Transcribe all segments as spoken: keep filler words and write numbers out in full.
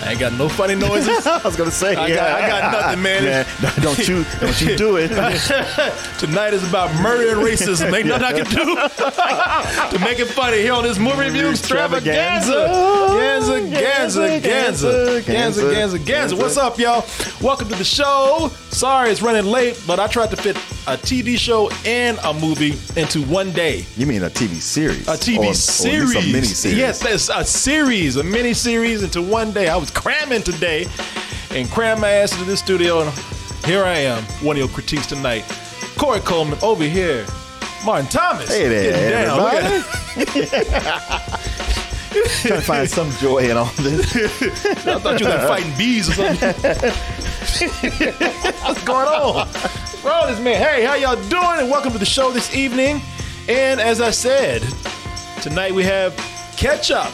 I ain't got no funny noises. I was gonna say, I, yeah. got, I got nothing, man. Yeah. Don't you, don't you do it. Tonight is about murder and racism. Ain't nothing I can do to make it funny here on this movie review extravaganza. Ganza, ganza, ganza, ganza, ganza, ganza. What's up, y'all? Welcome to the show. Sorry it's running late, but I tried to fit a T V show and a movie into one day. You mean a T V series? A T V or, series, or a mini-series. Yes, that's a series, a mini series into one day. I was cramming today and crammed my ass into this studio, and here I am. One of your critiques tonight, Corey Coleman over here, Martin Thomas. Hey there, everybody. Trying to find some joy in all this. I thought you were like fighting bees or something. What's going on? Bro, this man. Hey, how y'all doing? And welcome to the show this evening. And as I said, tonight we have ketchup.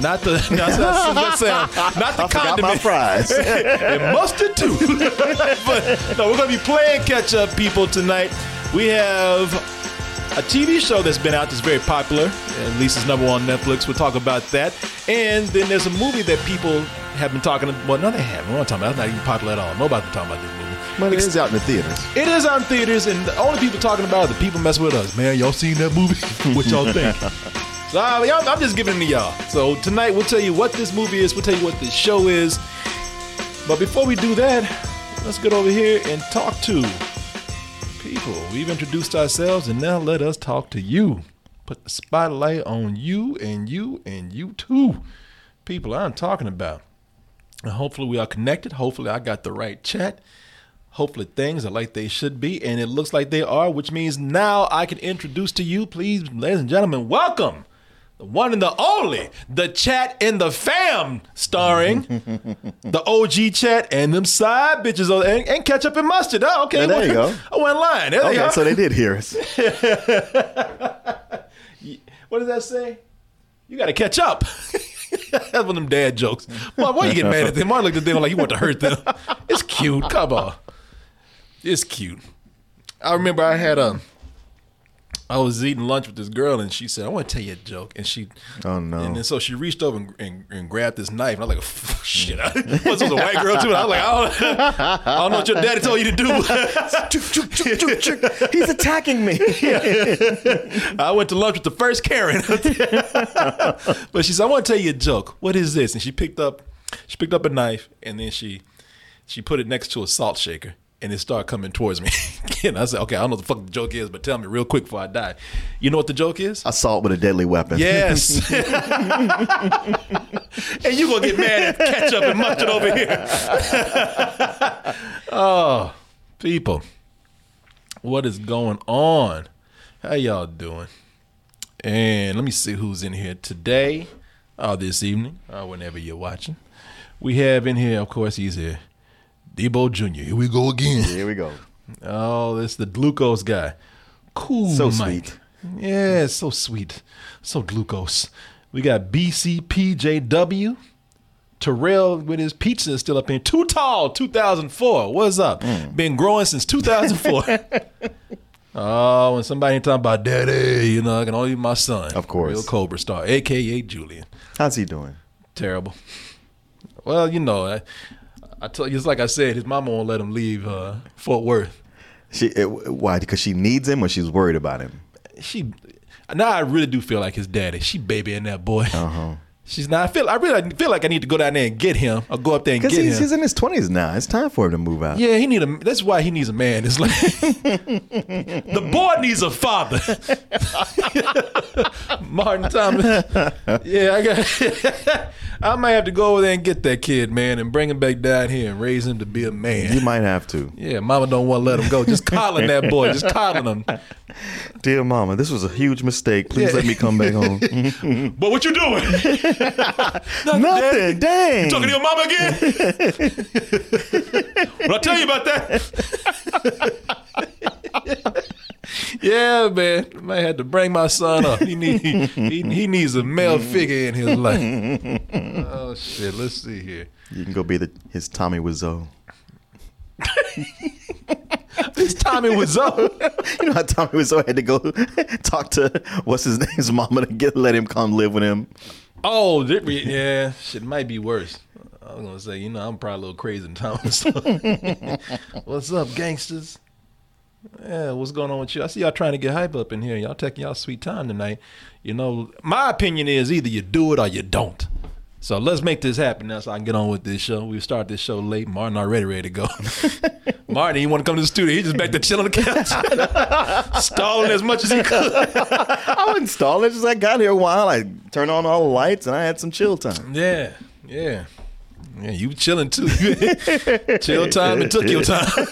Not the not the, not the I condiment. My fries. And mustard too. But no, we're gonna be playing catch up, people, tonight. We have a T V show that's been out that's very popular. At least it's number one on Netflix. We'll talk about that. And then there's a movie that people have been talking about. Well, no, they haven't. We're not talking about it. It's not even popular at all. Nobody's talking about this movie. But it is out in the theaters. It is out in theaters, and the only people talking about it are the people messing with us. Man, y'all seen that movie? What y'all think? So I'm, I'm just giving it to y'all. So tonight we'll tell you what this movie is. We'll tell you what this show is. But before we do that, let's get over here and talk to people. We've introduced ourselves, and now let us talk to you. Put the spotlight on you and you and you too. People I'm talking about. And hopefully we are connected. Hopefully I got the right chat. Hopefully things are like they should be, and it looks like they are, which means now I can introduce to you, please, ladies and gentlemen, welcome the one and the only, the chat and the fam, starring the O G chat and them side bitches and, and ketchup and mustard. Oh, okay. Now, there you go. I went lying. There okay, they are. So they did hear us. What does that say? You got to catch up. That's one of them dad jokes. Why, why you get mad at them? Martin looked at them like you want to hurt them. It's cute. Come on. It's cute. I remember I had a, I was eating lunch with this girl, and she said, "I want to tell you a joke." And she, oh no! And then so she reached over and, and, and grabbed this knife, and I was like, "Fuck, shit!" I, this was a white girl too, and I was like, "I don't, I don't know what your daddy told you to do." He's attacking me. Yeah. I went to lunch with the first Karen, but she said, "I want to tell you a joke." What is this? And she picked up, she picked up a knife, and then she, she put it next to a salt shaker. And it started coming towards me. And I said, okay, I don't know what the fuck the joke is, but tell me real quick before I die. You know what the joke is? Assault with a deadly weapon. Yes. And you going to get mad at ketchup and mustard over here. Oh, people. What is going on? How y'all doing? And let me see who's in here today or this evening or whenever you're watching. We have in here, of course, he's here. Debo Junior Here we go again. Here we go. Oh, that's the glucose guy. Cool, so Mike. Sweet. Yeah, so sweet. So glucose. We got B C P J W. Terrell with his pizza is still up in. Too Tall, two thousand four. What's up? Mm. Been growing since two thousand four. Oh, when somebody ain't talking about daddy, you know, I can only eat my son. Of course. Real Cobra Star, a k a. Julian. How's he doing? Terrible. Well, you know, I, I tell you, it's like I said, his mama won't let him leave uh, Fort Worth. She it, why? Because she needs him, or she's worried about him. She now I really do feel like his daddy. She babying that boy. Uh-huh. She's not. I feel I really feel like I need to go down there and get him. I'll go up there and get he's, him. Because he's in his twenties now. It's time for him to move out. Yeah, he need a. That's why he needs a man. It's like the boy needs a father. Martin Thomas. Yeah, I got. I might have to go over there and get that kid, man, and bring him back down here and raise him to be a man. You might have to. Yeah, mama don't want to let him go. Just coddling that boy. Just coddling him. Dear mama, this was a huge mistake. Please yeah. let me come back home. But what you doing? Nothing. Nothing. Dang. You talking to your mama again? What I tell you about that? Yeah, man. I had to bring my son up. He need, he, he needs a male figure in his life. Oh, shit. Let's see here. You can go be the his Tommy Wiseau. This Tommy Wiseau. You know how Tommy Wiseau had to go talk to what's his name's mama to get let him come live with him? Oh, yeah. Shit might be worse. I was going to say, you know, I'm probably a little crazy in Tommy Wiseau. What's up, gangsters? Yeah, what's going on with you? I see y'all trying to get hype up in here. Y'all taking y'all sweet time tonight. You know, my opinion is either you do it or you don't. So let's make this happen now so I can get on with this show. We start this show late. Martin already ready to go. Martin, he want to come to the studio. He just back to chill on the couch. Stalling as much as he could. I wasn't stalling. Just I got here a while. I turned on all the lights and I had some chill time. Yeah, yeah. Yeah, you chilling too. Chill time and took your time.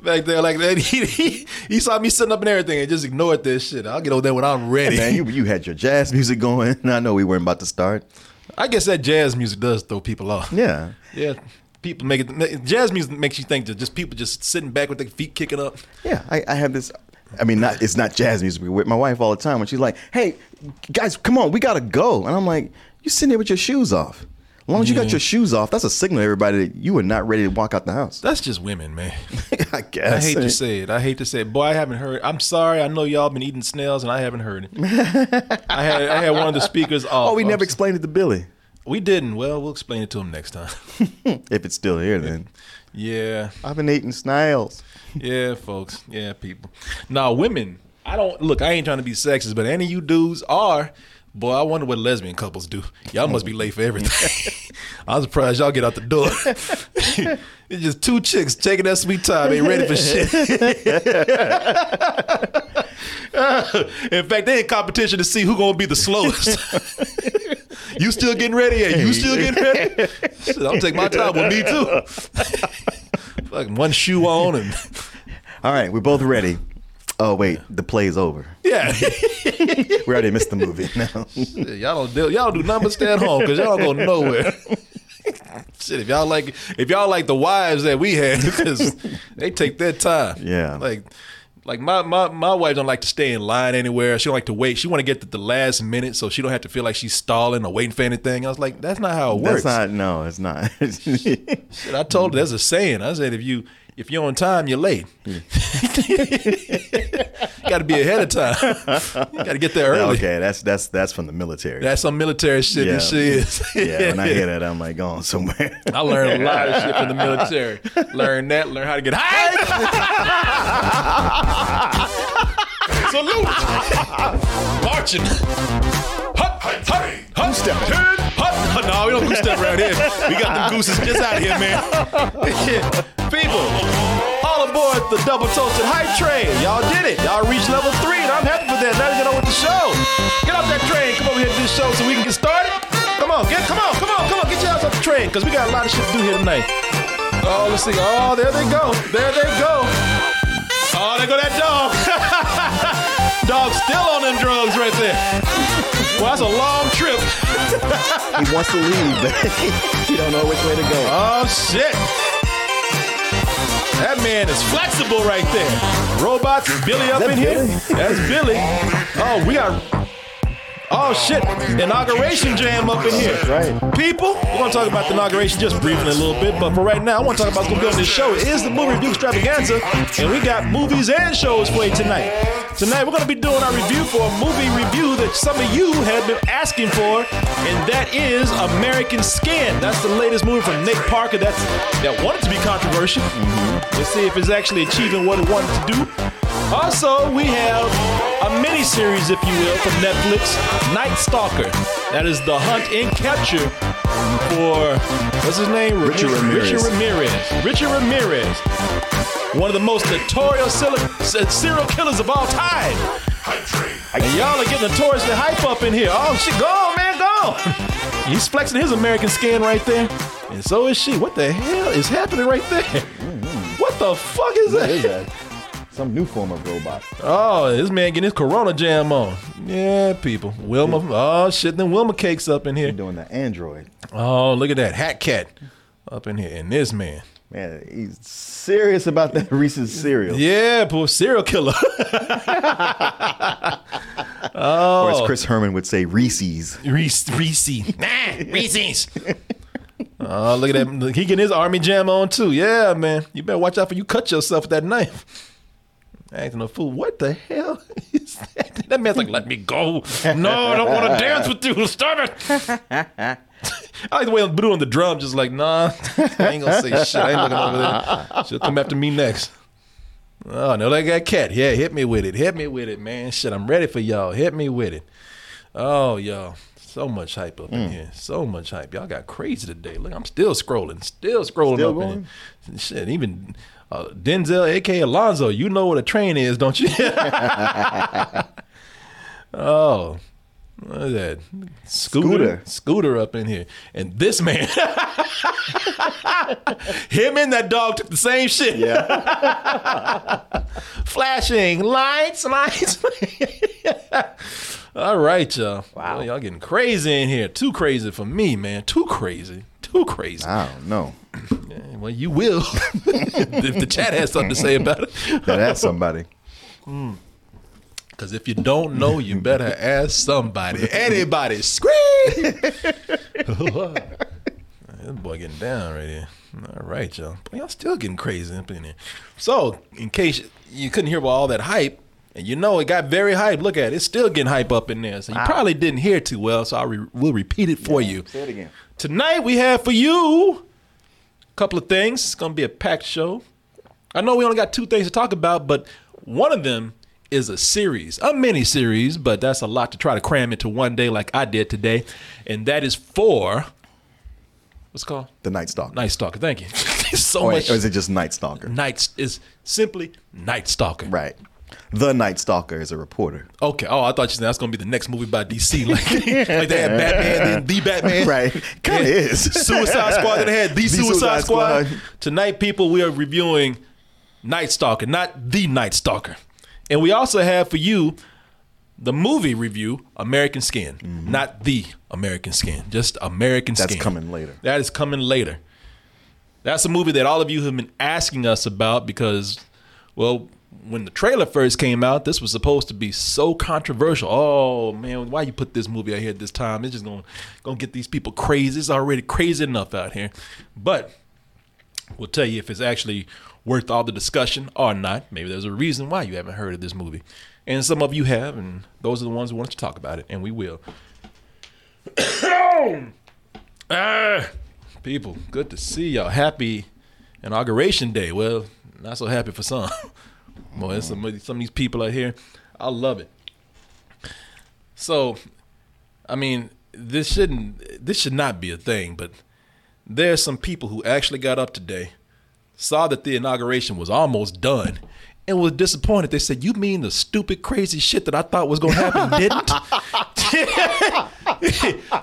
Back there like that. He, he, he saw me sitting up and everything and just ignored this shit. I'll get over there when I'm ready. Hey man, you, you had your jazz music going. I know we weren't about to start. I guess that jazz music does throw people off. Yeah. Yeah. People make it. Jazz music makes you think that just people just sitting back with their feet kicking up. Yeah, I, I have this. I mean, not it's not jazz music. We're with my wife all the time when she's like, hey, guys, come on, we got to go. And I'm like, you sitting there with your shoes off. As long as you got your shoes off, that's a signal to everybody that you are not ready to walk out the house. That's just women, man. I guess. I hate to say it. I hate to say it. Boy, I haven't heard. I'm sorry. I know y'all been eating snails, and I haven't heard it. I had I had one of the speakers off. Oh, we never explained it to Billy. We didn't. Well, we'll explain it to him next time. If it's still here, then. Yeah. I've been eating snails. Yeah, folks. Yeah, people. Now, women, I don't, look, I ain't trying to be sexist, but any of you dudes are. Boy, I wonder what lesbian couples do. Y'all must be late for everything. I'm surprised y'all get out the door. It's just two chicks taking that sweet time, ain't ready for shit. In fact, they in competition to see who gonna be the slowest. You still getting ready? Yeah, you still getting ready? Shit, I'll take my time with me too. Fucking one shoe on and all right, we're both ready. Oh, wait, the play's over. Yeah. We already missed the movie now. Shit, y'all don't do, y'all do nothing but stay at home because y'all don't go nowhere. Shit, if y'all like if y'all like the wives that we had, because they take their time. Yeah. Like like my, my, my wife don't like to stay in line anywhere. She don't like to wait. She want to get to the last minute so she don't have to feel like she's stalling or waiting for anything. I was like, that's not how it works. That's not, no, it's not. Shit, I told her, there's a saying. I said, if you... If you're on time, you're late. Yeah. You got to be ahead of time. You got to get there early. Okay, that's that's that's from the military. That's some military shit. Yeah. She is. Yeah, when I hear that, I'm like going somewhere. I learned a lot of shit from the military. Learn that. Learn how to get high. Salute. Marching. Hut, hut, hut, hut, step. Hut, hut. No, we don't goose step around here. We got them gooses just out of here, man. People, all aboard the Double Toasted Hype Train. Y'all did it. Y'all reached level three, and I'm happy for that. Now you get on with the show. Get off that train. Come over here to this show so we can get started. Come on, get, come on, come on, come on. Get your ass off the train, because we got a lot of shit to do here tonight. Oh, let's see. Oh, there they go. There they go. Oh, there go that dog. Dog still on them drugs right there. Well, that's a long trip. He wants to leave, but he don't know which way to go. Oh, shit. That man is flexible right there. Robots, Billy up in here. That's Billy. Oh, we got, oh shit, Inauguration Jam up in here. Right. People, we're going to talk about the Inauguration just briefly a little bit, but for right now, I want to talk about what's going to be on this show. It is the Movie Review Extravaganza, and we got movies and shows for you tonight. Tonight, we're going to be doing our review for a movie review that some of you have been asking for, and that is American Skin. That's the latest movie from Nate Parker that's, that wanted to be controversial. Let's see if it's actually achieving what it wanted to do. Also, we have a mini-series, if you will, from Netflix, Night Stalker. That is the hunt and capture for, what's his name? Richard Ramirez. Richard Ramirez. Richard Ramirez. One of the most notorious serial killers of all time. And y'all are getting notoriously hype up in here. Oh, shit, go on, man, go on. He's flexing his American skin right there. And so is she. What the hell is happening right there? What the fuck is that? What is that? some new form of robot. Oh, this man getting his Corona jam on. Yeah, people. Wilma. Oh, shit. Then Wilma Cake's up in here. He's doing the Android. Oh, look at that. Hat Cat up in here. And this man. Man, he's serious about that recent cereal. Yeah, poor serial killer. Oh. Or as Chris Herman would say, Reese's. Reese, Reese. Nah, Reese's. Oh, look at that. He getting his army jam on, too. Yeah, man. You better watch out for you cut yourself with that knife. Acting a fool. What the hell is that? That man's like, let me go. No, I don't want to dance with you. Stop it. I like the way Blue on the drum, just like, nah, I ain't gonna say shit. I ain't looking over there. She'll come after me next. Oh, no, that guy Cat. Yeah, hit me with it. Hit me with it, man. Shit, I'm ready for y'all. Hit me with it. Oh, y'all. So much hype up mm. in here. So much hype. Y'all got crazy today. Look, I'm still scrolling. Still scrolling still up going? in here. Shit, even uh, Denzel, A K A Alonzo, you know what a train is, don't you? Oh. What is that? Scooter, Scooter. Scooter up in here. And this man, him and that dog took the same shit. Yeah. Flashing lights, lights. All right, y'all. Wow. Boy, y'all getting crazy in here. Too crazy for me, man. Too crazy. Too crazy. I don't know. Yeah, well, you will. If the chat has something to say about it. That ask somebody. Mm. Because if you don't know, you better ask somebody. Anybody, scream! This boy getting down right here. All right, y'all. Boy, y'all still getting crazy up in here. So, in case you couldn't hear about all that hype, and you know it got very hype. Look at it. It's still getting hype up in there. So, you wow. probably didn't hear too well, so I re- will repeat it for yeah, you. Say it again. Tonight, we have for you a couple of things. It's going to be a packed show. I know we only got two things to talk about, but one of them is a series, a mini series, but that's a lot to try to cram into one day like I did today. And that is for, what's it called? The Night Stalker. Night Stalker, thank you. so or, much. Or is it just Night Stalker? Night is simply Night Stalker. Right. The Night Stalker is a reporter. Okay. Oh, I thought you said that's going to be the next movie by D C. Like, like they had Batman, then The Batman. Right. Kind of is. Suicide Squad, then they had The, the Suicide, Suicide Squad. Squad. Tonight, people, we are reviewing Night Stalker, not The Night Stalker. And we also have for you the movie review, American Skin. Mm-hmm. Not The American Skin, just American Skin. That's coming later. That is coming later. That's a movie that all of you have been asking us about because, well, when the trailer first came out, this was supposed to be so controversial. Oh, man, why you put this movie out here at this time? It's just going to get these people crazy. It's already crazy enough out here. But we'll tell you if it's actually worth all the discussion or not. Maybe there's a reason why you haven't heard of this movie. And some of you have, and those are the ones who want to talk about it, and we will. uh, people, good to see y'all. Happy Inauguration Day. Well, not so happy for some. Boy, there's some, some of these people out here. I love it. So, I mean, this shouldn't, this should not be a thing, but there's some people who actually got up today, saw that the inauguration was almost done, and was disappointed. They said, you mean the stupid, crazy shit that I thought was going to happen didn't?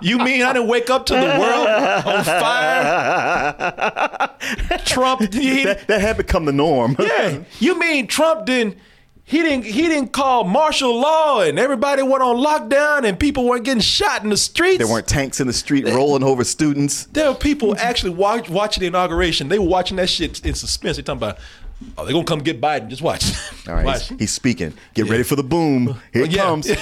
You mean I didn't wake up to the world on fire? Trump did. That, that had become the norm. Yeah. You mean Trump didn't, he didn't, he didn't call martial law and everybody went on lockdown and people weren't getting shot in the streets? There weren't tanks in the street rolling over students. There were people actually watch, watching the inauguration. They were watching that shit in suspense. They're talking about, oh, they're going to come get Biden. Just watch. All right. Watch. He's, he's speaking. Get yeah. ready for the boom. Here it yeah. comes. Oh,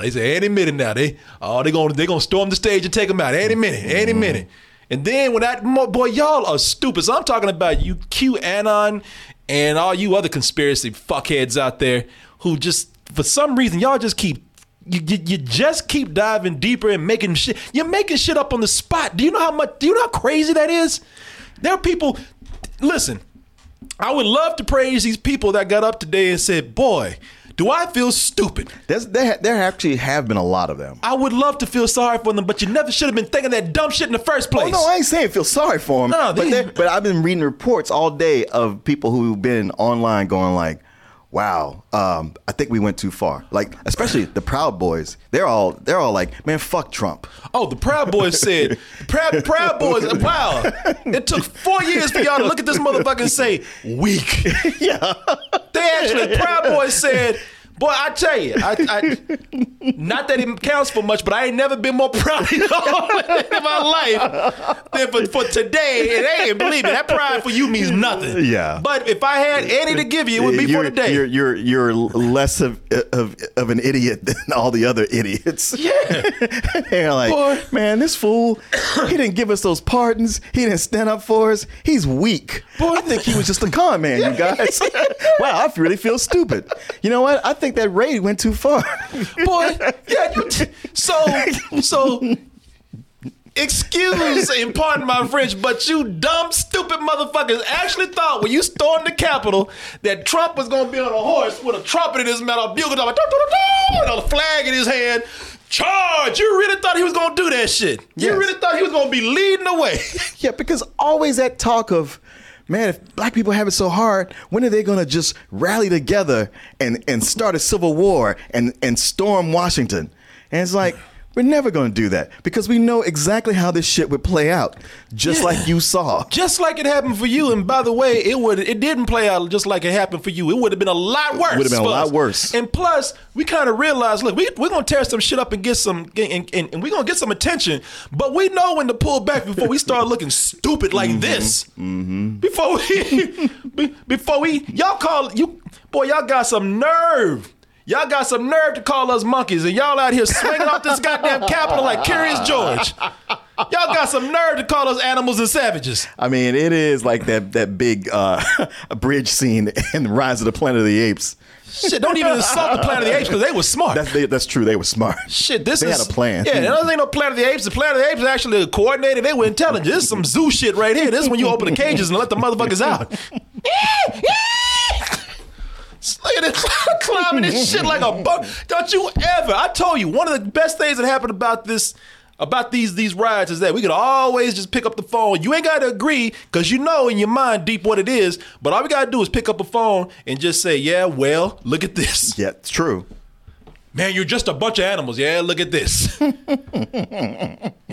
they say, any minute now. They, oh, they're going to they're gonna storm the stage and take him out. Any minute. Any mm. minute. And then when that, boy, y'all are stupid. So I'm talking about you QAnon and all you other conspiracy fuckheads out there who just, for some reason, y'all just keep, you, you, you just keep diving deeper and making shit. You're making shit up on the spot. Do you know how much, do you know how crazy that is? There are people, listen, I would love to praise these people that got up today and said, boy, do I feel stupid? There's, there there actually have been a lot of them. I would love to feel sorry for them, but you never should have been thinking that dumb shit in the first place. Oh, no, I ain't saying feel sorry for them. No, they, but, but I've been reading reports all day of people who've been online going like, wow, um, I think we went too far. Like, especially the Proud Boys. They're all they're all like, man, fuck Trump. Oh, the Proud Boys said, Proud, Proud Boys, wow, it took four years for y'all to look at this motherfucker and say, weak. Yeah. They actually, Proud Boys said, boy, I tell you, I, I, not that it counts for much, but I ain't never been more proud of you all in my life than for, for today. And they ain't believe it. That pride for you means nothing. Yeah. But if I had any to give you, it would be you're, for today. You're you're you're less of, of of an idiot than all the other idiots. Yeah. They're like, boy, man, this fool, he didn't give us those pardons. He didn't stand up for us. He's weak. Boy, I think he was just a con man, you guys. Wow, I really feel stupid. You know what? I think that raid went too far. Boy, yeah, you t- so so excuse and pardon my French, but you dumb, stupid motherfuckers actually thought when you stormed the Capitol that Trump was gonna be on a horse with a trumpet in his mouth, a bugle, like, and a flag in his hand. Charge! You really thought he was gonna do that shit. You yes. really thought he was gonna be leading the way. Yeah, because always that talk of, man, if black people have it so hard, when are they going to just rally together and, and start a civil war and, and storm Washington? And it's like, we're never going to do that because we know exactly how this shit would play out, just yeah. like you saw. Just like it happened for you. And by the way, it would it didn't play out just like it happened for you. It would have been a lot worse. It would have been a lot us. worse. And plus, we kind of realized, look, we, we're going to tear some shit up and get some, and, and, and we're going to get some attention. But we know when to pull back before we start looking stupid like mm-hmm. this. Mm-hmm. Before we, before we, y'all call, you, boy, y'all got some nerve. Y'all got some nerve to call us monkeys, and y'all out here swinging off this goddamn Capitol like Curious George. Y'all got some nerve to call us animals and savages. I mean, it is like that that big uh, bridge scene in Rise of the Planet of the Apes. Shit, don't even insult the Planet of the Apes because they were smart. That's, they, that's true. They were smart. Shit, this they is... They had a plan. Yeah, there ain't no Planet of the Apes. The Planet of the Apes actually coordinated. They were intelligent. This is some zoo shit right here. This is when you open the cages and let the motherfuckers out. Look at this, climbing this shit like a bug. Don't you ever? I told you, one of the best things that happened about this, about these these riots is that we could always just pick up the phone. You ain't got to agree because you know in your mind deep what it is. But all we got to do is pick up a phone and just say, yeah, well, look at this. Yeah, it's true. Man, you're just a bunch of animals. Yeah, look at this. You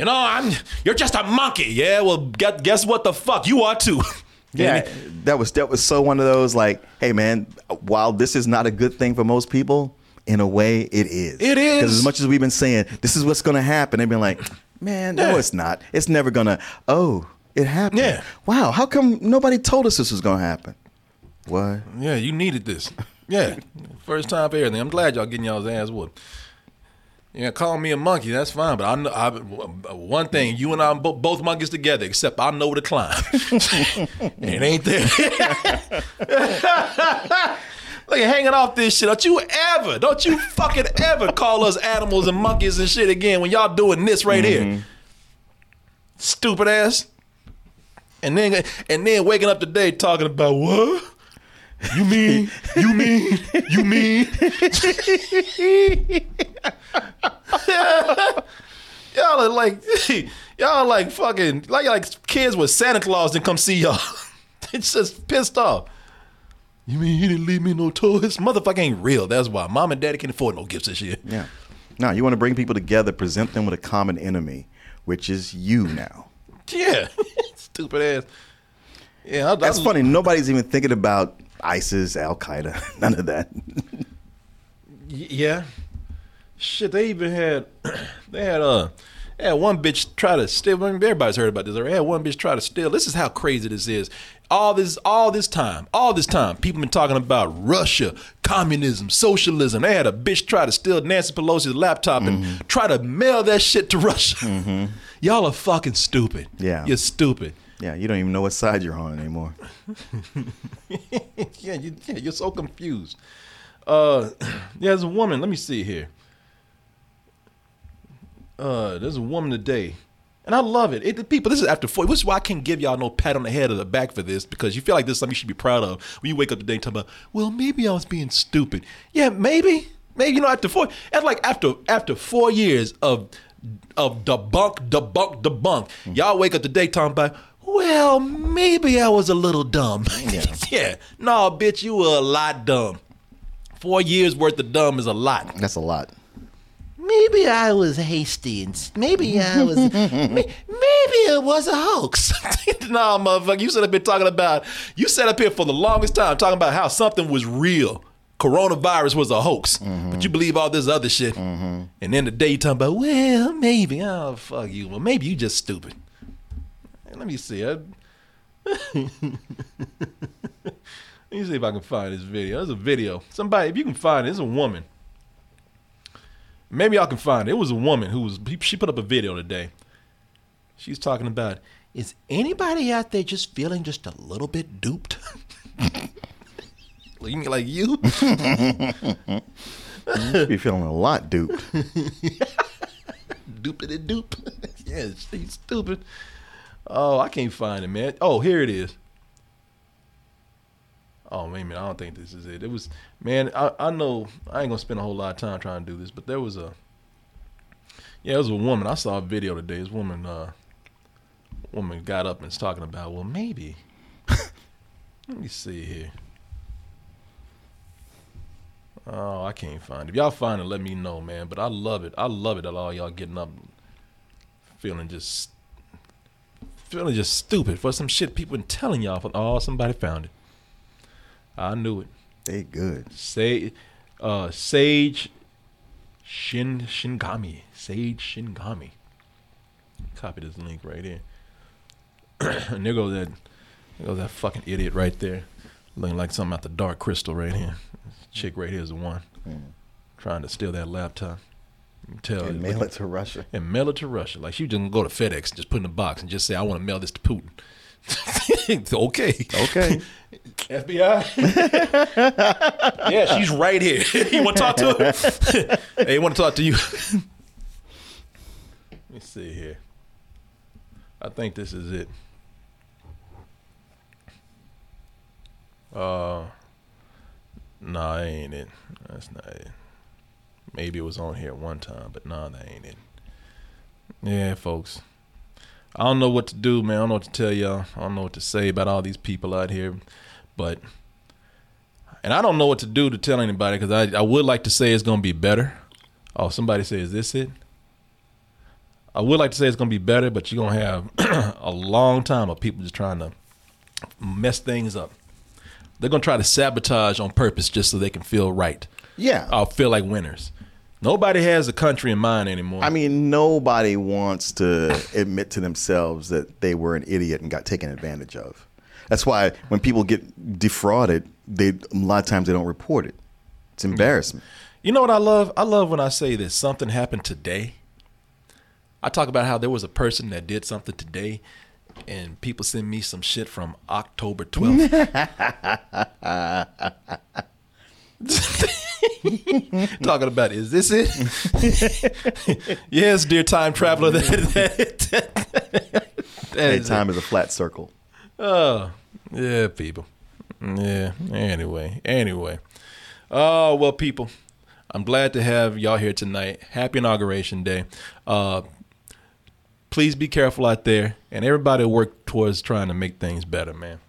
know, I'm. You're just a monkey. Yeah, well, guess what the fuck? You are too. Yeah, that was that was so one of those like, hey man, while this is not a good thing for most people, in a way it is. It is. Because as much as we've been saying, this is what's going to happen, they've been like, man, no, yeah. it's not. It's never going to. Oh, it happened. Yeah. Wow. How come nobody told us this was going to happen? What? Yeah, you needed this. Yeah. First time for everything. I'm glad y'all getting y'all's ass whooped. Yeah, call me a monkey. That's fine, but I know I, one thing. You and I are both monkeys together, except I know to climb. It ain't there. Look, you're hanging off this shit. Don't you ever, don't you fucking ever call us animals and monkeys and shit again when y'all doing this right mm-hmm. here, stupid ass. And then and then waking up today talking about what? You mean, you mean, you mean. Y'all are like, y'all are like fucking, like like kids with Santa Claus didn't come see y'all. It's just pissed off. You mean you didn't leave me no toys? Motherfucker ain't real. That's why mom and daddy can't afford no gifts this year. Yeah. No, you want to bring people together, present them with a common enemy, which is you now. Yeah. Stupid ass. Yeah. I, That's I, funny. Nobody's even thinking about ISIS, Al Qaeda, none of that. Yeah, shit. They even had, they had uh, they had one bitch try to steal. I mean, everybody's heard about this. They had one bitch try to steal. This is how crazy this is. All this, all this time, all this time, people been talking about Russia, communism, socialism. They had a bitch try to steal Nancy Pelosi's laptop and mm-hmm. try to mail that shit to Russia. Mm-hmm. Y'all are fucking stupid. Yeah, you're stupid. Yeah, you don't even know what side you're on anymore. yeah, you, yeah, you're so confused. Uh, yeah, there's a woman. Let me see here. Uh, there's a woman today, and I love it. It the people. This is after forty. Which is why I can't give y'all no pat on the head or the back for this, because you feel like this is something you should be proud of when you wake up today and talk about, well, maybe I was being stupid. Yeah, maybe, maybe you know after four. That's like after after four years of. Of debunk, debunk, debunk. Mm-hmm. Y'all wake up today talking about, well, maybe I was a little dumb. Yeah. yeah. No, bitch, you were a lot dumb. Four years worth of dumb is a lot. That's a lot. Maybe I was hasty and maybe I was. maybe, maybe maybe it was a hoax. Nah, motherfucker, you sit up here talking about, you sat up here for the longest time talking about how something was real. Coronavirus was a hoax, mm-hmm. but you believe all this other shit. Mm-hmm. And then the day you're talking about, well, maybe, oh, fuck you. Well, maybe you just stupid. Let me see. I... Let me see if I can find this video. There's a video. Somebody, if you can find it, it's a woman. Maybe y'all can find it. It was a woman who was, she put up a video today. She's talking about, is anybody out there just feeling just a little bit duped? You mean like you? You be feeling a lot duped. Duped and duped. Yeah, she's stupid. Oh, I can't find it, man. Oh, here it is. Oh, wait a minute. I don't think this is it. It was, man, I, I know I ain't going to spend a whole lot of time trying to do this, but there was a, yeah, it was a woman. I saw a video today. This woman, uh, woman got up and was talking about, well, maybe. Let me see here. Oh, I can't find it. If y'all find it, let me know, man. But I love it. I love it that all y'all getting up feeling just, feeling just stupid for some shit people been telling y'all. For, oh, somebody found it. I knew it. They good. Say, uh, Sage Shin Shingami. Sage Shingami. Copy this link right here. And there goes that, there goes that fucking idiot right there, looking like something out the Dark Crystal right here. This chick right here is the one mm. trying to steal that laptop. Tell and it, mail it to Russia. And mail it to Russia. Like she was just gonna go to FedEx and just put it in a box and just say, I want to mail this to Putin. Okay. Okay. F B I. Yeah, she's right here. You want to talk to her? Hey, you want to talk to you? Let me see here. I think this is it. Uh, nah, that ain't it. That's not it. Maybe it was on here at one time, but nah, that ain't it. Yeah, folks. I don't know what to do, man. I don't know what to tell y'all. I don't know what to say about all these people out here. But, and I don't know what to do to tell anybody because I, I would like to say it's going to be better. Oh, somebody said, is this it? I would like to say it's going to be better, but you're going to have a long time of people just trying to mess things up. They're going to try to sabotage on purpose just so they can feel right. Yeah. Or feel like winners. Nobody has a country in mind anymore. I mean, nobody wants to admit to themselves that they were an idiot and got taken advantage of. That's why when people get defrauded, they a lot of times they don't report it. It's embarrassment. You know what I love? I love when I say that something happened today. I talk about how there was a person that did something today, and people send me some shit from October twelfth. Talking about, is this it? Yes, dear time traveler. that, that, that, that is time it. Is a flat circle. Oh, yeah, people. Yeah, anyway, anyway. Oh, well, people, I'm glad to have y'all here tonight. Happy Inauguration Day. Uh, please be careful out there, and everybody work towards trying to make things better, man.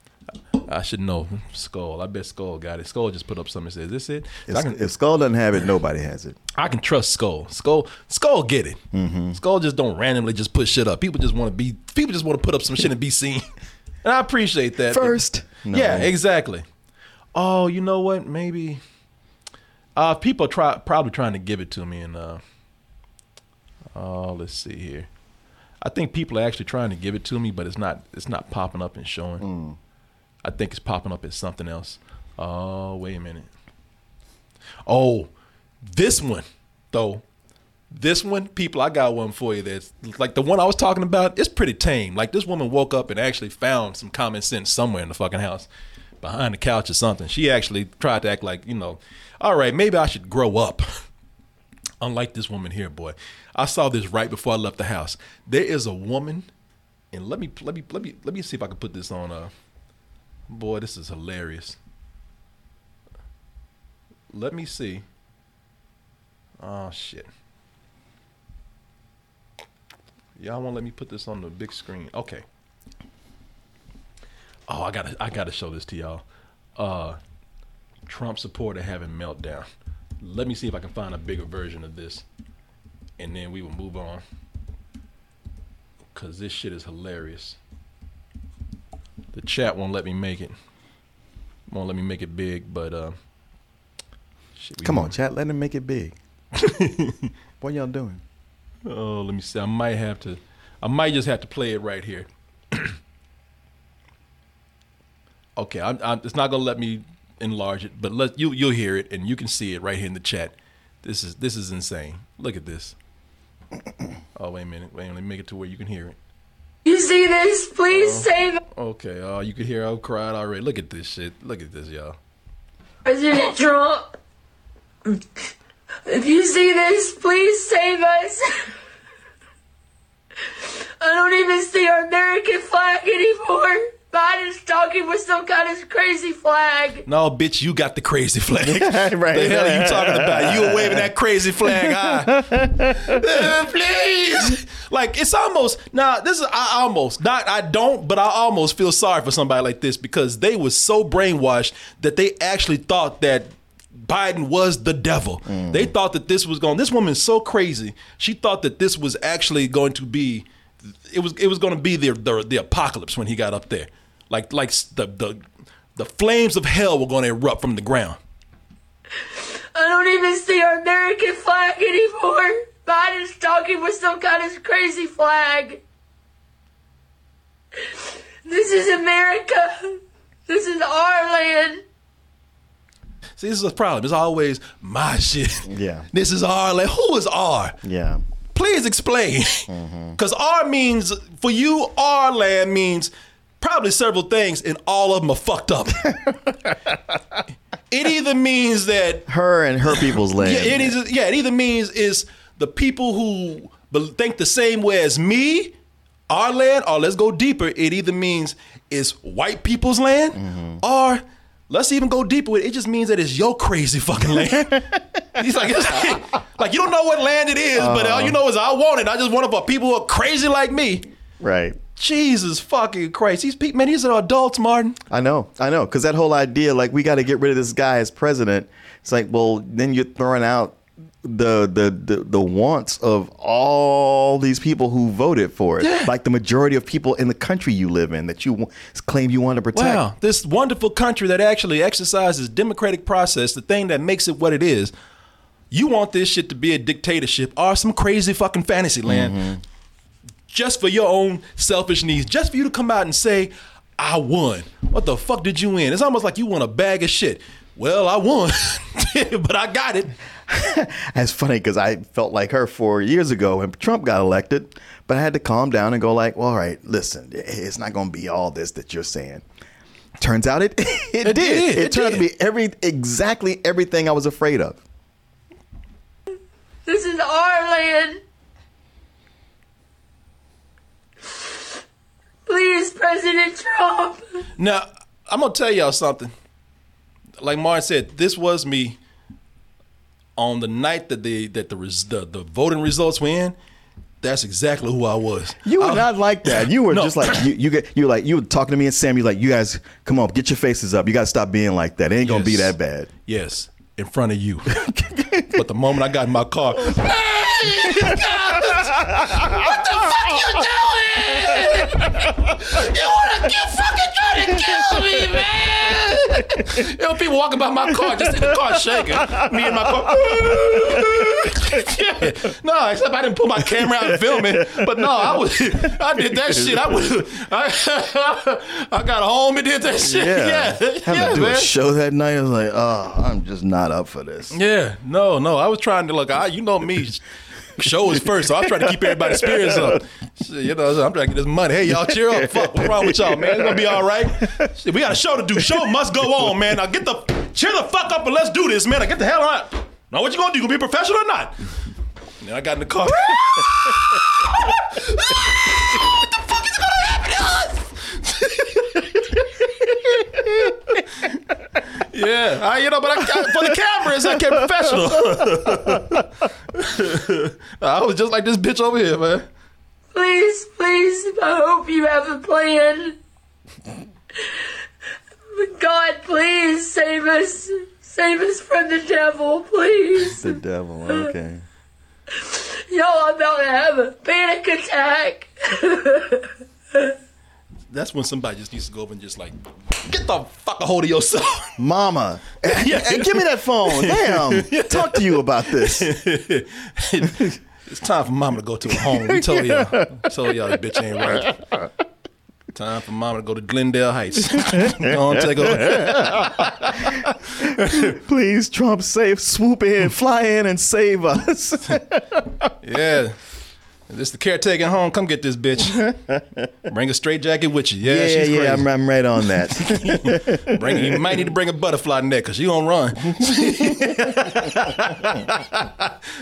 I should know. Skull. I bet Skull got it. Skull just put up something and says, is this it? If, can, if Skull doesn't have it, nobody has it. I can trust Skull. Skull Skull get it. Mm-hmm. Skull just don't randomly just put shit up. People just want to be, people just want to put up some shit and be seen. And I appreciate that. First. No. Yeah, exactly. Oh, you know what? Maybe uh, people are try, probably trying to give it to me. And uh, oh, let's see here. I think people are actually trying to give it to me, but it's not, it's not popping up and showing. Mm. I think it's popping up as something else. Oh, wait a minute. Oh, this one, though. This one, people, I got one for you that's like the one I was talking about. It's pretty tame. Like this woman woke up and actually found some common sense somewhere in the fucking house, behind the couch or something. She actually tried to act like, you know, all right, maybe I should grow up. Unlike this woman here, boy. I saw this right before I left the house. There is a woman, and let me let me let me let me see if I can put this on uh boy, this is hilarious. Let me see. Oh, shit. Y'all won't let me put this on the big screen. Okay. Oh, I gotta, I gotta show this to y'all. Uh, Trump supporter having meltdown. Let me see if I can find a bigger version of this, and then we will move on. because this shit is hilarious. The chat won't let me make it. Won't let me make it big, but uh, shit, come on, doing? Chat, let him make it big. What y'all doing? Oh, let me see. I might have to. I might just have to play it right here. Okay, I'm, I'm, it's not gonna let me enlarge it, but let you you'll hear it and you can see it right here in the chat. This is this is insane. Look at this. Oh, wait a minute. Wait, let me make it to where you can hear it. You see this? Please oh, say that. Okay. Oh, you can hear I cried already. Look at this shit. Look at this, y'all. President Trump, if you see this, please save us. I don't even see our American flag anymore. Biden's talking with some kind of crazy flag. No, bitch, you got the crazy flag. Right. The hell are you talking about? You were waving that crazy flag high. uh, please. Like, it's almost, nah, this is, I almost, not, I don't, but I almost feel sorry for somebody like this because they were so brainwashed that they actually thought that Biden was the devil. Mm. They thought that this was going, this woman's so crazy. She thought that this was actually going to be, it was it was going to be the, the the apocalypse when he got up there. Like like the, the the flames of hell were going to erupt from the ground. I don't even see our American flag anymore. Biden's talking with some kind of crazy flag. This is America. This is our land. See, this is a problem. It's always my shit. Yeah. This is our land. Who is our? Yeah. Please explain. Because mm-hmm. R means, for you, our land means probably several things, and all of them are fucked up. It either means that her and her people's land. Yeah, it is. Yeah, it either means is the people who think the same way as me, our land, or let's go deeper. It either means it's white people's land, mm-hmm. or let's even go deeper with it. It just means that it's your crazy fucking land. He's like, like, like you don't know what land it is, uh, but all you know is I want it. I just want it for people who are crazy like me. Right. Jesus fucking Christ. These people, man, these are adults, Martin. I know. I know. Because that whole idea, like, we got to get rid of this guy as president. It's like, well, then you're throwing out the the the, the wants of all these people who voted for it. Yeah. Like the majority of people in the country you live in that you claim you want to protect. Wow. This wonderful country that actually exercises democratic process, the thing that makes it what it is. You want this shit to be a dictatorship or some crazy fucking fantasy land. Mm-hmm. Just for your own selfish needs. Just for you to come out and say, I won. What the fuck did you win? It's almost like you won a bag of shit. Well, I won, but I got it. That's funny because I felt like her four years ago when Trump got elected, but I had to calm down and go like, well, all right, listen, it's not going to be all this that you're saying. Turns out it, it, it did. did. It, it turned did. out to be every exactly everything I was afraid of. This is our land. Please, President Trump. Now, I'm going to tell y'all something. Like Martin said, this was me on the night that the that the the, the voting results were in. That's exactly who I was. You were I, not like that. You were no. just like you you, get, you like you were talking to me and Sam. You like, you guys, come on, get your faces up. You got to stop being like that. It ain't yes. going to be that bad. Yes, in front of you. But the moment I got in my car, hey, what the fuck you doing? You wanna you fucking try to kill me, man? You know, people walking by my car, just in the car shaking. Me and my car. Yeah. No, except I didn't put my camera out and film it. But no, I was, I did that shit. I was, I, I got home and did that shit. Yeah, yeah. Having yeah, to do man. a show that night, I was like, oh, I'm just not up for this. Yeah, no, no. I was trying to look. I, you know me. Show is first, so I'm trying to keep everybody's spirits up. Shit, you know, I'm trying to get this money. Hey, y'all, cheer up. Fuck, what's wrong with y'all, man? It's gonna be all right. Shit, we got a show to do. Show must go on, man. Now get the cheer the fuck up and let's do this, man. Now get the hell out. Now what you gonna do? You gonna be a professional or not? And then I got in the car. What the fuck is gonna happen to us? Yeah, I, you know, but I, I, for the cameras, I kept professional. I was just like this bitch over here, man. Please, please, I hope you have a plan. God, please save us. Save us from the devil, please. The devil, okay. Y'all are about to have a panic attack. That's when somebody just needs to go up and just like, get the fuck a hold of yourself. Mama. And, yeah. and give me that phone. Damn. Talk to you about this. It's time for mama to go to her home. We told yeah. y'all. We told y'all this bitch ain't right. Time for mama to go to Glendale Heights. Go on, take over. Please, Trump, save, swoop in, fly in, and save us. Yeah. If this the caretaking home, come get this bitch. Bring a straitjacket with you. Yeah, yeah, she's yeah, crazy. I'm, I'm right on that. Bring, you might need to bring a butterfly neck because she gonna run.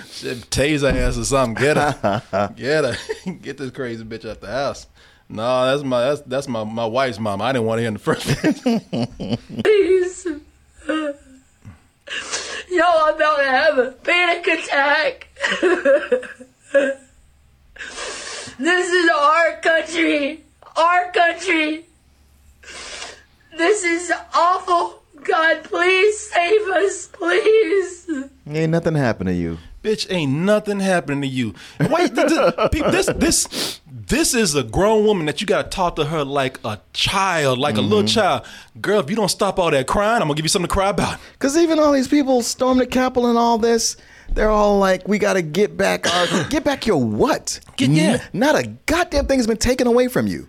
Should taser ass or something. Get her. Get her. Get this crazy bitch out the house. No, that's my that's that's my, my wife's mama. I didn't want to hear in the first place. Please. Y'all are about to have a panic attack. This is our country. Our country. This is awful. God, please save us, please. Ain't nothing happened to you. Bitch, ain't nothing happening to you. Wait, this, this, this, this is a grown woman that you got to talk to her like a child, like mm-hmm. a little child. Girl, if you don't stop all that crying, I'm going to give you something to cry about. Because even all these people stormed the Capitol and all this, they're all like, we got to get back our, get back your what? Get, yeah. N- not a goddamn thing has been taken away from you.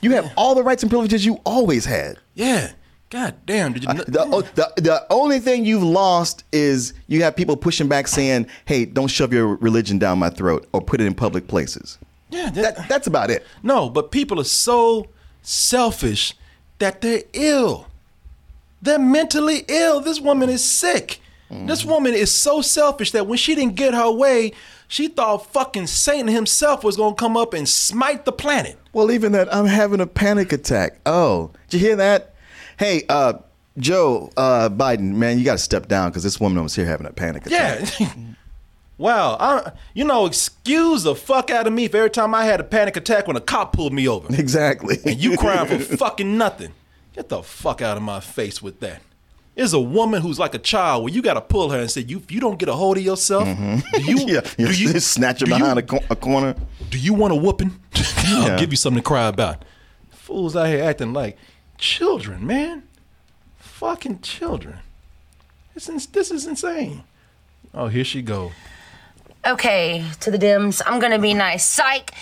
You have yeah. all the rights and privileges you always had. Yeah. God damn. Did you know? uh, the, the, the only thing you've lost is you have people pushing back saying, hey, don't shove your religion down my throat or put it in public places. Yeah, that, that, that's about it. No, but people are so selfish that they're ill. They're mentally ill. This woman is sick. Mm-hmm. This woman is so selfish that when she didn't get her way, she thought fucking Satan himself was going to come up and smite the planet. Well, even that, I'm having a panic attack. Oh, did you hear that? Hey, uh, Joe uh, Biden, man, you got to step down because this woman was here having a panic attack. Yeah. Wow. I, you know, excuse the fuck out of me for every time I had a panic attack when a cop pulled me over. Exactly. And you crying for fucking nothing. Get the fuck out of my face with that. There's a woman who's like a child where you got to pull her and say, you, if you don't get a hold of yourself, mm-hmm. do you, yeah. do you snatch her behind you, a, co- a corner? Do you want a whooping? I'll yeah. give you something to cry about. Fools out here acting like children, man. Fucking children. This is, this is insane. Oh, here she go. Okay, to the Dems, I'm going to be nice. Psych,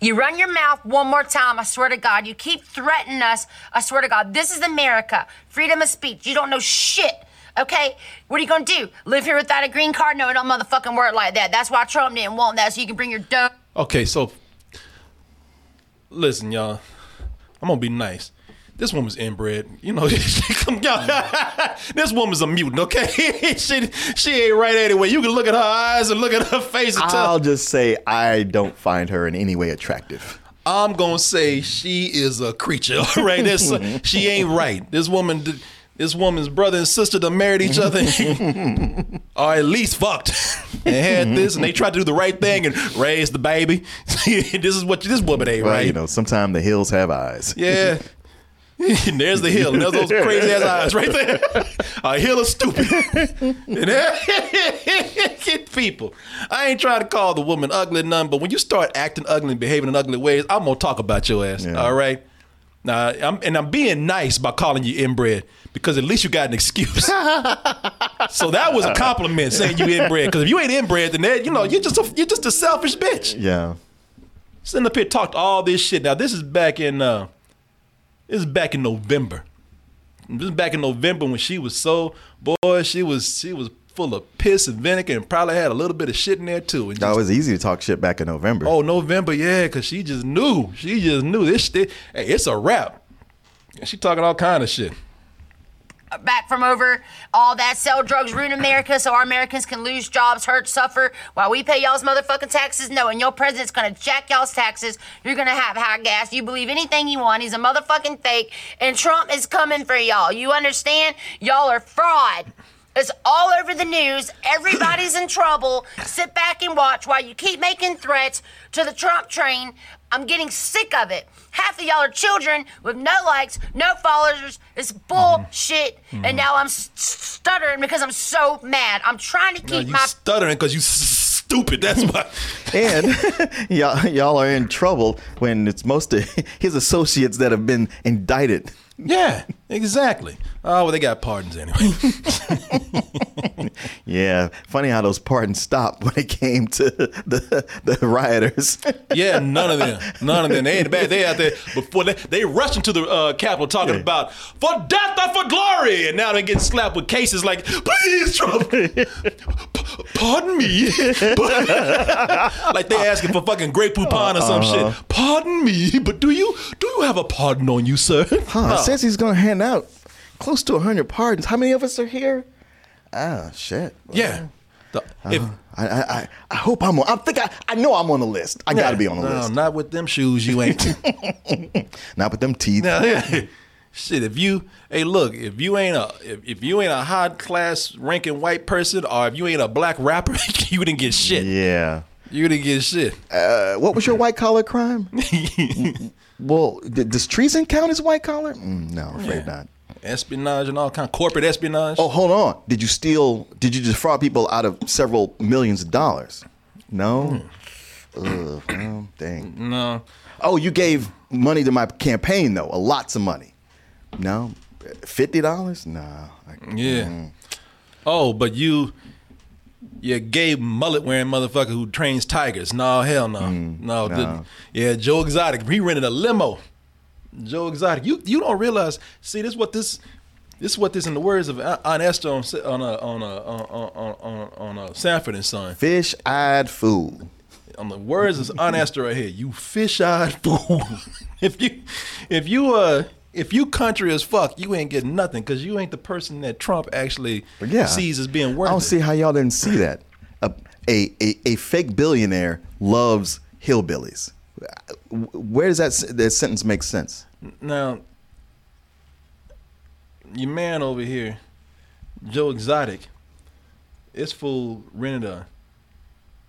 you run your mouth one more time. I swear to God, you keep threatening us. I swear to God, this is America. Freedom of speech. You don't know shit. Okay, what are you going to do? Live here without a green card? No, it don't motherfucking work like that. That's why Trump didn't want that, so you can bring your dope. Okay, so listen, y'all. I'm going to be nice. This woman's inbred, you know. She come, this woman's a mutant, okay? she she ain't right anyway. You can look at her eyes and look at her face. And I'll tell. Just say I don't find her in any way attractive. I'm gonna say she is a creature, all right? This she ain't right. This woman, this woman's brother and sister done married each other, or at least fucked and had this, and they tried to do the right thing and raise the baby. This is what this woman ain't well, right. You know, sometimes the hills have eyes. Yeah. And there's the hill. And there's those crazy ass eyes right there. A hill is stupid. People, I ain't trying to call the woman ugly none, but when you start acting ugly and behaving in ugly ways, I'm going to talk about your ass. Yeah. All right? Now, I'm, and I'm being nice by calling you inbred because at least you got an excuse. So that was a compliment saying you inbred, because if you ain't inbred, then that, you know, you're just a, you're just a selfish bitch. Yeah. Sitting up here talking all this shit. Now, this is back in... Uh, This is back in November. This is back in November when she was so, boy, she was she was full of piss and vinegar and probably had a little bit of shit in there too. Just, that was easy to talk shit back in November. Oh, November, yeah, because she just knew. She just knew this shit. Hey, it's a wrap. And she talking all kind of shit. Back from over all that, sell drugs, ruin America so our Americans can lose jobs, hurt, suffer, while we pay y'all's motherfucking taxes? No, and your president's gonna jack y'all's taxes. You're gonna have high gas. You believe anything you want. He's a motherfucking fake, and Trump is coming for y'all. You understand? Y'all are fraud. It's all over the news. Everybody's in trouble. Sit back and watch while you keep making threats to the Trump train. I'm getting sick of it. Half of y'all are children with no likes, no followers. It's bullshit. Mm-hmm. And now I'm st- stuttering because I'm so mad. I'm trying to keep no, you my... you stuttering because you... St- stupid. That's why. And y'all, y'all are in trouble when it's most of his associates that have been indicted. Yeah, exactly. Oh, well, they got pardons anyway. Yeah, funny how those pardons stopped when it came to the the rioters. Yeah, none of them. None of them. They ain't bad. They out there before they, they rushed into the uh, Capitol talking yeah. about for death or for glory. And now they get slapped with cases like, please, Trump, p- pardon me. Like they asking for fucking Grey Poupon or some uh-huh. shit. Pardon me, but do you do you have a pardon on you, sir? Huh, huh. It says he's going to hand out close to one hundred pardons. How many of us are here? Oh, shit. Well, yeah. The, if, uh, I, I I hope I'm on. I think I, I know I'm on the list. I yeah, got to be on the no, list. No, not with them shoes you ain't. Not with them teeth. No, yeah. Shit, if you, hey, look, if you ain't a if, if you ain't a high class ranking white person, or if you ain't a black rapper, you didn't get shit. Yeah. You didn't get shit. Uh, what was your white collar crime? Well, does treason count as white collar? Mm, no, I'm afraid yeah. not. Espionage and all kind of corporate espionage. Oh, hold on. Did you steal? Did you defraud people out of several millions of dollars? No. Mm. Ugh, well, dang. No. Oh, you gave money to my campaign though. Lots of money. No. Fifty dollars? Nah. Yeah. Mm. Oh, but you. Yeah, gay mullet-wearing motherfucker who trains tigers. No, hell no. Mm, no. no. Yeah, Joe Exotic. He rented a limo. Joe Exotic. You you don't realize. See, this is what this, this is what this in the words of Aunt Esther on on a, on a, on on on on Sanford and Son. Fish-eyed fool. On the words of Aunt Esther right here. You fish-eyed fool. if you if you uh. If you country as fuck, you ain't getting nothing because you ain't the person that Trump actually yeah. sees as being worth it. I don't see how y'all didn't see that. A, a, a, a fake billionaire loves hillbillies. Where does that, that sentence make sense? Now, your man over here, Joe Exotic, this fool rented a,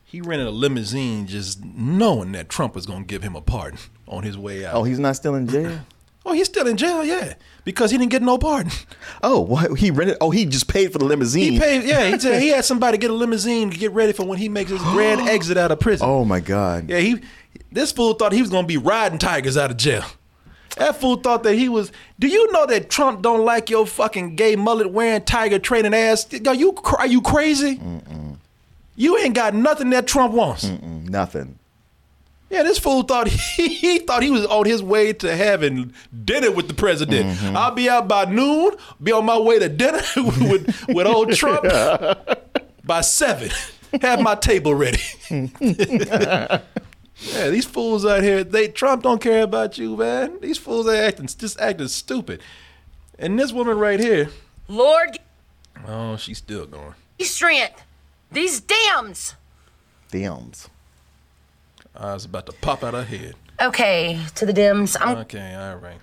he rented a limousine just knowing that Trump was going to give him a pardon on his way out. Oh, he's not still in jail? Oh, he's still in jail, yeah, because he didn't get no pardon. Oh, well, he rented. Oh, he just paid for the limousine. He paid, yeah. He said he had somebody get a limousine to get ready for when he makes his grand exit out of prison. Oh my God! Yeah, he. This fool thought he was gonna be riding tigers out of jail. That fool thought that he was. Do you know that Trump don't like your fucking gay mullet wearing tiger training ass? Yo, you are you crazy? Mm-mm. You ain't got nothing that Trump wants. Mm-mm, nothing. Yeah, this fool thought he, he thought he was on his way to having dinner with the president. Mm-hmm. I'll be out by noon, be on my way to dinner with, with old Trump yeah. by seven. Have my table ready. Yeah, these fools out here, they Trump don't care about you, man. These fools are acting just acting stupid. And this woman right here. Lord. Oh, she's still going. Strength. These dams. Dams. I was about to pop out her head. Okay, to the dims. I'm... Okay, all right.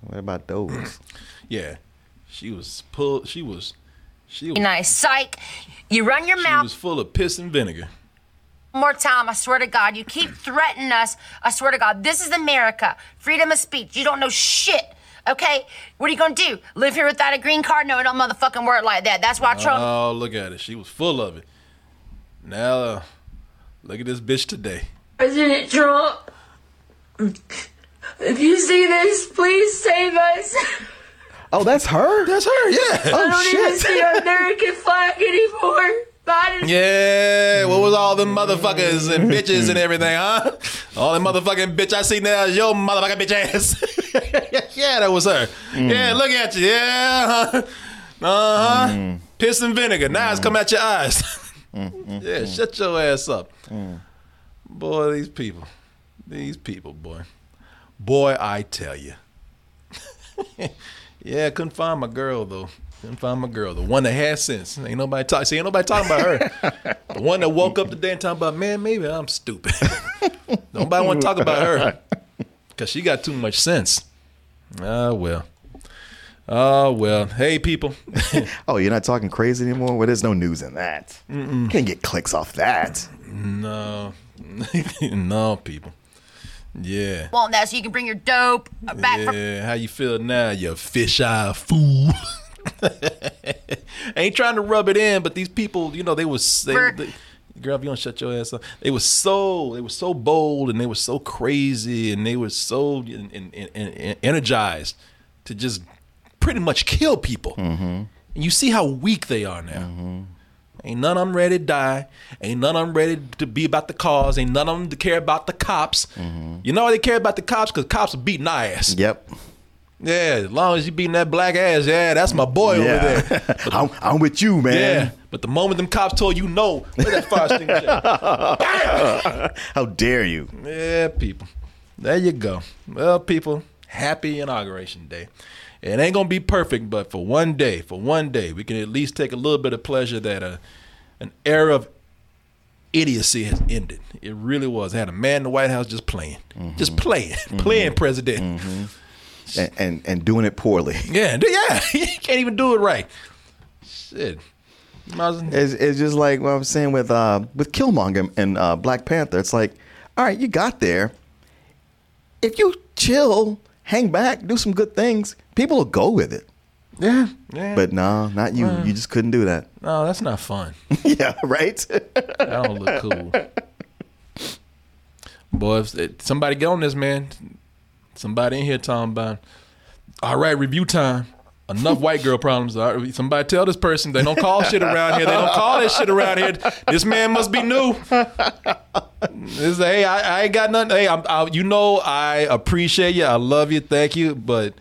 What about those? Yeah, she was pulled. She was. She was nice. Psych. You run your she mouth. She was full of piss and vinegar. One more time, I swear to God, you keep threatening us. I swear to God, this is America. Freedom of speech. You don't know shit. Okay, what are you gonna do? Live here without a green card? No, it don't motherfucking work like that. That's why Trump. Oh, look at it. She was full of it. Now, uh, look at this bitch today. President Trump, if you see this, please save us. Oh, that's her? That's her, yeah. Oh, I don't shit. even see an American flag anymore. Biden. Yeah, what was all them motherfuckers and bitches and everything, huh? All them motherfucking bitch I see now is your motherfucking bitch ass. Yeah, that was her. Mm. Yeah, look at you. Yeah, huh? Uh-huh. Mm. Piss and vinegar. Now mm. it's come out your eyes. Mm. Yeah, mm. shut your ass up. Mm. Boy, these people, these people, boy, boy, I tell you. Yeah, couldn't find my girl though. Couldn't find my girl, the one that has sense. Ain't nobody talking. See, ain't nobody talking about her. The one that woke up today and talking about, man, maybe I'm stupid. Nobody want to talk about her because she got too much sense. Ah well, ah well. Hey people. Oh, you're not talking crazy anymore? Well, there's no news in that. Mm-mm. Can't get clicks off that. No. No, people. Yeah. Well, now so you can bring your dope back. Yeah, from- how you feel now, you fish-eye fool? Ain't trying to rub it in, but these people, you know, they was they, they girl, if you don't shut your ass up. They were so, they were so bold, and they were so crazy, and they were so in, in, in, in energized to just pretty much kill people. Mm-hmm. And you see how weak they are now. Mm-hmm. Ain't none of them ready to die. Ain't none of them ready to be about the cause. Ain't none of them to care about the cops. Mm-hmm. You know why they care about the cops? Because cops are beating our ass. Yep. Yeah, as long as you beating that black ass, yeah, that's my boy yeah. over there. But, I'm, I'm with you, man. Yeah, but the moment them cops told you no, where that fire extinguisher at? How dare you? Yeah, people. There you go. Well, people, happy Inauguration Day. It ain't going to be perfect, but for one day, for one day, we can at least take a little bit of pleasure that uh, an era of idiocy has ended. It really was. I had a man in the White House just playing. Mm-hmm. Just playing. Mm-hmm. Playing president. Mm-hmm. And, and and doing it poorly. Yeah, yeah. You can't even do it right. Shit. It's, it's just like what I was saying with, uh, with Killmonger and uh, Black Panther. It's like, all right, you got there. If you chill... hang back, do some good things. People will go with it. Yeah, yeah. But no, not you. Uh, you just couldn't do that. No, that's not fun. Yeah, right? That don't look cool. Boy, if it, somebody get on this, man. Somebody in here talking about, all right, review time. Enough white girl problems. All right, somebody tell this person they don't call shit around here. They don't call that shit around here. This man must be new. This, hey, I, I ain't got nothing. Hey, I'm, I, you know, I appreciate you. I love you. Thank you. But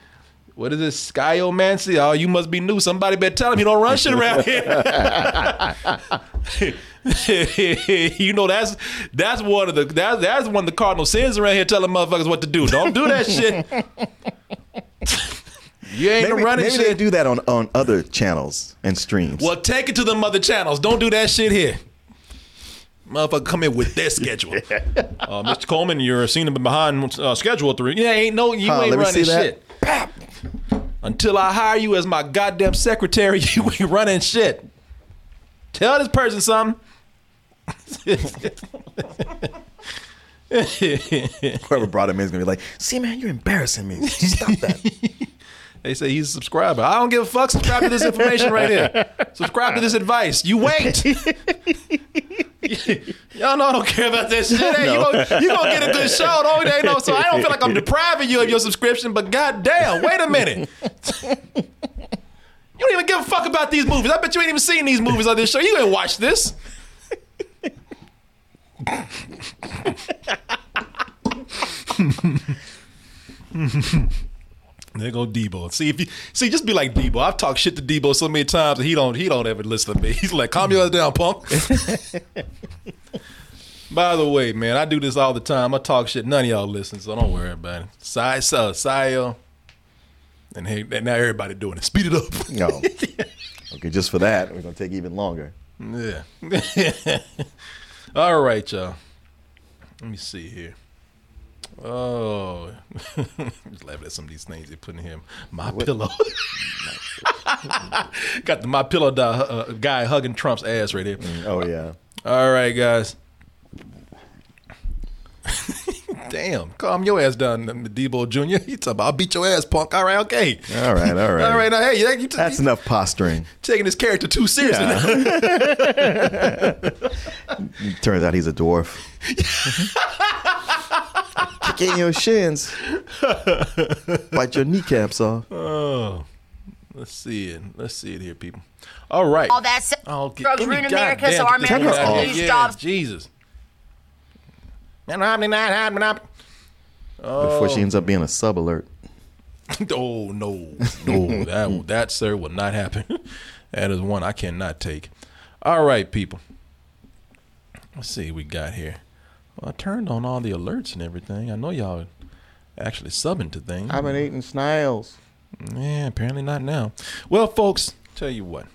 what is this? Skyomancy? Oh, you must be new. Somebody better tell him you don't run shit around here. You know, that's that's one of the that's that's one of the cardinal sins around here. Telling motherfuckers what to do. Don't do that shit. You ain't maybe, running maybe shit. Maybe they do that on, on other channels and streams. Well, take it to them other channels. Don't do that shit here. Motherfucker, come in with their schedule. Yeah. uh, Mister Coleman, you're seen him behind uh, schedule three. Yeah, ain't no, you huh, ain't running shit. Pap. Until I hire you as my goddamn secretary, you ain't running shit. Tell this person something. Whoever brought him in is going to be like, see, man, you're embarrassing me. Stop that. They say he's a subscriber. I don't give a fuck. Subscribe to this information right here. Subscribe to this advice. You wait. Y'all know I don't care about that shit. Hey, no. You're gonna, you gonna get a good show. Don't they know? So I don't feel like I'm depriving you of your subscription, but goddamn, wait a minute. You don't even give a fuck about these movies. I bet you ain't even seen these movies on this show. You ain't watched this. There go Debo. See if you see, just be like Debo. I've talked shit to Debo so many times that he don't he don't ever listen to me. He's like, calm your ass down, punk. By the way, man, I do this all the time. I talk shit. None of y'all listen, so don't worry about it. Sai, Sai, Sai, and hey, now everybody doing it. Speed it up. No. Okay, just for that, we're gonna take even longer. Yeah. All right, y'all. Let me see here. Oh, just laughing at some of these things they put in here. My what? Pillow. Got the My Pillow di- uh, guy hugging Trump's ass right here. Mm, oh, yeah. All right, guys. Damn, calm your ass down, Debo Junior He talking about, I'll beat your ass, punk. All right, okay. All right, all right. All right, now, hey. You, you, That's you, enough posturing. Taking this character too seriously. Yeah. Turns out he's a dwarf. Get your shins. Bite your kneecaps off. Oh, let's see it. Let's see it here, people. All right. All that drugs ruin America, so our men have to lose jobs. Jesus. Oh. Before she ends up being a sub alert. Oh, no. No, that, that, sir, will not happen. That is one I cannot take. All right, people. Let's see what we got here. I turned on all the alerts and everything. I know y'all actually subbing to things. I've been eating snails. Yeah, apparently not now. Well, folks, tell you what.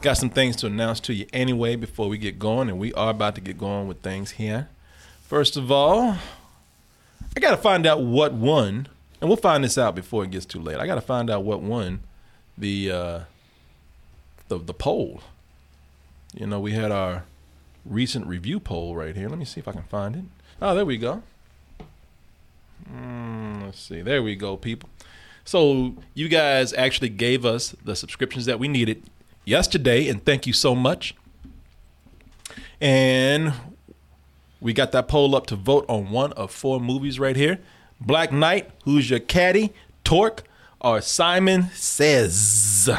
Got some things to announce to you anyway before we get going, and we are about to get going with things here. First of all, I got to find out what won, and we'll find this out before it gets too late. I got to find out what won the, uh, the, the poll. You know, we had our recent review poll right here. Let me see if I can find it. Oh, there we go. Mm, let's see. There we go, people. So you guys actually gave us the subscriptions that we needed yesterday, and thank you so much. And we got that poll up to vote on one of four movies right here. Black Knight, Who's Your Caddy, Torque, or Simon Says.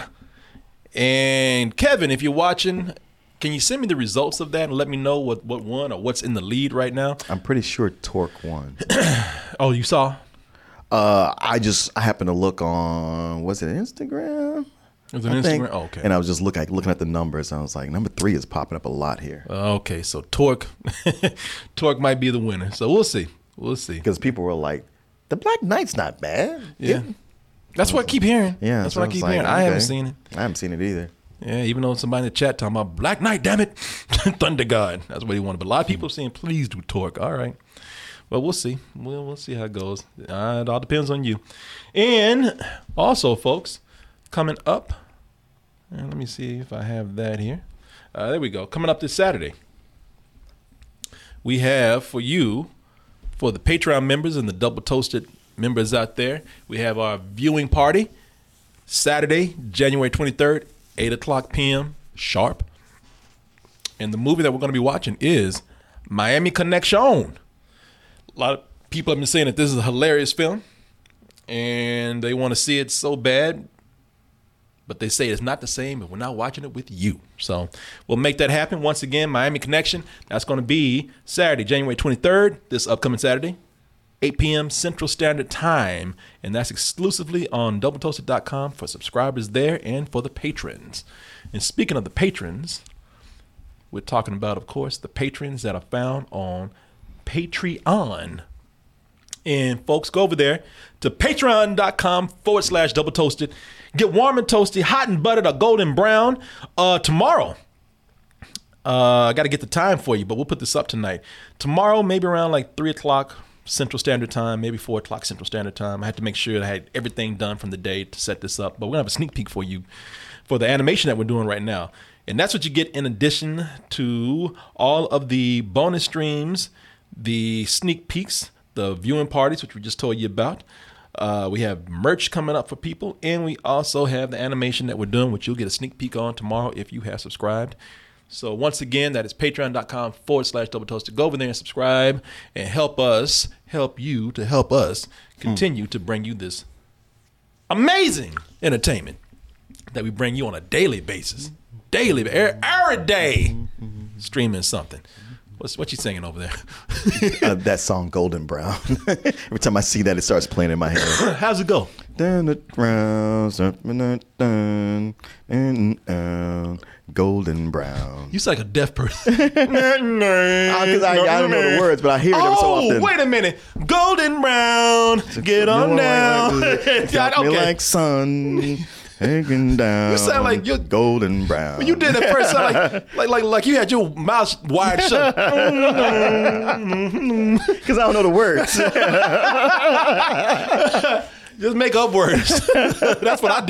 And Kevin, if you're watching, can you send me the results of that and let me know what, what won or what's in the lead right now? I'm pretty sure Torque won. Oh, you saw? Uh, I just I happened to look on, was it Instagram? It was on Instagram? Think, oh, okay. And I was just look, like, looking at the numbers, and I was like, number three is popping up a lot here. Uh, okay, so Torque, Torque might be the winner. So we'll see. We'll see. Because people were like, the Black Knight's not bad. Yeah. It, That's what I keep hearing. Yeah, that's so what I keep like, hearing. Okay. I haven't seen it. I haven't seen it either. Yeah, even though somebody in the chat talking about Black Knight, damn it, Thunder God. That's what he wanted. But a lot of people saying, please do Torque. All right. Well, we'll see. We'll, we'll see how it goes. Uh, it all depends on you. And also, folks, coming up, let me see if I have that here. Uh, there we go. Coming up this Saturday, we have for you, for the Patreon members and the Double Toasted members out there, we have our viewing party Saturday, January twenty-third, eight o'clock p.m. sharp. And the movie that we're going to be watching is Miami Connection. A lot of people have been saying that this is a hilarious film and they want to see it so bad, but they say it's not the same and we're not watching it with you. So we'll make that happen. Once again, Miami Connection, that's going to be Saturday, January twenty-third, this upcoming Saturday, eight p.m. Central Standard Time, and that's exclusively on double toasted dot com for subscribers there and for the patrons. And speaking of the patrons, we're talking about, of course, the patrons that are found on Patreon. And folks, go over there to patreon.com forward slash double toasted. Get warm and toasty, hot and buttered, or golden brown. Uh, tomorrow, uh, I got to get the time for you, but we'll put this up tonight. Tomorrow, maybe around like three o'clock Central Standard Time, maybe four o'clock Central Standard Time. I had to make sure that I had everything done from the day to set this up. But we're going to have a sneak peek for you for the animation that we're doing right now. And that's what you get in addition to all of the bonus streams, the sneak peeks, the viewing parties, which we just told you about. Uh, we have merch coming up for people. And we also have the animation that we're doing, which you'll get a sneak peek on tomorrow if you have subscribed. So once again, that is patreon.com forward slash double toasted. Go over there and subscribe and help us, help you to help us continue mm. to bring you this amazing entertainment that we bring you on a daily basis. Daily, every, every day, streaming something. What's, what you singing over there? uh, that song, Golden Brown. Every time I see that, it starts playing in my head. How's it go? Down the rounds, dun, and down. Golden brown. You sound like a deaf person. Because I, I don't know the words, but I hear it every oh, so often. Oh, wait a minute. Golden brown. So get on down. Like it got okay. me like sun. Hanging down. You sound like you're golden brown. When you did that first sound like, like, like, like you had your mouth wide shut. Because I don't know the words. Just make up words. That's what I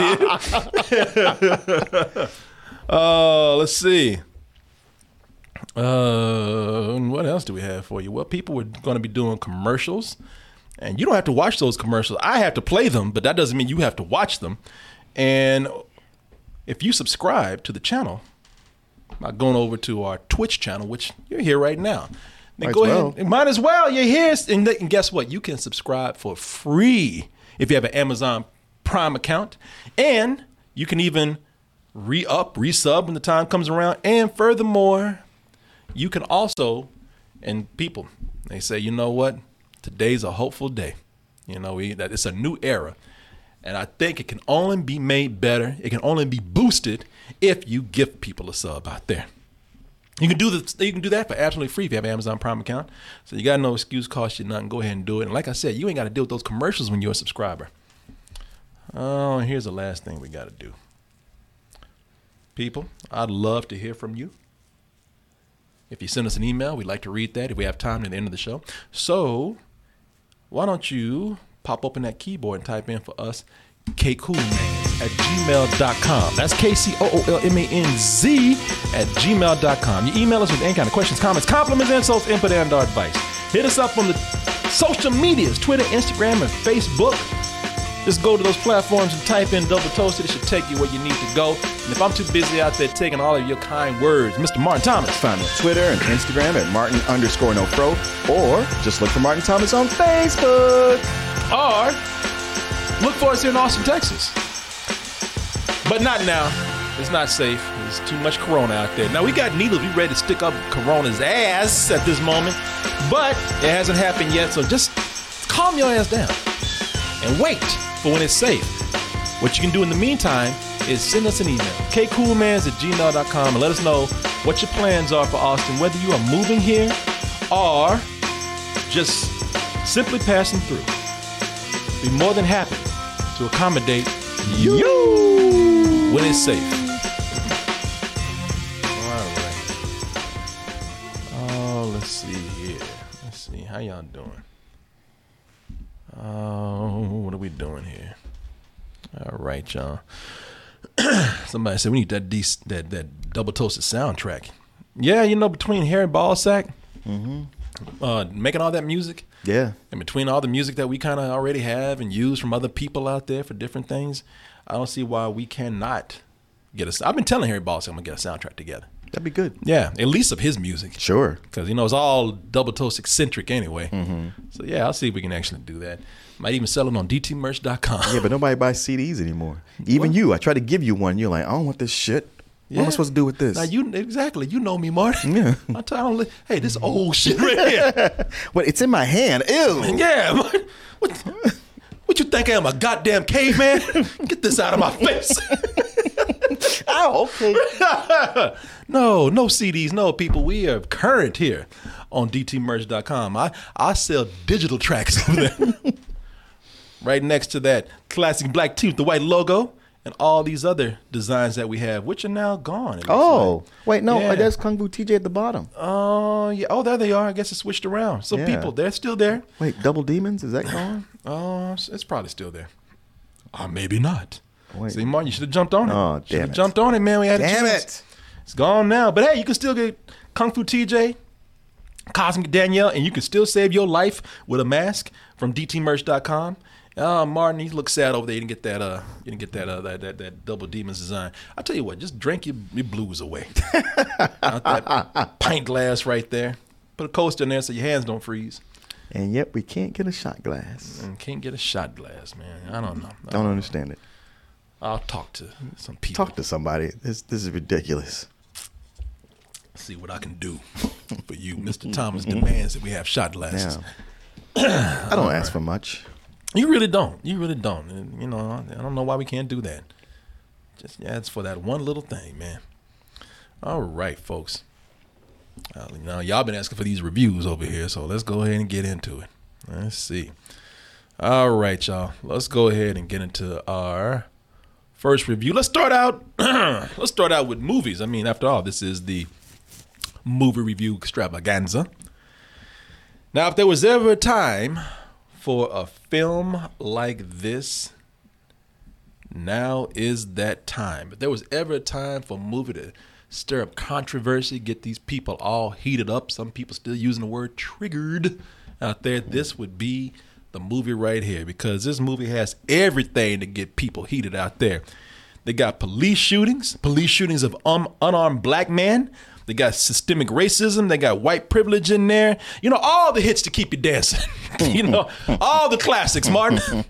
did. Uh, let's see. Uh, what else do we have for you? Well, people are going to be doing commercials, and you don't have to watch those commercials. I have to play them, but that doesn't mean you have to watch them. And if you subscribe to the channel by going over to our Twitch channel, which you're here right now, then might go well. ahead. And might as well. You're here, and, and guess what? You can subscribe for free if you have an Amazon Prime account, and you can even re-up, re-sub when the time comes around. And furthermore, you can also, and people, they say, you know what? Today's a hopeful day. You know, we, that it's a new era. And I think it can only be made better. It can only be boosted if you give people a sub out there. You can do this, you can do that for absolutely free if you have an Amazon Prime account. So you got no excuse, cost you nothing. Go ahead and do it. And like I said, you ain't got to deal with those commercials when you're a subscriber. Oh, here's the last thing we got to do. People, I'd love to hear from you. If you send us an email, we'd like to read that if we have time at the end of the show. So why don't you pop open that keyboard and type in for us, kcoolman at gmail dot com. That's K C O O L M A N Z at gmail dot com. You email us with any kind of questions, comments, compliments, insults, input, and our advice. Hit us up on the social medias, Twitter, Instagram, and Facebook. Just go to those platforms and type in Double Toasted. It should take you where you need to go. And if I'm too busy out there taking all of your kind words, Mister Martin Thomas. Find me on Twitter and Instagram at Martin underscore no pro, or just look for Martin Thomas on Facebook. Or look for us here in Austin, Texas. But not now. It's not safe. There's too much corona out there. Now, we got needles. We ready to stick up corona's ass at this moment. But it hasn't happened yet, so just calm your ass down and wait for when it's safe. What you can do in the meantime is send us an email, k cool mans at gmail dot com, and let us know what your plans are for Austin, whether you are moving here or just simply passing through. Be more than happy to accommodate you, you. when it's safe. How y'all doing? Oh, uh, what are we doing here? All right, y'all. Somebody said we need that de- that that double toasted soundtrack. Yeah, you know, between Harry Ballsack, mm-hmm. uh, making all that music, yeah, and between all the music that we kind of already have and use from other people out there for different things, I don't see why we cannot get a. I've been telling Harry Ballsack I'm gonna get a soundtrack together. That'd be good. Yeah, at least of his music. Sure. Because, you know, it's all Double Toast eccentric anyway. Mm-hmm. So, yeah, I'll see if we can actually do that. Might even sell it on D T merch dot com. Yeah, but nobody buys C Ds anymore. Even what? You. I try to give you one. You're like, I don't want this shit. Yeah. What am I supposed to do with this? Now you exactly. You know me, Martin. Yeah. I tell, hey, this old shit right here. Well, it's in my hand. Ew. Yeah. What, what, what you think I am, a goddamn caveman? Get this out of my face. Ow, okay. No, no C Ds, no, people. We are current here on D T merch dot com. I, I sell digital tracks over there. Right next to that classic black tee with the white logo and all these other designs that we have, which are now gone. Oh, like. wait, no, yeah. That's Kung Fu T J at the bottom. Oh, uh, yeah. Oh, there they are. I guess it switched around. So, yeah. People, they're still there. Wait, Double Demons? Is that gone? Oh, uh, it's probably still there. Or maybe not. Wait. See, Martin, you should have jumped on it. Oh, damn it. Jumped on it, man. We had damn a chance. It. It's gone now. But hey, you can still get Kung Fu T J, Cosmic Danielle, and you can still save your life with a mask from D T merch dot com. Uh, Martin, he looks sad over there. You didn't get that uh you didn't get that uh that that, that Double Demons design. I tell you what, just drink your, your blues away. Out that pint glass right there. Put a coaster in there so your hands don't freeze. And yet we can't get a shot glass. And can't get a shot glass, man. I don't know. I don't, don't understand know. it. I'll talk to some people. Talk to somebody. This this is ridiculous. See what I can do for you. Mister Thomas demands that we have shot glasses. I don't ask for much. You really don't. You really don't. And, you know, I don't know why we can't do that. Just yeah, it's for that one little thing, man. All right, folks. Uh, now y'all been asking for these reviews over here, so let's go ahead and get into it. Let's see. All right, y'all. Let's go ahead and get into our first review. Let's start out. Let's start out with movies. I mean, after all, this is the movie review extravaganza. Now, if there was ever a time for a film like this, now is that time. If there was ever a time for a movie to stir up controversy, get these people all heated up, some people still using the word triggered out there, this would be the movie right here, because this movie has everything to get people heated out there. They got police shootings, police shootings of um, unarmed black men. They got systemic racism. They got white privilege in there. You know, all the hits to keep you dancing. You know, all the classics, Martin.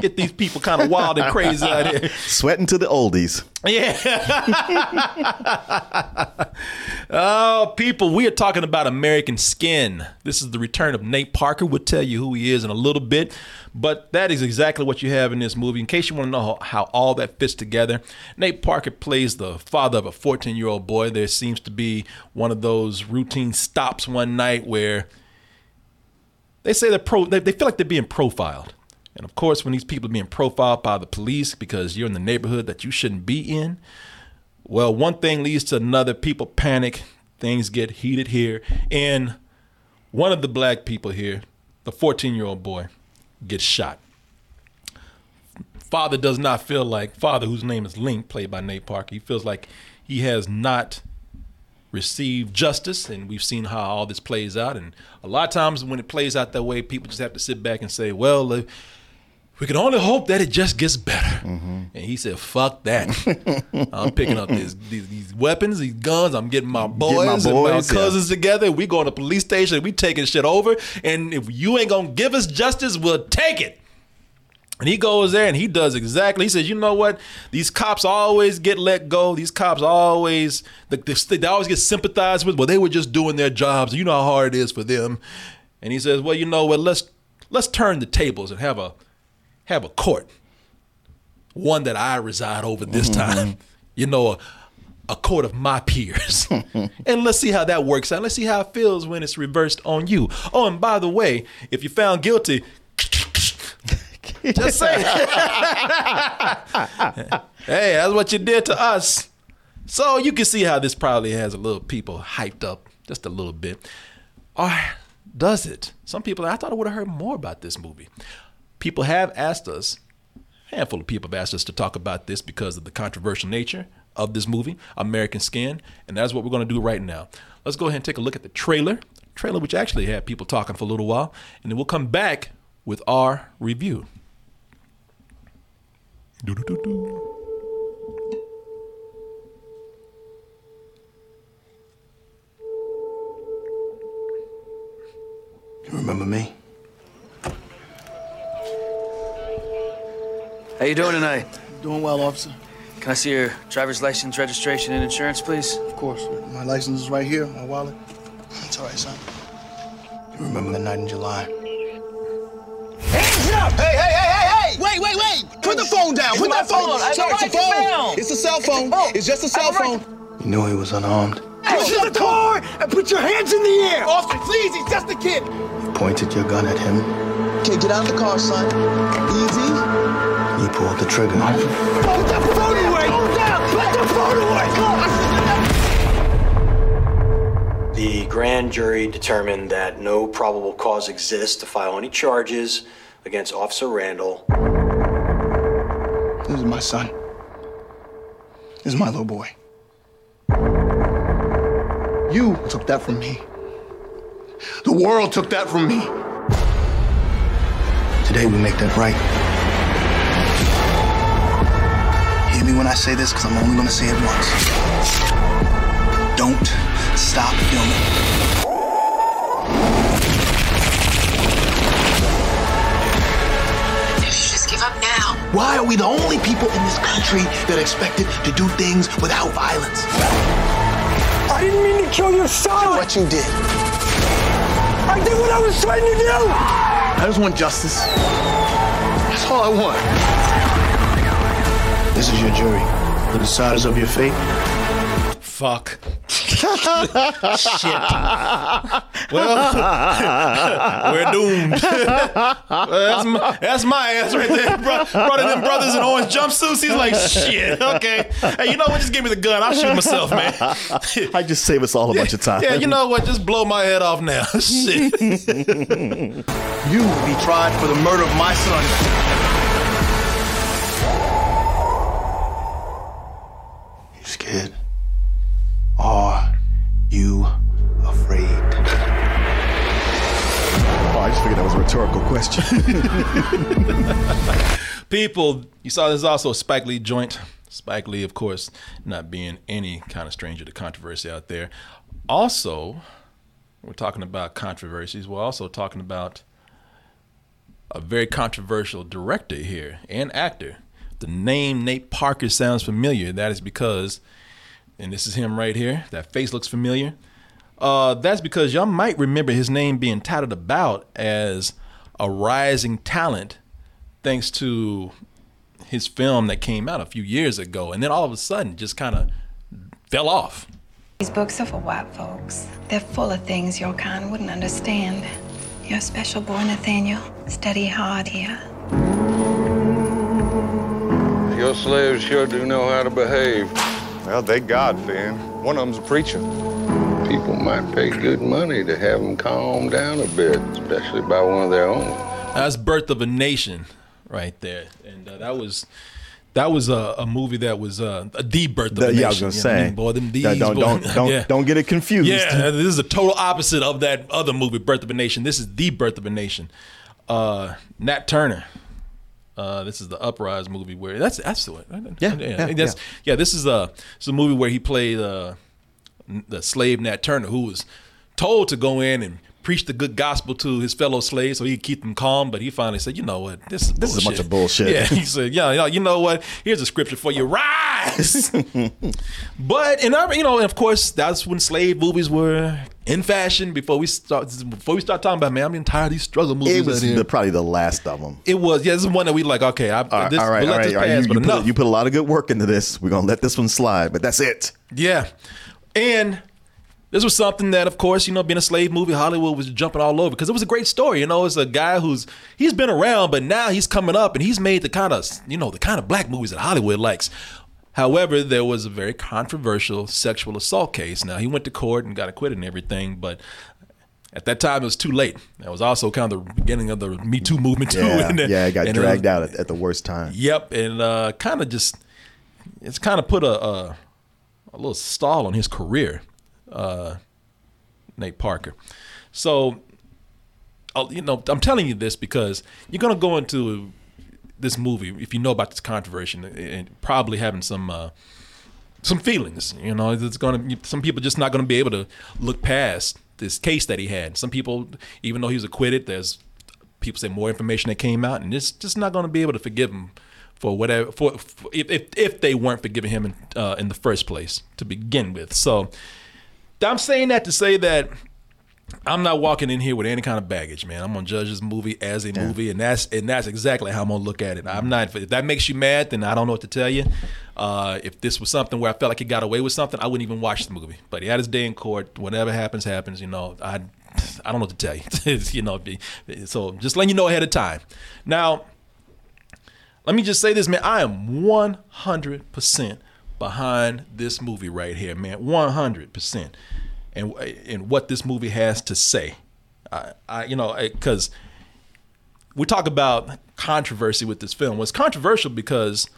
Get these people kind of wild and crazy out here. Sweating to the oldies. Yeah. Oh, people, we are talking about American Skin. This is the return of Nate Parker. We'll tell you who he is in a little bit. But that is exactly what you have in this movie. In case you want to know how, how all that fits together, Nate Parker plays the father of a fourteen-year-old boy. There seems to be one of those routine stops one night where they say they're pro, they, they feel like they're being profiled. And of course, when these people are being profiled by the police because you're in the neighborhood that you shouldn't be in, well, one thing leads to another. People panic. Things get heated here. And one of the black people here, the fourteen-year-old boy, gets shot. Father does not feel like, father whose name is Link, played by Nate Parker, he feels like he has not receive justice, and we've seen how all this plays out. And a lot of times when it plays out that way, people just have to sit back and say, well, we can only hope that it just gets better. Mm-hmm. And he said, fuck that. I'm picking up this, these, these weapons, these guns. I'm getting my boys, Get my boys and my cousins yeah. together. We going to the police station. We taking shit over. And if you ain't going to give us justice, we'll take it. And he goes there and he does exactly. He says, you know what? These cops always get let go. These cops always, they, they always get sympathized with. Well, they were just doing their jobs. You know how hard it is for them. And he says, well, you know what? Let's let's turn the tables and have a have a court. One that I reside over this mm-hmm. time. You know, a, a court of my peers. And let's see how that works out. Let's see how it feels when it's reversed on you. Oh, and by the way, if you're found guilty, just say, hey, that's what you did to us. So you can see how this probably has a little people hyped up just a little bit. Or does it? Some people, I thought I would have heard more about this movie. People have asked us, a handful of people have asked us to talk about this because of the controversial nature of this movie, American Skin. And that's what we're going to do right now. Let's go ahead and take a look at the trailer. Trailer, which actually had people talking for a little while. And then we'll come back with our review. Do, do, do, do. You remember me? How you doing tonight? Doing well, officer. Can I see your driver's license, registration, and insurance, please? Of course. My license is right here, my wallet. It's all right, son. You remember the night in July? Hands up! Hey, hey, hey, hey, hey! Wait, wait, wait! Put the phone down! It's Put that phone, phone. down! Sorry, it's a phone! It's a cell phone! It's, it's just a cell phone! Right. You knew he was unarmed. Push in the car and put your hands in the air! Officer, please, he's just a kid! You pointed your gun at him. Okay, get out of the car, son. Easy. You pulled the trigger. Put the phone away! Put down! Put the phone away! The grand jury determined that no probable cause exists to file any charges against Officer Randall. This is my son. This is my little boy. You took that from me. The world took that from me. Today we make that right. Hear me when I say this, because I'm only going to say it once. Don't stop filming. If you just give up now. Why are we the only people in this country that are expected to do things without violence? I didn't mean to kill your son. What you did. I did what I was trying to do. I just want justice. That's all I want. This is your jury, the deciders of your fate. Fuck. Shit. Well, we're doomed. That's my, that's my ass right there. Bro, brought in them brothers in orange jumpsuits. He's like, shit, okay. Hey, you know what? Just give me the gun. I'll shoot myself, man. I just save us all a bunch of time. Yeah, you know what? Just blow my head off now. Shit. You will be tried for the murder of my son. You scared? Are you afraid? Oh, I just figured that was a rhetorical question. People, you saw there's also a Spike Lee joint. Spike Lee, of course, not being any kind of stranger to controversy out there. Also, we're talking about controversies. We're also talking about a very controversial director here and actor. The name Nate Parker sounds familiar. That is because... and this is him right here. That face looks familiar. Uh, that's because y'all might remember his name being touted about as a rising talent thanks to his film that came out a few years ago. And then all of a sudden just kind of fell off. These books are for white folks. They're full of things your kind wouldn't understand. You're a special boy, Nathaniel. Study hard here. Your slaves sure do know how to behave. Well, they God-fearing. One of them's a preacher. People might pay good money to have them calm down a bit, especially by one of their own. That's Birth of a Nation right there. And uh, that was that was uh, a movie that was uh, the Birth of the, a Nation. Yeah, I was going to say. I mean, boy, them D's, don't, boy. Don't, don't, yeah. don't get it confused. Yeah, this is the total opposite of that other movie, Birth of a Nation. This is the Birth of a Nation. Uh, Nat Turner. Uh, this is the Uprise movie where that's that's the one. Yeah, yeah, yeah, that's, yeah. yeah this is a it's a movie where he played uh, the slave Nat Turner, who was told to go in and preach the good gospel to his fellow slaves so he could keep them calm. But he finally said, "You know what? This is this bullshit. is a bunch of bullshit." Yeah, he said, "Yeah, you know what? Here's a scripture for you. Rise." But and I, you know, and of course, that's when slave movies were in fashion. Before we start, before we start talking about, man, I'm tired of these struggle movies. It was the, probably the last of them. It was, yeah. This is one that we like. Okay, I, all right, this, all right, we'll all right. All pass, you, you, put, you put a lot of good work into this. We're gonna let this one slide, but that's it. Yeah, and this was something that, of course, you know, being a slave movie, Hollywood was jumping all over because it was a great story. You know, it's a guy who's he's been around, but now he's coming up and he's made the kind of you know the kind of black movies that Hollywood likes. However, there was a very controversial sexual assault case. Now, he went to court and got acquitted and everything, but at that time, it was too late. That was also kind of the beginning of the Me Too movement, too. Yeah, and, yeah it got dragged it was, out at, at the worst time. Yep, and uh, kind of just, it's kind of put a, a, a little stall on his career, uh, Nate Parker. So, I'll, you know, I'm telling you this because you're going to go into this movie, if you know about this controversy, and probably having some uh, some feelings, you know, it's gonna. Some people just not gonna be able to look past this case that he had. Some people, even though he was acquitted, there's people say more information that came out, and it's just not gonna be able to forgive him for whatever. For, for if, if if they weren't forgiving him in, uh, in the first place to begin with. So I'm saying that to say that I'm not walking in here with any kind of baggage, man. I'm gonna judge this movie as a yeah. movie, and that's and that's exactly how I'm gonna look at it. I'm not. If that makes you mad, then I don't know what to tell you. Uh, if this was something where I felt like he got away with something, I wouldn't even watch the movie. But he had his day in court. Whatever happens, happens. You know, I I don't know what to tell you. You know, so just letting you know ahead of time. Now, let me just say this, man. I am one hundred percent behind this movie right here, man. one hundred percent. And and what this movie has to say, I, I you know, because we talk about controversy with this film. Well, it's controversial because,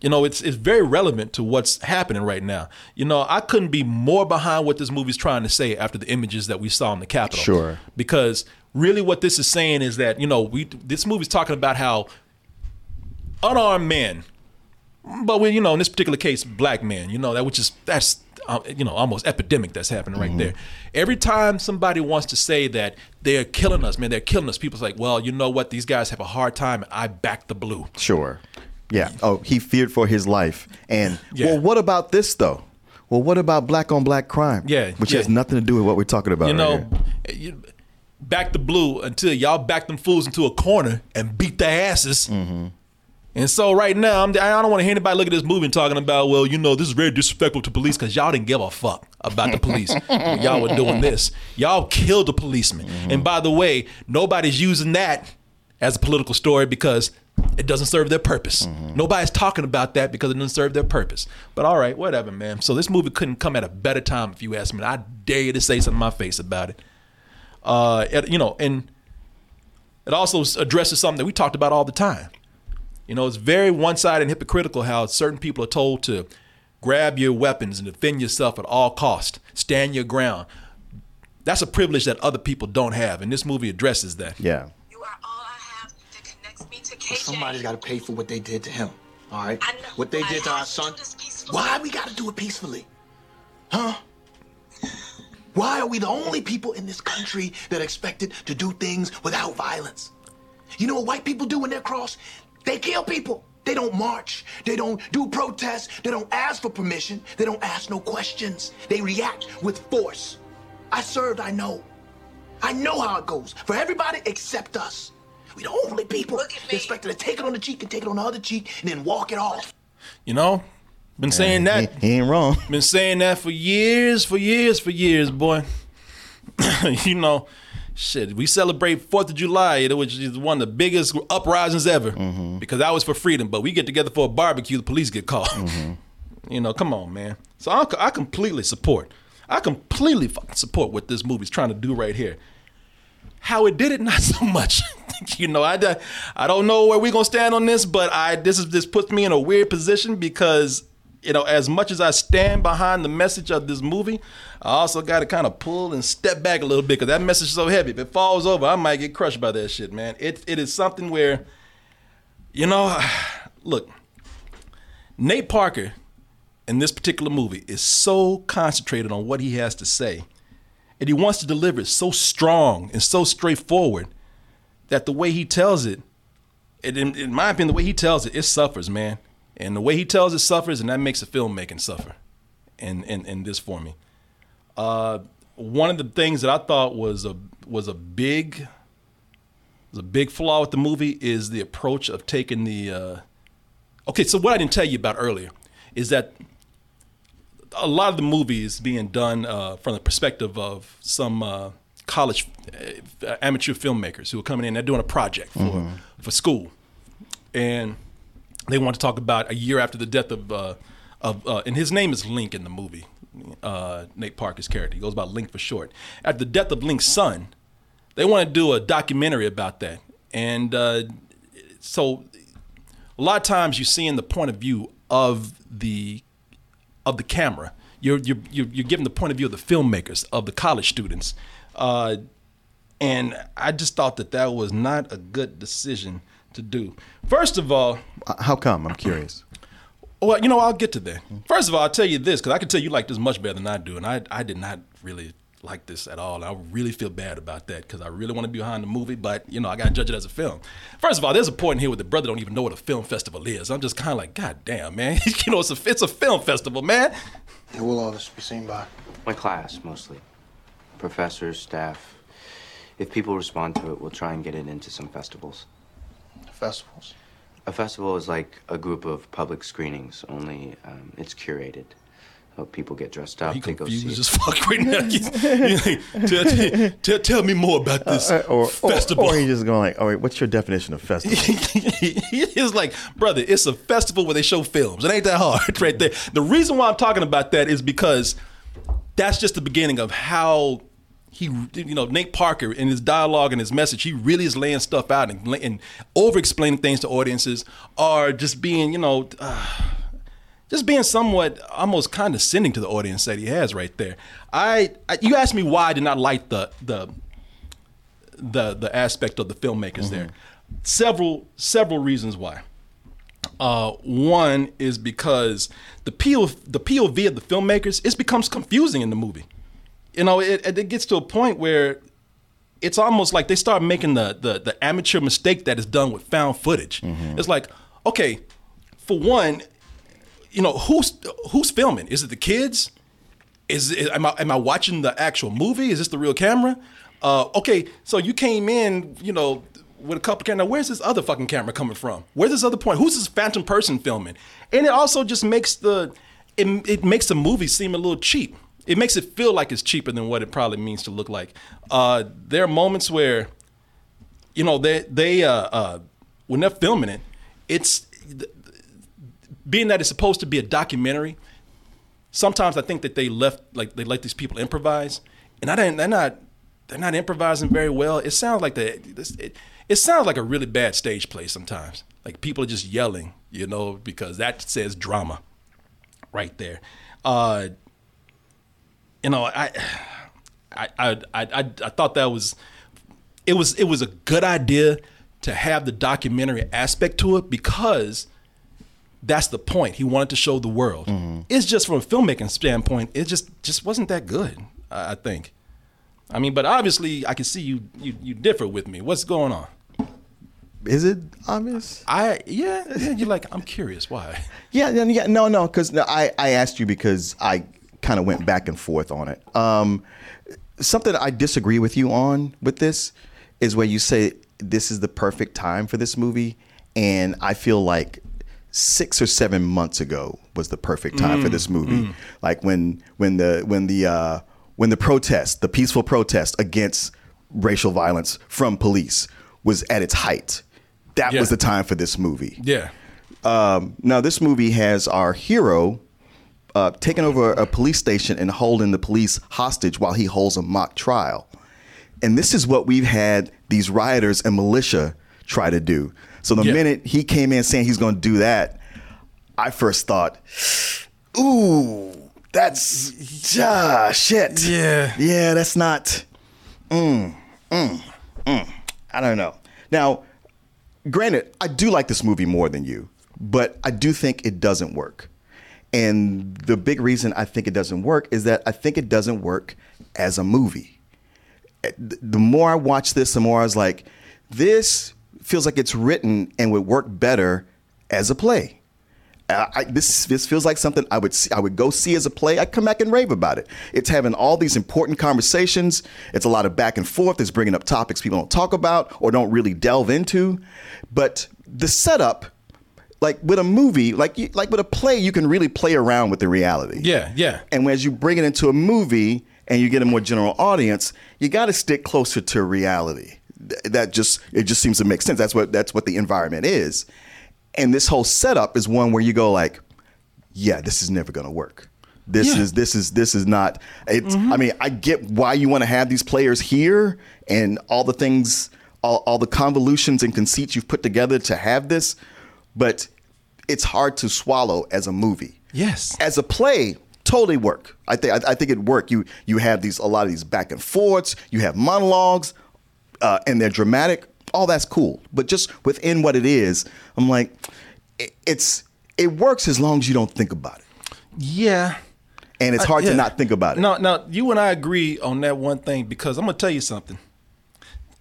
you know, it's it's very relevant to what's happening right now. You know, I couldn't be more behind what this movie's trying to say after the images that we saw in the Capitol. Sure. Because really, what this is saying is that you know we this movie's talking about how unarmed men, but we you know in this particular case, black men, you know that which is that's. Uh, you know, almost epidemic that's happening right mm-hmm. there. Every time somebody wants to say that they're killing us, man, they're killing us. People's like, well, you know what? These guys have a hard time. And I back the blue. Sure. Yeah. Oh, he feared for his life. And yeah. well, what about this though? Well, what about black on black crime? Yeah. Which yeah. has nothing to do with what we're talking about. You know, right here. Back the blue until y'all back them fools into a corner and beat their asses. Mm-hmm. And so right now, I'm, I don't want to hear anybody look at this movie and talking about, well, you know, this is very disrespectful to police because y'all didn't give a fuck about the police when y'all were doing this. Y'all killed a policeman. Mm-hmm. And by the way, nobody's using that as a political story because it doesn't serve their purpose. Mm-hmm. Nobody's talking about that because it doesn't serve their purpose. But all right, whatever, man. So this movie couldn't come at a better time if you ask me. I dare you to say something in my face about it. Uh, it you know, and it also addresses something that we talked about all the time. You know, it's very one-sided and hypocritical how certain people are told to grab your weapons and defend yourself at all costs, stand your ground. That's a privilege that other people don't have, and this movie addresses that. Yeah. You are all I have that connects me to K J. Well, somebody's got to pay for what they did to him, all right? I know. What they did to our son. Why we got to do it peacefully? Huh? Why are we the only people in this country that are expected to do things without violence? You know what white people do when they're cross? They kill people. They don't march. They don't do protests. They don't ask for permission. They don't ask no questions. They react with force. I served, I know. I know how it goes for everybody except us. We're the only people expected to take it on the cheek and take it on the other cheek and then walk it off. You know, been saying that. He, he ain't wrong. Been saying that for years, for years, for years, boy. You know. Shit, we celebrate fourth of July, which is one of the biggest uprisings ever, mm-hmm. because that was for freedom. But we get together for a barbecue, the police get called. Mm-hmm. You know, come on, man. So I, I completely support. I completely fucking support what this movie's trying to do right here. How it did it, not so much. You know, I, I don't know where we're going to stand on this, but I this is this puts me in a weird position because, you know, as much as I stand behind the message of this movie, I also got to kind of pull and step back a little bit because that message is so heavy. If it falls over, I might get crushed by that shit, man. It, it is something where You know, look, Nate Parker in this particular movie is so concentrated on what he has to say, and he wants to deliver it so strong and so straightforward that the way he tells it, it in, in my opinion, the way he tells it, it suffers, man. And the way he tells it suffers, and that makes the filmmaking suffer in, in, in this for me. Uh, one of the things that I thought was a was a big was a big flaw with the movie is the approach of taking the... Uh, okay, so what I didn't tell you about earlier is that a lot of the movie is being done uh, from the perspective of some uh, college uh, amateur filmmakers who are coming in. They're doing a project for, mm-hmm. for school. And they want to talk about a year after the death of... Uh, of uh, and his name is Link in the movie. Uh, Nate Parker's character. He goes by Link for short. After the death of Link's son, they want to do a documentary about that. And uh, so a lot of times you see in the point of view of the of the camera. You're you're you're given the point of view of the filmmakers, of the college students. Uh, and I just thought that that was not a good decision to do. First of all, how come? I'm curious. Well, you know, I'll get to that. First of all, I'll tell you this, because I can tell you like this much better than I do, and I I did not really like this at all. I really feel bad about that, because I really want to be behind the movie, but, you know, I got to judge it as a film. First of all, there's a point in here where the brother don't even know what a film festival is. I'm just kind of like, God damn, man. You know, it's a, it's a film festival, man. It will all this be seen by? My class, mostly. Professors, staff. If people respond to it, we'll try and get it into some festivals. Festivals? A festival is like a group of public screenings, only um, it's curated. So people get dressed up, they go see it. Just fuck right now. tell, tell, tell, tell me more about this uh, or, festival. Or, or you're just going like, all right, what's your definition of festival? It's like, brother, it's a festival where they show films. It ain't that hard right there. The reason why I'm talking about that is because that's just the beginning of how... He, you know, Nate Parker in his dialogue and his message, he really is laying stuff out and, and over-explaining things to audiences, or just being, you know, uh, just being somewhat almost condescending to the audience that he has right there. I, I you asked me why I did not like the the the the aspect of the filmmakers mm-hmm. there. Several several reasons why. Uh, one is because the P O V, the P O V of the filmmakers, it becomes confusing in the movie. You know, it it gets to a point where it's almost like they start making the the, the amateur mistake that is done with found footage. Mm-hmm. It's like, okay, for one, you know, who's who's filming? Is it the kids? Is it, am I am I watching the actual movie? Is this the real camera? Uh, okay, so you came in, you know, with a couple cameras. Now, where's this other fucking camera coming from? Where's this other point? Who's this phantom person filming? And it also just makes the it it makes the movie seem a little cheap. It makes it feel like it's cheaper than what it probably means to look like. Uh, there are moments where, you know, they they uh, uh, when they're filming it, it's being that it's supposed to be a documentary. Sometimes I think that they left like they let these people improvise, and I didn't. They're not they're not improvising very well. It sounds like the it, it sounds like a really bad stage play sometimes. Like people are just yelling, you know, because that says drama, right there. Uh, You know, I, I, I, I, I thought that was, it was, it was a good idea to have the documentary aspect to it, because that's the point. He wanted to show the world. Mm-hmm. It's just from a filmmaking standpoint, it just, just wasn't that good. I think. I mean, but obviously, I can see you, you, you differ with me. What's going on? Is it obvious? I yeah. yeah you're like, I'm curious why. Yeah, yeah, no, no, because no, I, I asked you because I. kind of went back and forth on it. Um, something I disagree with you on with this is where you say this is the perfect time for this movie, and I feel like six or seven months ago was the perfect time mm, for this movie. Mm. Like when when the when the uh, when the protest, the peaceful protest against racial violence from police was at its height. That yeah. was the time for this movie. Yeah. Um, now this movie has our hero. Uh, taking over a police station and holding the police hostage while he holds a mock trial. And this is what we've had these rioters and militia try to do. So the yeah. minute he came in saying he's going to do that, I first thought, ooh, that's ah, shit. Yeah. Yeah, that's not, mm, mm, mm, I don't know. Now, granted, I do like this movie more than you, but I do think it doesn't work. And the big reason I think it doesn't work is that I think it doesn't work as a movie. The more I watch this, the more I was like, this feels like it's written and would work better as a play. Uh, I, this this feels like something I would see, I would go see as a play. I'd come back and rave about it. It's having all these important conversations. It's a lot of back and forth. It's bringing up topics people don't talk about or don't really delve into. But the setup, like with a movie, like you, like with a play, you can really play around with the reality. Yeah, yeah. And as you bring it into a movie and you get a more general audience, you got to stick closer to reality. Th- that just it just seems to make sense. That's what that's what the environment is. And this whole setup is one where you go like, yeah, this is never going to work. This yeah. is this is this is not. It's, mm-hmm. I mean, I get why you want to have these players here and all the things, all, all the convolutions and conceits you've put together to have this. But it's hard to swallow as a movie. Yes. As a play, totally work. I think I, I think it worked. You you have these a lot of these back and forths. You have monologues uh, and they're dramatic. All that's cool, but just within what it is, I'm like, it, it's it works as long as you don't think about it. Yeah, and it's hard I, yeah. to not think about it. No, no, you and I agree on that one thing because I'm gonna tell you something.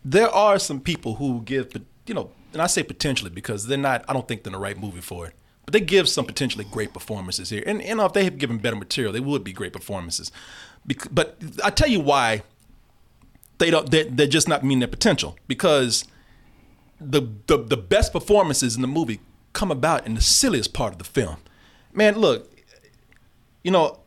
There are some people who give, you know, and I say potentially because they're not. I don't think they're in the right movie for it, but they give some potentially great performances here, and you know, if they had given better material, they would be great performances. But I tell you why they don't. They're, they're just not meeting their potential because. The, the the best performances in the movie come about in the silliest part of the film. Man, look, you know,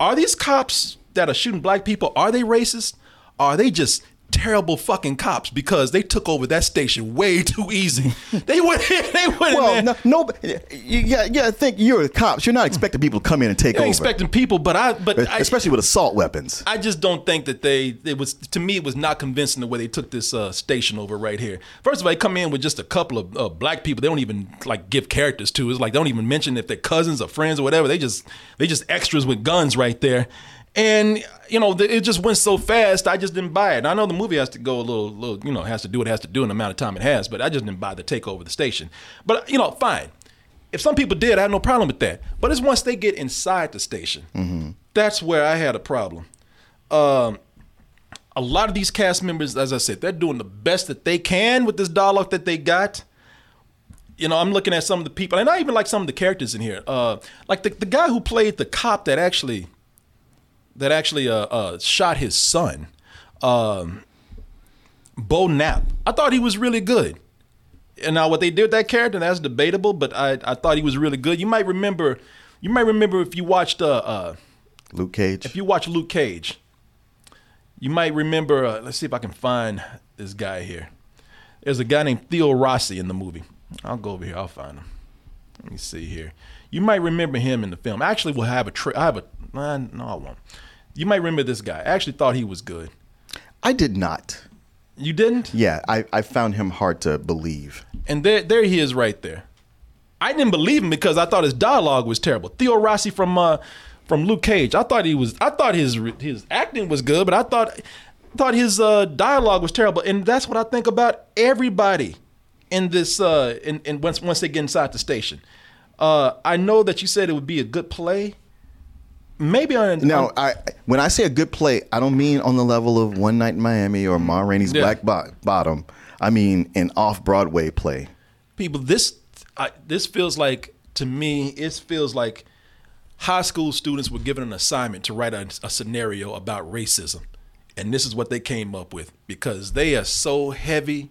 are these cops that are shooting black people, are they racist? Are they just terrible fucking cops because they took over that station way too easy? They went in, they went well, in there. No, no, you gotta think you're the cops. You're not expecting people to come in and take over. You're expecting people, but I... but Especially I, with assault weapons. I just don't think that they... It was To me, it was not convincing the way they took this uh, station over right here. First of all, they come in with just a couple of uh, black people. They don't even, like, give characters to. It's like they don't even mention if they're cousins or friends or whatever. They just they just extras with guns right there. And, you know, it just went so fast, I just didn't buy it. And I know the movie has to go a little, little, you know, has to do what it has to do in the amount of time it has, but I just didn't buy the takeover of the station. But, you know, fine. If some people did, I had no problem with that. But it's once they get inside the station, mm-hmm. that's where I had a problem. Um, a lot of these cast members, as I said, they're doing the best that they can with this dialogue that they got. You know, I'm looking at some of the people, and I even like some of the characters in here. Uh, like the, the guy who played the cop that actually... that actually uh, uh, shot his son, um, Bo Knapp. I thought he was really good. And now what they did with that character, that's debatable, but I, I thought he was really good. You might remember, you might remember if you watched uh, uh, Luke Cage. If you watch Luke Cage, you might remember. Uh, let's see if I can find this guy here. There's a guy named Theo Rossi in the movie. I'll go over here. I'll find him. Let me see here. You might remember him in the film. Actually, we'll have a. Tra- I have a. Uh, no, I won't. You might remember this guy. I actually thought he was good. I did not. You didn't? Yeah, I, I found him hard to believe. And there there he is right there. I didn't believe him because I thought his dialogue was terrible. Theo Rossi from uh, from Luke Cage. I thought he was. I thought his his acting was good, but I thought thought his uh, dialogue was terrible. And that's what I think about everybody in this. Uh, in, in once once they get inside the station, uh, I know that you said it would be a good play. Maybe on now. On, I when I say a good play, I don't mean on the level of One Night in Miami or Ma Rainey's yeah. Black Bo- Bottom. I mean an off-Broadway play. People, this I, this feels like to me. It feels like high school students were given an assignment to write a, a scenario about racism, and this is what they came up with because they are so heavy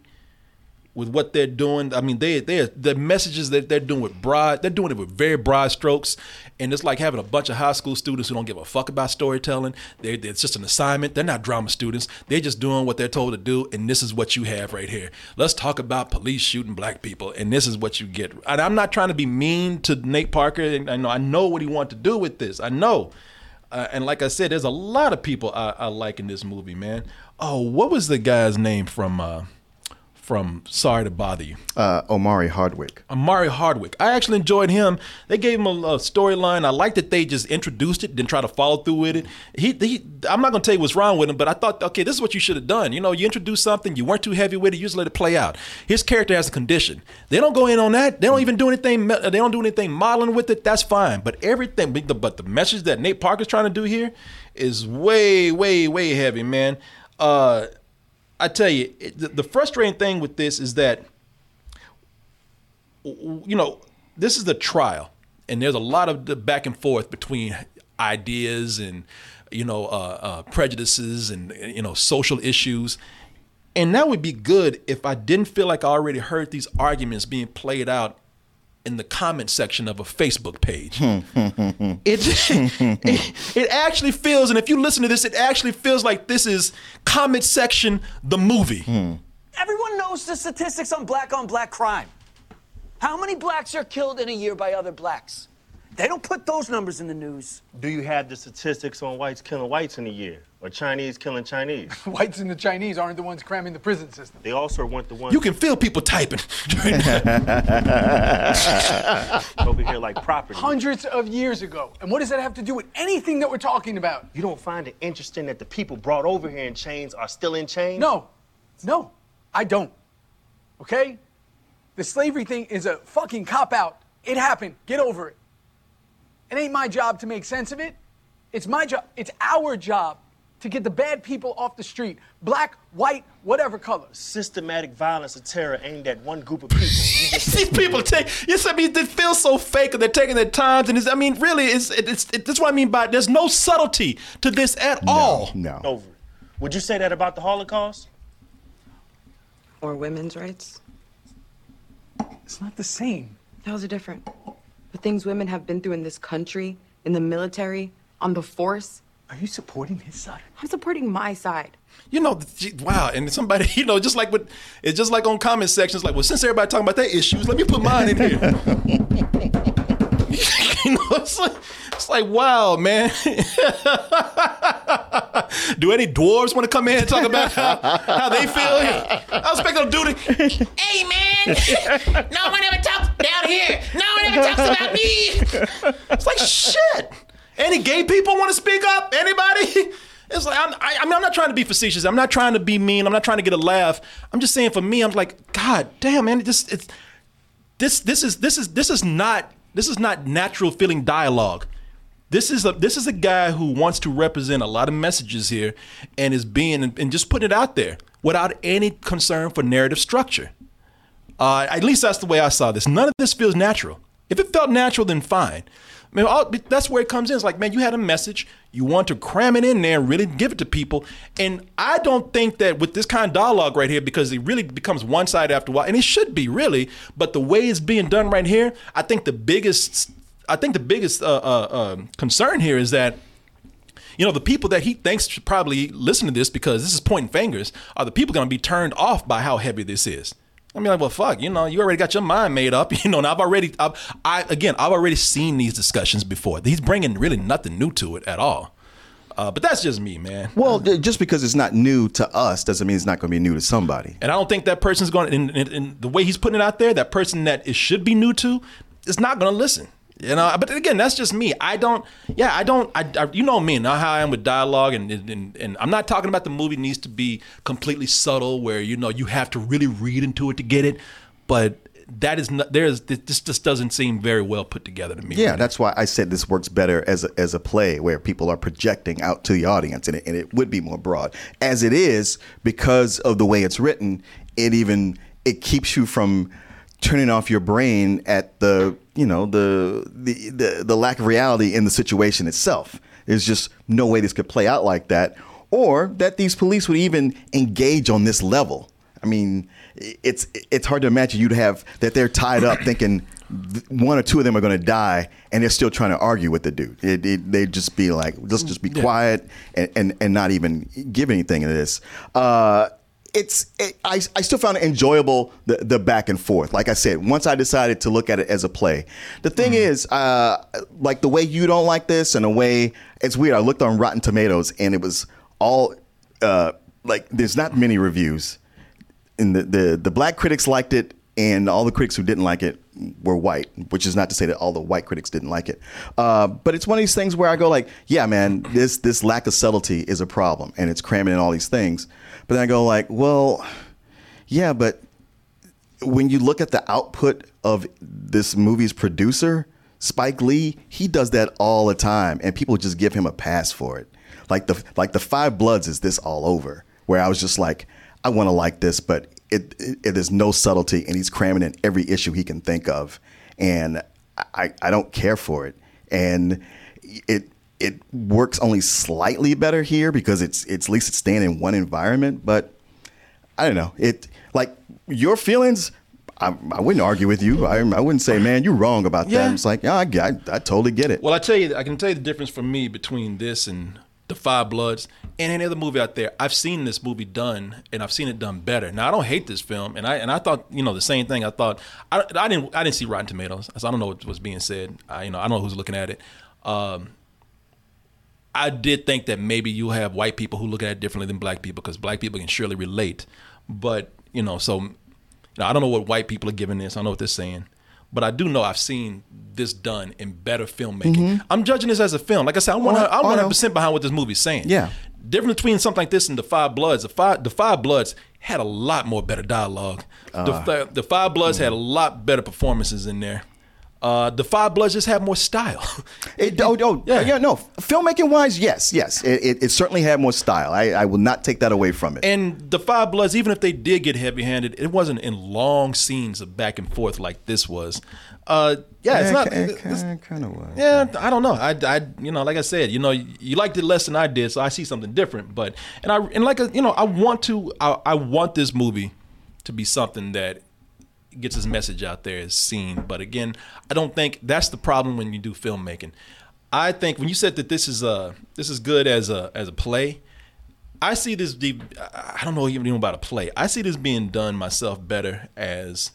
with what they're doing. I mean, they they the messages that they're doing with broad, they're doing it with very broad strokes, and it's like having a bunch of high school students who don't give a fuck about storytelling. They, they it's just an assignment. They're not drama students. They're just doing what they're told to do, and this is what you have right here. Let's talk about police shooting black people, and this is what you get. And I'm not trying to be mean to Nate Parker. And I know I know what he wanted to do with this. I know, uh, and like I said, there's a lot of people I, I like in this movie, man. Oh, what was the guy's name from? Uh, from Sorry to Bother You? Uh, Omari Hardwick. Omari Hardwick. I actually enjoyed him. They gave him a, a storyline. I like that they just introduced it, then try to follow through with it. He, he, I'm not going to tell you what's wrong with him, but I thought, okay, this is what you should have done. You know, you introduce something, you weren't too heavy with it, you just let it play out. His character has a condition. They don't go in on that. They don't even do anything. They don't do anything modeling with it. That's fine. But everything, but the message that Nate Parker's trying to do here is way, way, way heavy, man. Uh, I tell you, the frustrating thing with this is that, you know, this is the trial, and there's a lot of the back and forth between ideas and, you know, uh, uh, prejudices and, you know, social issues. And that would be good if I didn't feel like I already heard these arguments being played out in the comment section of a Facebook page. it, it it actually feels, and if you listen to this, it actually feels like this is comment section the movie. Hmm. Everyone knows the statistics on black on black crime. How many blacks are killed in a year by other blacks? They don't put those numbers in the news. Do you have the statistics on whites killing whites in a year? Or Chinese killing Chinese? Whites and the Chinese aren't the ones cramming the prison system. They also weren't the ones... You can feel people typing. Over here like property. Hundreds of years ago. And what does that have to do with anything that we're talking about? You don't find it interesting that the people brought over here in chains are still in chains? No. No. I don't. Okay? The slavery thing is a fucking cop-out. It happened. Get over it. It ain't my job to make sense of it. It's my job. It's our job to get the bad people off the street. Black, white, whatever color. Systematic violence and terror aimed at one group of people. These people take, yes, I mean, they feel so fake, and they're taking their times, and it's, I mean, really, it's, it's, it's, that's what I mean by there's no subtlety to this at no, all. No, over. Would you say that about the Holocaust? Or women's rights? It's not the same. Those are different. The things women have been through in this country, in the military, on the force. Are you supporting his side? I'm supporting my side. You know, wow. And somebody, you know, just like with, it's just like on comment sections, like, well, since everybody talking about their issues, let me put mine in here. You know, it's like, it's like, wow, man. Do any dwarves want to come in and talk about how, how they feel? I was expecting them to do the, hey, man, no one ever talks down here. No one ever talks about me. It's like, shit. Any gay people want to speak up? Anybody? It's like, I'm, I, I mean, I'm not trying to be facetious. I'm not trying to be mean. I'm not trying to get a laugh. I'm just saying, for me, I'm like, God damn, man, it just, it's, this, this is, this is, this is not, this is not natural feeling dialogue. This is a, this is a guy who wants to represent a lot of messages here, and is being, and just putting it out there without any concern for narrative structure. Uh, at least that's the way I saw this. None of this feels natural. If it felt natural, then fine. I mean, all, that's where it comes in. It's like, man, you had a message. You want to cram it in there and really give it to people. And I don't think that with this kind of dialogue right here, because it really becomes one side after a while, and it should be, really. But the way it's being done right here, I think the biggest, I think the biggest uh, uh, uh, concern here is that, you know, the people that he thinks should probably listen to this, because this is pointing fingers, are the people going to be turned off by how heavy this is. I mean, like, well, fuck, you know, you already got your mind made up, you know, and I've already, I've, I, again, I've already seen these discussions before. He's bringing really nothing new to it at all. Uh, but that's just me, man. Well, just because it's not new to us doesn't mean it's not going to be new to somebody. And I don't think that person's going to, in, in, in the way he's putting it out there, that person that it should be new to is not going to listen. You know, but again, that's just me. I don't, yeah, I don't, I, I you know me, not how I am with dialogue, and, and and I'm not talking about the movie needs to be completely subtle where, you know, you have to really read into it to get it, but that is not, there's, this just doesn't seem very well put together to me. Yeah, right? That's why I said this works better as a, as a play where people are projecting out to the audience, and it, and it would be more broad. As it is, because of the way it's written, it even, it keeps you from turning off your brain at the, you know, the, the the the lack of reality in the situation itself. There's just no way this could play out like that, or that these police would even engage on this level. I mean, it's it's hard to imagine you'd have that they're tied up thinking one or two of them are going to die, and they're still trying to argue with the dude. It, it, they'd just be like, let's just be yeah. quiet and, and, and not even give anything to this. Uh, It's it, I I still found it enjoyable, the, the back and forth. Like I said, once I decided to look at it as a play. The thing mm-hmm. is, uh, like the way you don't like this, and the way it's weird. I looked on Rotten Tomatoes, and it was all uh, like there's not many reviews. and the, the the black critics liked it, and all the critics who didn't like it were white, which is not to say that all the white critics didn't like it. Uh, but it's one of these things where I go like, yeah, man, this this lack of subtlety is a problem, and it's cramming in all these things. But then I go like, well, yeah, but when you look at the output of this movie's producer, Spike Lee, he does that all the time, and people just give him a pass for it. Like the like the Five Bloods is this all over, where I was just like, I want to like this, but it, it, it is no subtlety, and he's cramming in every issue he can think of, and I, I don't care for it. And it it works only slightly better here because it's it's at least it's staying in one environment. But I don't know, it like your feelings. I, I wouldn't argue with you. I, I wouldn't say, man, you're wrong about yeah. that. It's like, yeah, I, I, I totally get it. Well, I tell you, I can tell you the difference for me between this and the Five Bloods and any other movie out there. I've seen this movie done, and I've seen it done better. Now, I don't hate this film, and I and I thought, you know, the same thing. I thought I, I didn't I didn't see Rotten Tomatoes, so I don't know what was being said. I, you know, I don't know who's looking at it. Um, I did think that maybe you have white people who look at it differently than black people because black people can surely relate, but you know, so. Now, I don't know what white people are giving this. I don't know what they're saying. But I do know I've seen this done in better filmmaking. Mm-hmm. I'm judging this as a film. Like I said, I'm one hundred percent, I'm one hundred percent behind what this movie's saying. Yeah. Difference between something like this and The Five Bloods. The Five, the Five Bloods had a lot more better dialogue. Uh, the, the Five Bloods mm-hmm. had a lot better performances in there. Uh, the Five Bloods just had more style. it, oh, oh, yeah. yeah, no. Filmmaking-wise, yes, yes. It, it, it certainly had more style. I, I will not take that away from it. And the Five Bloods, even if they did get heavy-handed, it wasn't in long scenes of back and forth like this was. Uh, yeah, yeah, it's not. It, it, it's, it kind of was. Yeah, I don't know. I, I, you know, like I said, you know, you, you liked it less than I did, so I see something different. But and I and like a, you know, I want to. I, I want this movie to be something that gets his message out there is seen. But again, I don't think that's the problem when you do filmmaking. I think when you said that this is a this is good as a as a play, I see this deep, I don't know even about a play. I see this being done myself better as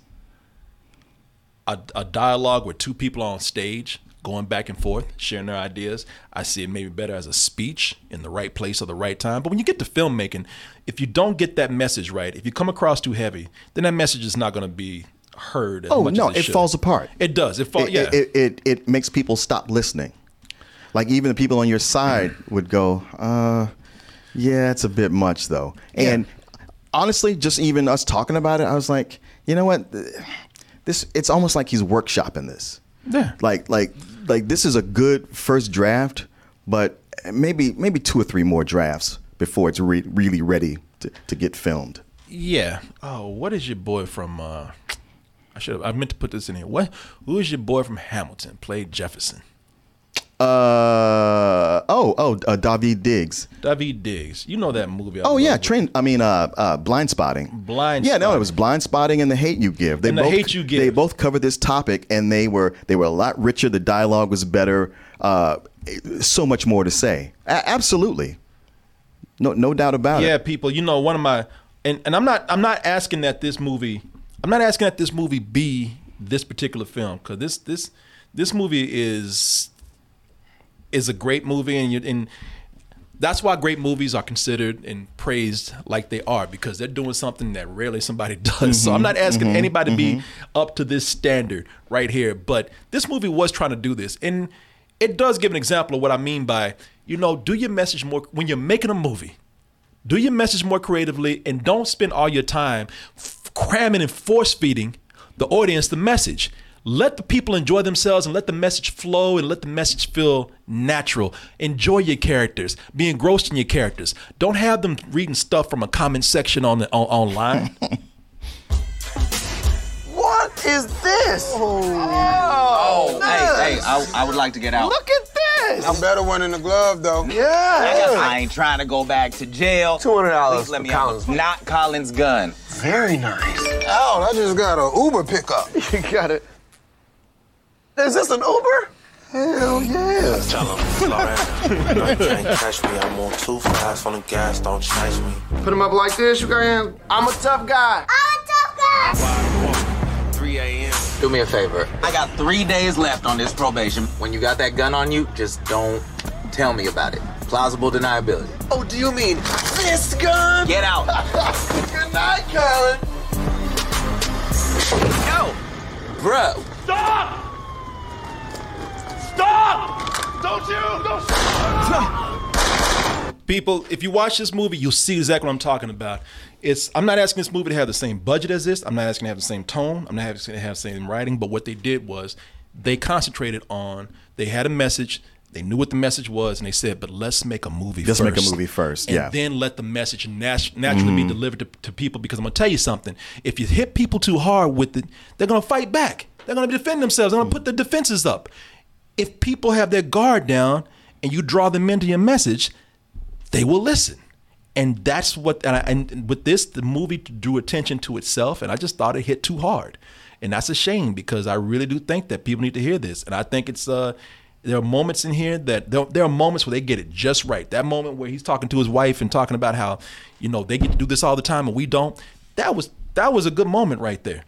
a, a dialogue where two people are on stage going back and forth, sharing their ideas. I see it maybe better as a speech in the right place at the right time. But when you get to filmmaking, if you don't get that message right, if you come across too heavy, then that message is not going to be heard as oh, much no, as it, it should. Falls apart. It does. It falls. Yeah. It, it, it it makes people stop listening. Like even the people on your side would go, uh, yeah, it's a bit much though. Yeah. And honestly, just even us talking about it, I was like, you know what? This it's almost like he's workshopping this. Yeah. Like like. Like this is a good first draft, but maybe maybe two or three more drafts before it's re- really ready to, to get filmed. Yeah. Oh, what is your boy from? Uh, I should have. I meant to put this in here. What? Who is your boy from Hamilton? Played Jefferson. Uh oh oh uh, Daveed Diggs. Daveed Diggs. You know that movie? I oh yeah, Trend. I mean, uh, uh, Blindspotting. Blindspotting. Yeah, no, it was Blindspotting and The Hate U Give. They and the both, Hate U Give. They both covered this topic, and they were they were a lot richer. The dialogue was better. Uh, so much more to say. A- absolutely, no no doubt about yeah, it. Yeah, people. You know, one of my and, and I'm not I'm not asking that this movie. I'm not asking that this movie be this particular film because this this this movie is. is a great movie, and you and that's why great movies are considered and praised like they are, because they're doing something that rarely somebody does. Mm-hmm, so I'm not asking mm-hmm, anybody mm-hmm. to be up to this standard right here, but this movie was trying to do this, and it does give an example of what I mean by, you know, do your message more when you're making a movie. Do your message more creatively, and don't spend all your time f- cramming and force feeding the audience the message. Let the people enjoy themselves and let the message flow and let the message feel natural. Enjoy your characters. Be engrossed in your characters. Don't have them reading stuff from a comment section on the on, online. What is this? Oh, oh, oh nice. hey, hey, I, I would like to get out. Look at this. I'm better one in the glove, though. Yeah. I, guess I ain't trying to go back to jail. two hundred dollars Please let me Collins. Out. Not Collins' gun. Very nice. Oh, I just got an Uber pickup. You got it. Is this an Uber? Hell yeah. Tell him, slow down. No, you can't catch me. I'm on too fast on the gas. Don't chase me. Put him up like this, you guys. I'm a tough guy. I'm a tough guy. five, four, three a.m. Do me a favor. I got three days left on this probation. When you got that gun on you, just don't tell me about it. Plausible deniability. Oh, do you mean this gun? Get out. Good night, Colin. No. Bro. Stop! Stop! Don't you? Don't stop. People, if you watch this movie, you'll see exactly what I'm talking about. It's, I'm not asking this movie to have the same budget as this. I'm not asking to have the same tone. I'm not asking to have the same writing. But what they did was they concentrated on, they had a message. They knew what the message was, and they said, but let's make a movie let's first. Let's make a movie first, and yeah. And then let the message nat- naturally mm. be delivered to, to people, because I'm going to tell you something. If you hit people too hard with it, they're going to fight back. They're going to defend themselves. They're going to put their defenses up. If people have their guard down and you draw them into your message, they will listen. And that's what, and, I, and with this, the movie drew attention to itself, and I just thought it hit too hard. And that's a shame, because I really do think that people need to hear this. And I think it's... uh. There are moments in here that there are moments where they get it just right. That moment where he's talking to his wife and talking about how, you know, they get to do this all the time and we don't. That was that was a good moment right there.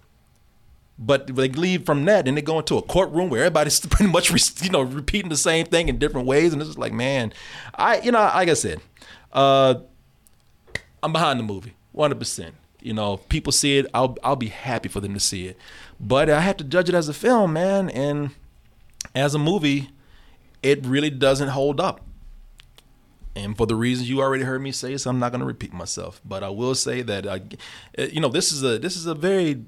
But they leave from that and they go into a courtroom where everybody's pretty much, you know, repeating the same thing in different ways. And it's just like, man, I, you know, like I said, uh, I'm behind the movie, one hundred percent. You know, if people see it, I'll I'll be happy for them to see it. But I have to judge it as a film, man, and as a movie. It really doesn't hold up. And for the reasons you already heard me say, so I'm not going to repeat myself. But I will say that, I, you know, this is a this is a very,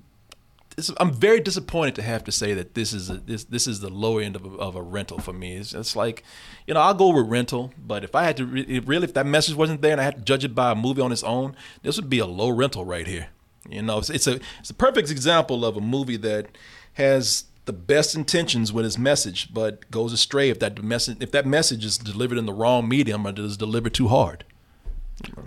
this, I'm very disappointed to have to say that this is a, this this is the lower end of a, of a rental for me. It's, it's like, you know, I'll go with rental. But if I had to, re- really, if that message wasn't there and I had to judge it by a movie on its own, this would be a low rental right here. You know, it's, it's a it's a perfect example of a movie that has the best intentions with his message, but goes astray if that message if that message is delivered in the wrong medium or is delivered too hard.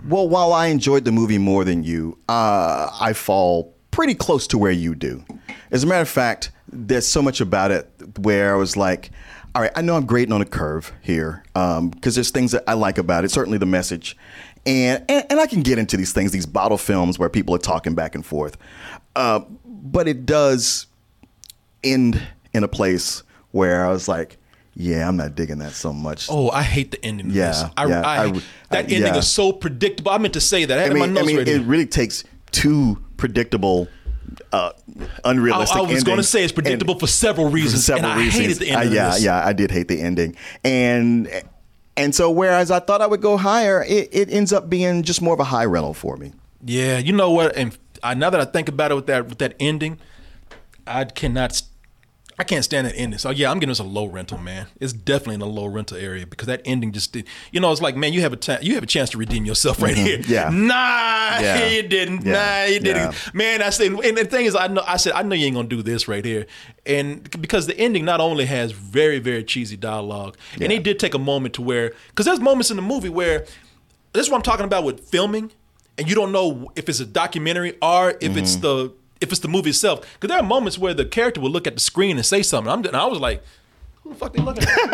Well, while I enjoyed the movie more than you, uh, I fall pretty close to where you do. As a matter of fact, there's so much about it where I was like, all right, I know I'm grading on a curve here, because um, there's things that I like about it, certainly the message. And, and and I can get into these things, these bottle films where people are talking back and forth. Uh, but it does... end in a place where I was like, yeah, I'm not digging that so much. Oh, I hate the ending of yeah, this. I, yeah, I, I, that I, ending yeah. is so predictable. I meant to say that. I, had I mean, in my notes I mean right it here. Really takes two predictable, uh, unrealistic I, I was going to say it's predictable and, for several reasons, for several and I reasons. hated the ending uh, yeah, of this. Yeah, I did hate the ending. And and so whereas I thought I would go higher, it, it ends up being just more of a high rental for me. Yeah, you know what? And I, now that I think about it with that with that ending, I cannot... I can't stand that ending. So yeah, I'm getting this a low rental, man. It's definitely in a low rental area because that ending just did. You know, it's like, man, you have a ta- you have a chance to redeem yourself right mm-hmm. here. Yeah. Nah, yeah. you didn't. Yeah. Nah, you didn't. Yeah. Man, I said, and the thing is, I know, I said, I know you ain't gonna do this right here, and because the ending not only has very, very cheesy dialogue, yeah. and it did take a moment to where, because there's moments in the movie where, this is what I'm talking about with filming, and you don't know if it's a documentary or if mm-hmm. it's the. If it's the movie itself, because there are moments where the character will look at the screen and say something. I'm, and I was like, "Who the fuck they looking at?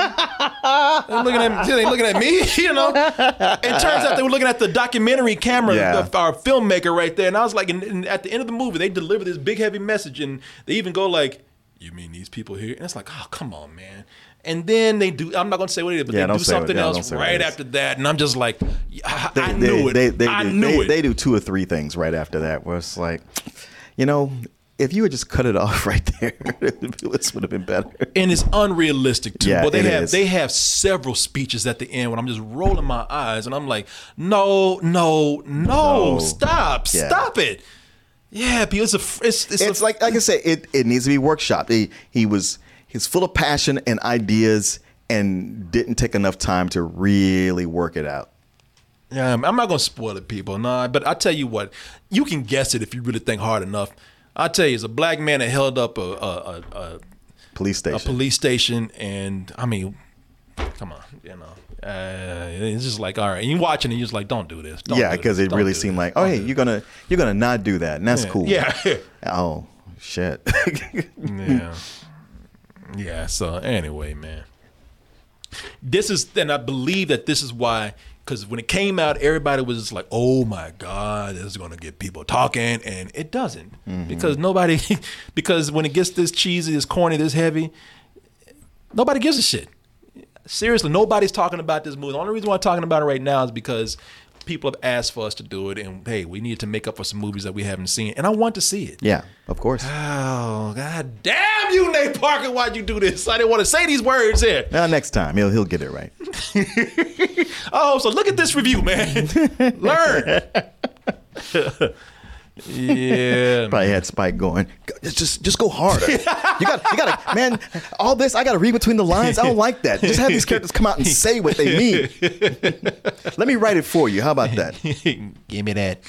They're looking at they looking at me, you know." It turns out they were looking at the documentary camera, yeah. the, our filmmaker right there. And I was like, and, and at the end of the movie, they deliver this big heavy message, and they even go like, "You mean these people here?" And it's like, "Oh, come on, man." And then they do, I'm not going to say what it is, but yeah, they do something what, yeah, else right after that. And I'm just like, I, they, I knew they, it. They, they I do, knew they, it. They do two or three things right after that where it's like, you know, if you would just cut it off right there, this would have been better. And it's unrealistic too. Yeah, but they have is. they have several speeches at the end when I'm just rolling my eyes and I'm like, no, no, no, no. stop, yeah. stop it. Yeah, because it's a, it's, it's, it's a, like like I say, it it needs to be workshopped. He he was he's full of passion and ideas and didn't take enough time to really work it out. Yeah, I'm not gonna spoil it, people. Nah, but I tell you what, you can guess it if you really think hard enough. I tell you, it's a black man that held up a, a, a, a police station. A police station, and I mean, come on, you know, uh, it's just like, all right, and you're watching, and you're just like, don't do this. Don't yeah, because it don't really seemed like, oh, don't hey, you're gonna you're gonna not do that, and that's yeah. cool. Yeah. Oh shit. yeah. Yeah. So anyway, man, this is, and I believe that this is why. Because when it came out, everybody was just like, oh my God, this is going to get people talking. And it doesn't. Mm-hmm. Because nobody, because when it gets this cheesy, this corny, this heavy, nobody gives a shit. seriously, nobody's talking about this movie. The only reason why I'm talking about it right now is because people have asked for us to do it, and hey, we needed to make up for some movies that we haven't seen, and I want to see it. Yeah, of course. Oh, god damn you, Nate Parker, why'd you do this? I didn't want to say these words here. Now, next time, he'll he'll get it right. Oh, so look at this review, man. Learn. Yeah, probably had Spike going, just just go harder. You got, you got to, man. All this, I got to read between the lines. I don't like that. Just have these characters come out and say what they mean. Let me write it for you. How about that? Give me that.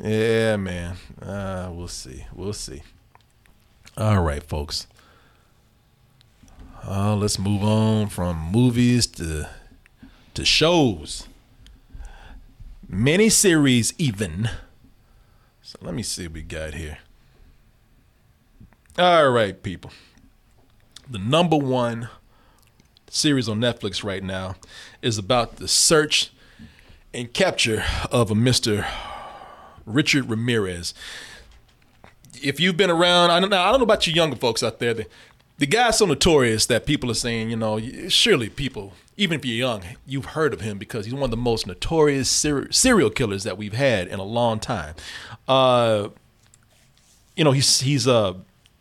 Yeah, man. Uh, we'll see. We'll see. All right, folks. Uh, let's move on from movies to to shows. Miniseries, even. So let me see what we got here. All right, people. The number one series on Netflix right now is about the search and capture of a Mister Richard Ramirez. If you've been around, I don't know, I don't know about you younger folks out there. The, the guy's so notorious that people are saying, you know, surely people, even if you're young, you've heard of him because he's one of the most notorious ser- serial killers that we've had in a long time. Uh, you know, he's he's uh,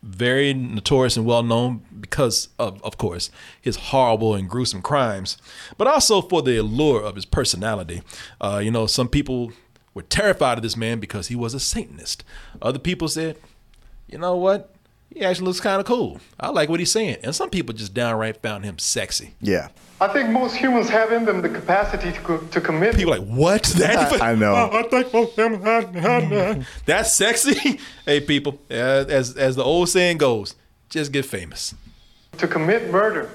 very notorious and well-known because of, of course, his horrible and gruesome crimes, but also for the allure of his personality. Uh, you know, some people were terrified of this man because he was a Satanist. Other people said, you know what? He actually looks kind of cool. I like what he's saying. And some people just downright found him sexy. Yeah. I think most humans have in them the capacity to, co- to commit. People are like, what? That? I, I know. Oh, I think most humans have, have, have. That's sexy? Hey, people, as, as the old saying goes, just get famous. To commit murder.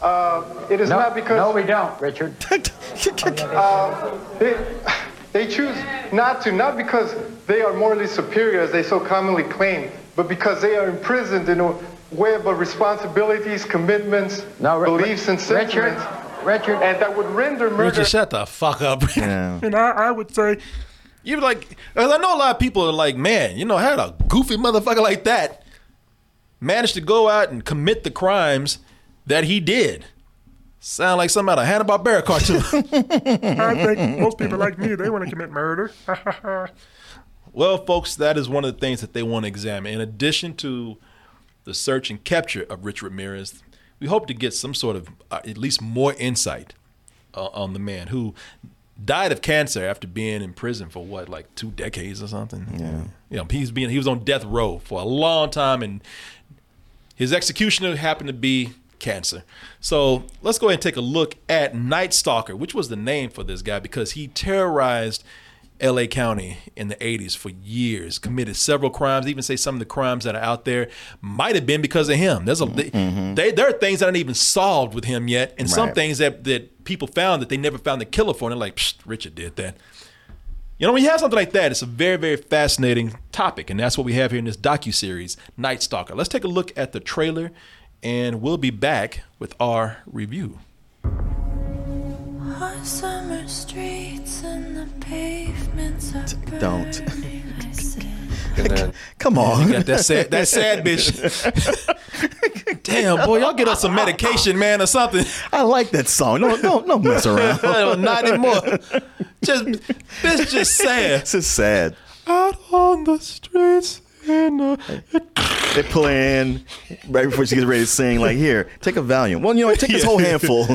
Uh, it is no, not because... No, we don't, Richard. uh, they, they choose not to, not because they are morally superior, as they so commonly claim, but because they are imprisoned in a web of responsibilities, commitments, no, R- beliefs, and sentiments, Richard, Richard, and that would render murder. Richard, shut the fuck up. Yeah. And I, I would say, you like, I know a lot of people are like, man, you know, how did a goofy motherfucker like that manage to go out and commit the crimes that he did? Sound like some out of Hanna-Barbera cartoon. I think most people like me, they want to commit murder. Well, folks, that is one of the things that they want to examine. In addition to the search and capture of Richard Ramirez, we hope to get some sort of uh, at least more insight uh, on the man who died of cancer after being in prison for what, like two decades or something. Yeah, you know, he's being he was on death row for a long time, and his executioner happened to be cancer. So let's go ahead and take a look at Night Stalker, which was the name for this guy because he terrorized L A County in the eighties for years, committed several crimes. They even say some of the crimes that are out there might have been because of him. There's a mm-hmm. they, there are things that aren't even solved with him yet, and right. some things that, that people found that they never found the killer for, and they're like, psh, Richard did that. You know, when you have something like that, it's a very, very fascinating topic, and that's what we have here in this docuseries, Night Stalker. Let's take a look at the trailer, and we'll be back with our review. On summer streets and the pavements are burning, don't. I said, then, come on. Got that sad, that sad bitch. Damn, boy, y'all get us some medication, man, or something. I like that song. No, don't, don't mess around. Not anymore. Just, bitch, just sad. It's just sad. Out on the streets. And, uh, they pull in right before she gets ready to sing. Like, here, take a Valium. Well, you know, take this whole handful.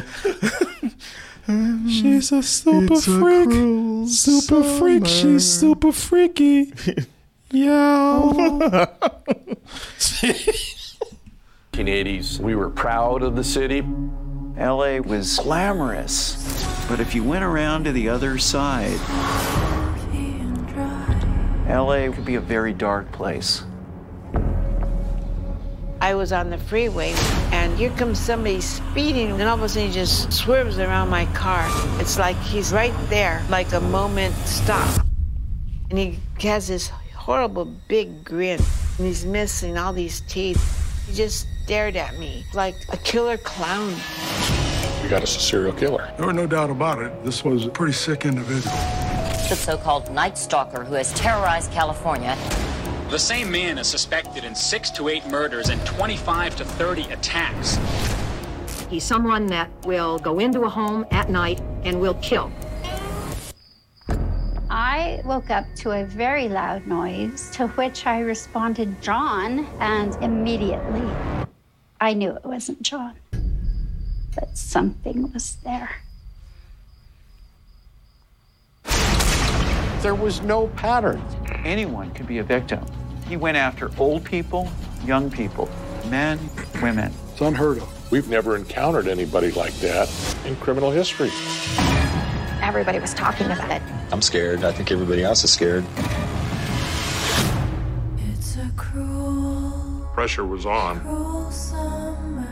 She's a super it's freak, a super summer. freak. She's super freaky. Yo. nineteen eighties, we were proud of the city. L A was glamorous, but if you went around to the other side, L A could be a very dark place. I was on the freeway, and here comes somebody speeding, and all of a sudden he just swerves around my car. It's like he's right there, like a moment stop. And he has this horrible big grin, and he's missing all these teeth. He just stared at me like a killer clown. You got us a serial killer. There was no doubt about it. This was a pretty sick individual. The so-called Night Stalker who has terrorized California. The same man is suspected in six to eight murders and twenty-five to thirty attacks. He's someone that will go into a home at night and will kill. I woke up to a very loud noise, to which I responded, John, and immediately I knew it wasn't John, but something was there. There was no pattern. Anyone could be a victim. He went after old people, young people, men, women. It's unheard of. We've never encountered anybody like that in criminal history. Everybody was talking about it. I'm scared. I think everybody else is scared. It's a cruel. Pressure was on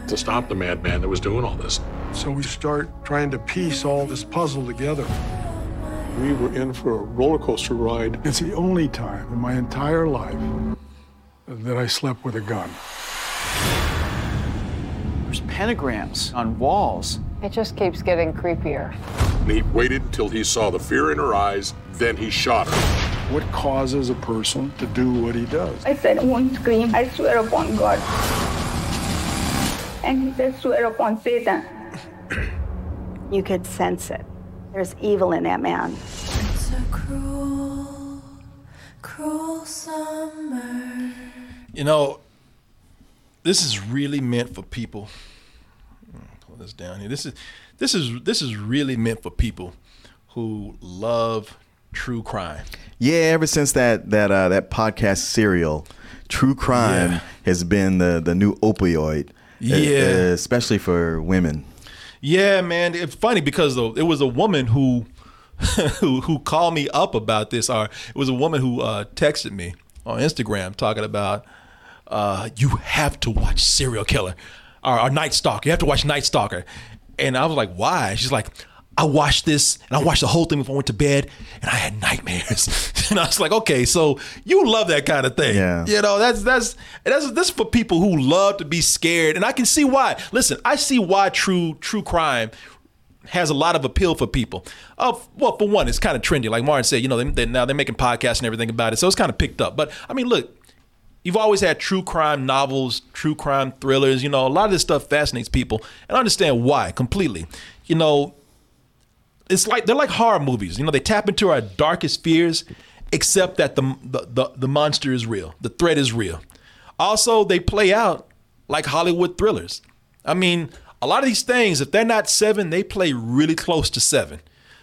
to stop the madman that was doing all this. So we start trying to piece all this puzzle together. We were in for a roller coaster ride. It's the only time in my entire life that I slept with a gun. There's pentagrams on walls. It just keeps getting creepier. Nate waited until he saw the fear in her eyes, then he shot her. What causes a person to do what he does? I said, I won't scream. I swear upon God. And he said, swear upon Satan. You could sense it. There's evil in that man. It's a cruel, cruel summer. You know, this is really meant for people. Pull this down here. This is, this is, this is really meant for people who love true crime. Yeah, ever since that that uh, that podcast Serial, true crime yeah. has been the the new opioid. Yeah, uh, especially for women. Yeah, man. It's funny because though it was a woman who, who who called me up about this, or it was a woman who uh, texted me on Instagram talking about uh, you have to watch Serial Killer or, or Night Stalker. You have to watch Night Stalker, and I was like, why? She's like, I watched this and I watched the whole thing before I went to bed, and I had nightmares. And I was like, okay, so you love that kind of thing, yeah. You know, that's that's that's that's for people who love to be scared, and I can see why. Listen, I see why true true crime has a lot of appeal for people. Uh, well, for one, it's kind of trendy, like Martin said. You know, they, they, now they're making podcasts and everything about it, so it's kind of picked up. But I mean, look, you've always had true crime novels, true crime thrillers. You know, a lot of this stuff fascinates people, and I understand why completely. You know. It's like they're like horror movies. You know, they tap into our darkest fears, except that the, the the the monster is real. The threat is real. Also, they play out like Hollywood thrillers. I mean, a lot of these things, if they're not seven, they play really close to seven,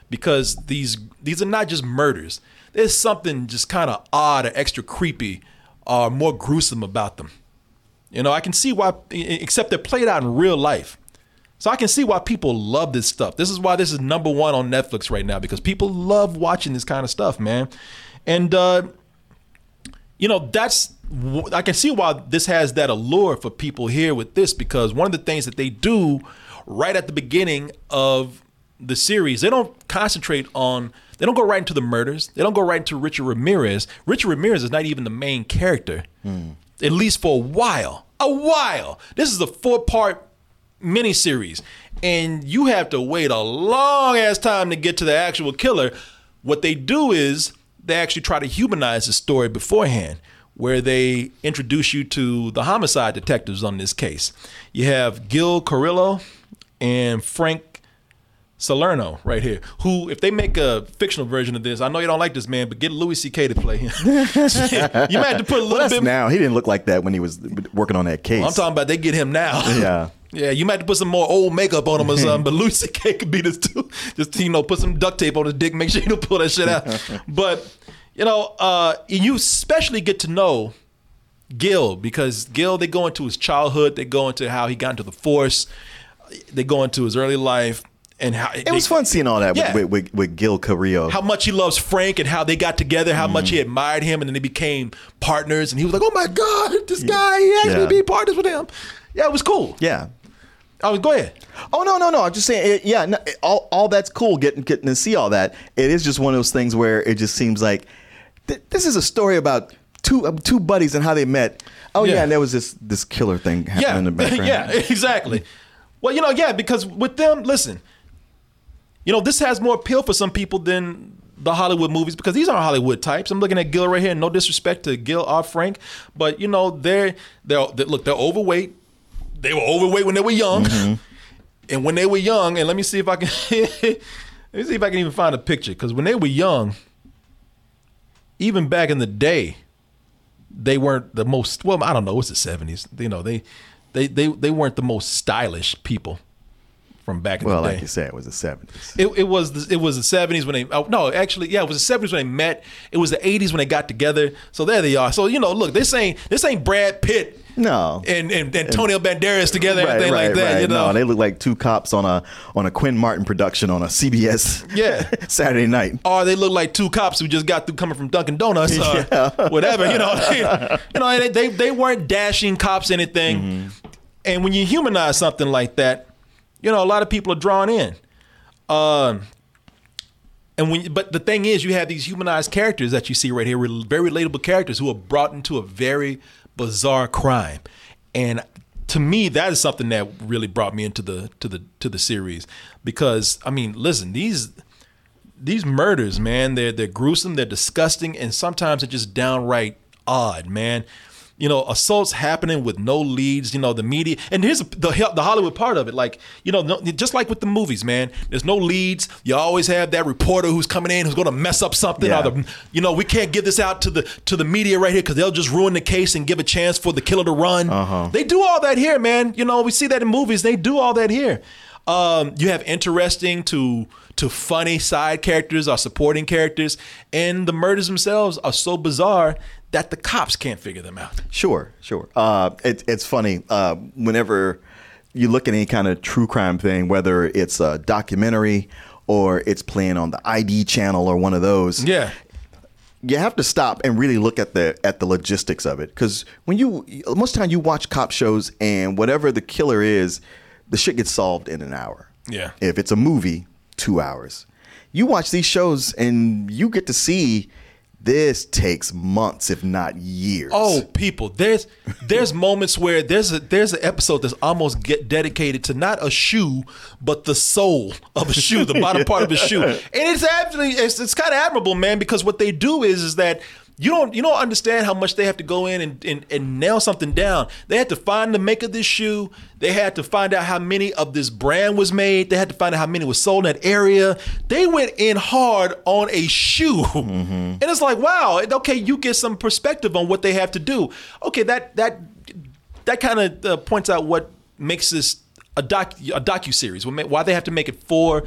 because these these are not just murders. There's something just kind of odd or extra creepy or more gruesome about them. You know, I can see why, except they're played out in real life. So I can see why people love this stuff. This is why this is number one on Netflix right now, because people love watching this kind of stuff, man. And, uh, you know, that's, I can see why this has that allure for people here with this, because one of the things that they do right at the beginning of the series, they don't concentrate on, they don't go right into the murders. They don't go right into Richard Ramirez. Richard Ramirez is not even the main character, mm. at least for a while. A while. This is a four-part miniseries, and you have to wait a long ass time to get to the actual killer. What they do is they actually try to humanize the story beforehand, where they introduce you to the homicide detectives on this case. You have Gil Carrillo and Frank Salerno right here, who, if they make a fictional version of this, I know you don't like this, man, but get Louis C K to play him. You might have to put a little well, bit now. He didn't look like that when he was working on that case. Well, I'm talking about they get him now. Yeah. Yeah, you might have to put some more old makeup on him or something, but Louis C K could be this too. Just, you know, put some duct tape on his dick, make sure he don't pull that shit out. But, you know, uh, you especially get to know Gil, because Gil, they go into his childhood, they go into how he got into the force, they go into his early life. And how it they, was fun seeing all that yeah. with, with, with Gil Carrillo. How much he loves Frank and how they got together, how mm-hmm. much he admired him, and then they became partners. And he was like, oh my God, this guy, he actually yeah. be partners with him. Yeah, it was cool. Yeah. Oh, go ahead. Oh, no, no, no. I'm just saying, it, yeah, no, it, all, all that's cool, getting, getting to see all that. It is just one of those things where it just seems like th- this is a story about two um, two buddies and how they met. Oh, yeah, yeah, and there was this, this killer thing happening yeah. in the background. Yeah, exactly. Well, you know, yeah, because with them, listen, you know, this has more appeal for some people than the Hollywood movies, because these aren't Hollywood types. I'm looking at Gil right here. No disrespect to Gil or Frank, but, you know, they're, they're, they're look, they're overweight. They were overweight when they were young. Mm-hmm. and when they were young, and let me see if I can let me see if I can even find a picture, because when they were young, even back in the day, they weren't the most, well, I don't know, it's the seventies, you know, they they they, they weren't the most stylish people from back in well, the day. Well, like you said, it was the seventies. It, it was the, it was the seventies when they, oh, no, actually, yeah, it was the seventies when they met. It was the eighties when they got together. So there they are. So, you know, look, this ain't this ain't Brad Pitt no, and, and Antonio and, Banderas together and right, everything right, like that. Right. You know? No, they look like two cops on a on a Quinn Martin production on a C B S yeah. Saturday night. Or they look like two cops who just got through coming from Dunkin' Donuts or yeah. whatever. You know, they, you know, they, they, they weren't dashing cops anything. Mm-hmm. And when you humanize something like that, you know, a lot of people are drawn in, um, and when. But the thing is, you have these humanized characters that you see right here, very relatable characters who are brought into a very bizarre crime, and to me, that is something that really brought me into the to the to the series. Because I mean, listen, these these murders, man, they're they're gruesome, they're disgusting, and sometimes they're just downright odd, man. You know, assaults happening with no leads, you know, the media. And here's the the Hollywood part of it. Like, you know, no, just like with the movies, man, there's no leads. You always have that reporter who's coming in who's going to mess up something. Yeah. Or the, you know, we can't give this out to the to the media right here because they'll just ruin the case and give a chance for the killer to run. Uh-huh. They do all that here, man. You know, we see that in movies. They do all that here. Um, you have interesting to to funny side characters or supporting characters. And the murders themselves are so bizarre that the cops can't figure them out. Sure, sure. Uh, it, it's funny. Uh, whenever you look at any kind of true crime thing, whether it's a documentary or it's playing on the I D channel or one of those, yeah, you have to stop and really look at the at the logistics of it. Because when you most of the time you watch cop shows and whatever the killer is, the shit gets solved in an hour. Yeah. If it's a movie, two hours. You watch these shows and you get to see. This takes months, if not years. Oh, people, there's there's moments where there's a, there's an episode that's almost get dedicated to not a shoe, but the sole of a shoe, the bottom yeah. part of a shoe. And it's actually, it's, it's kind of admirable, man, because what they do is is that you don't you don't understand how much they have to go in and, and, and nail something down. They had to find the make of this shoe. They had to find out how many of this brand was made. They had to find out how many was sold in that area. They went in hard on a shoe. Mm-hmm. And it's like, wow, okay, you get some perspective on what they have to do. Okay, that that that kind of uh, points out what makes this a doc a docuseries, why they have to make it four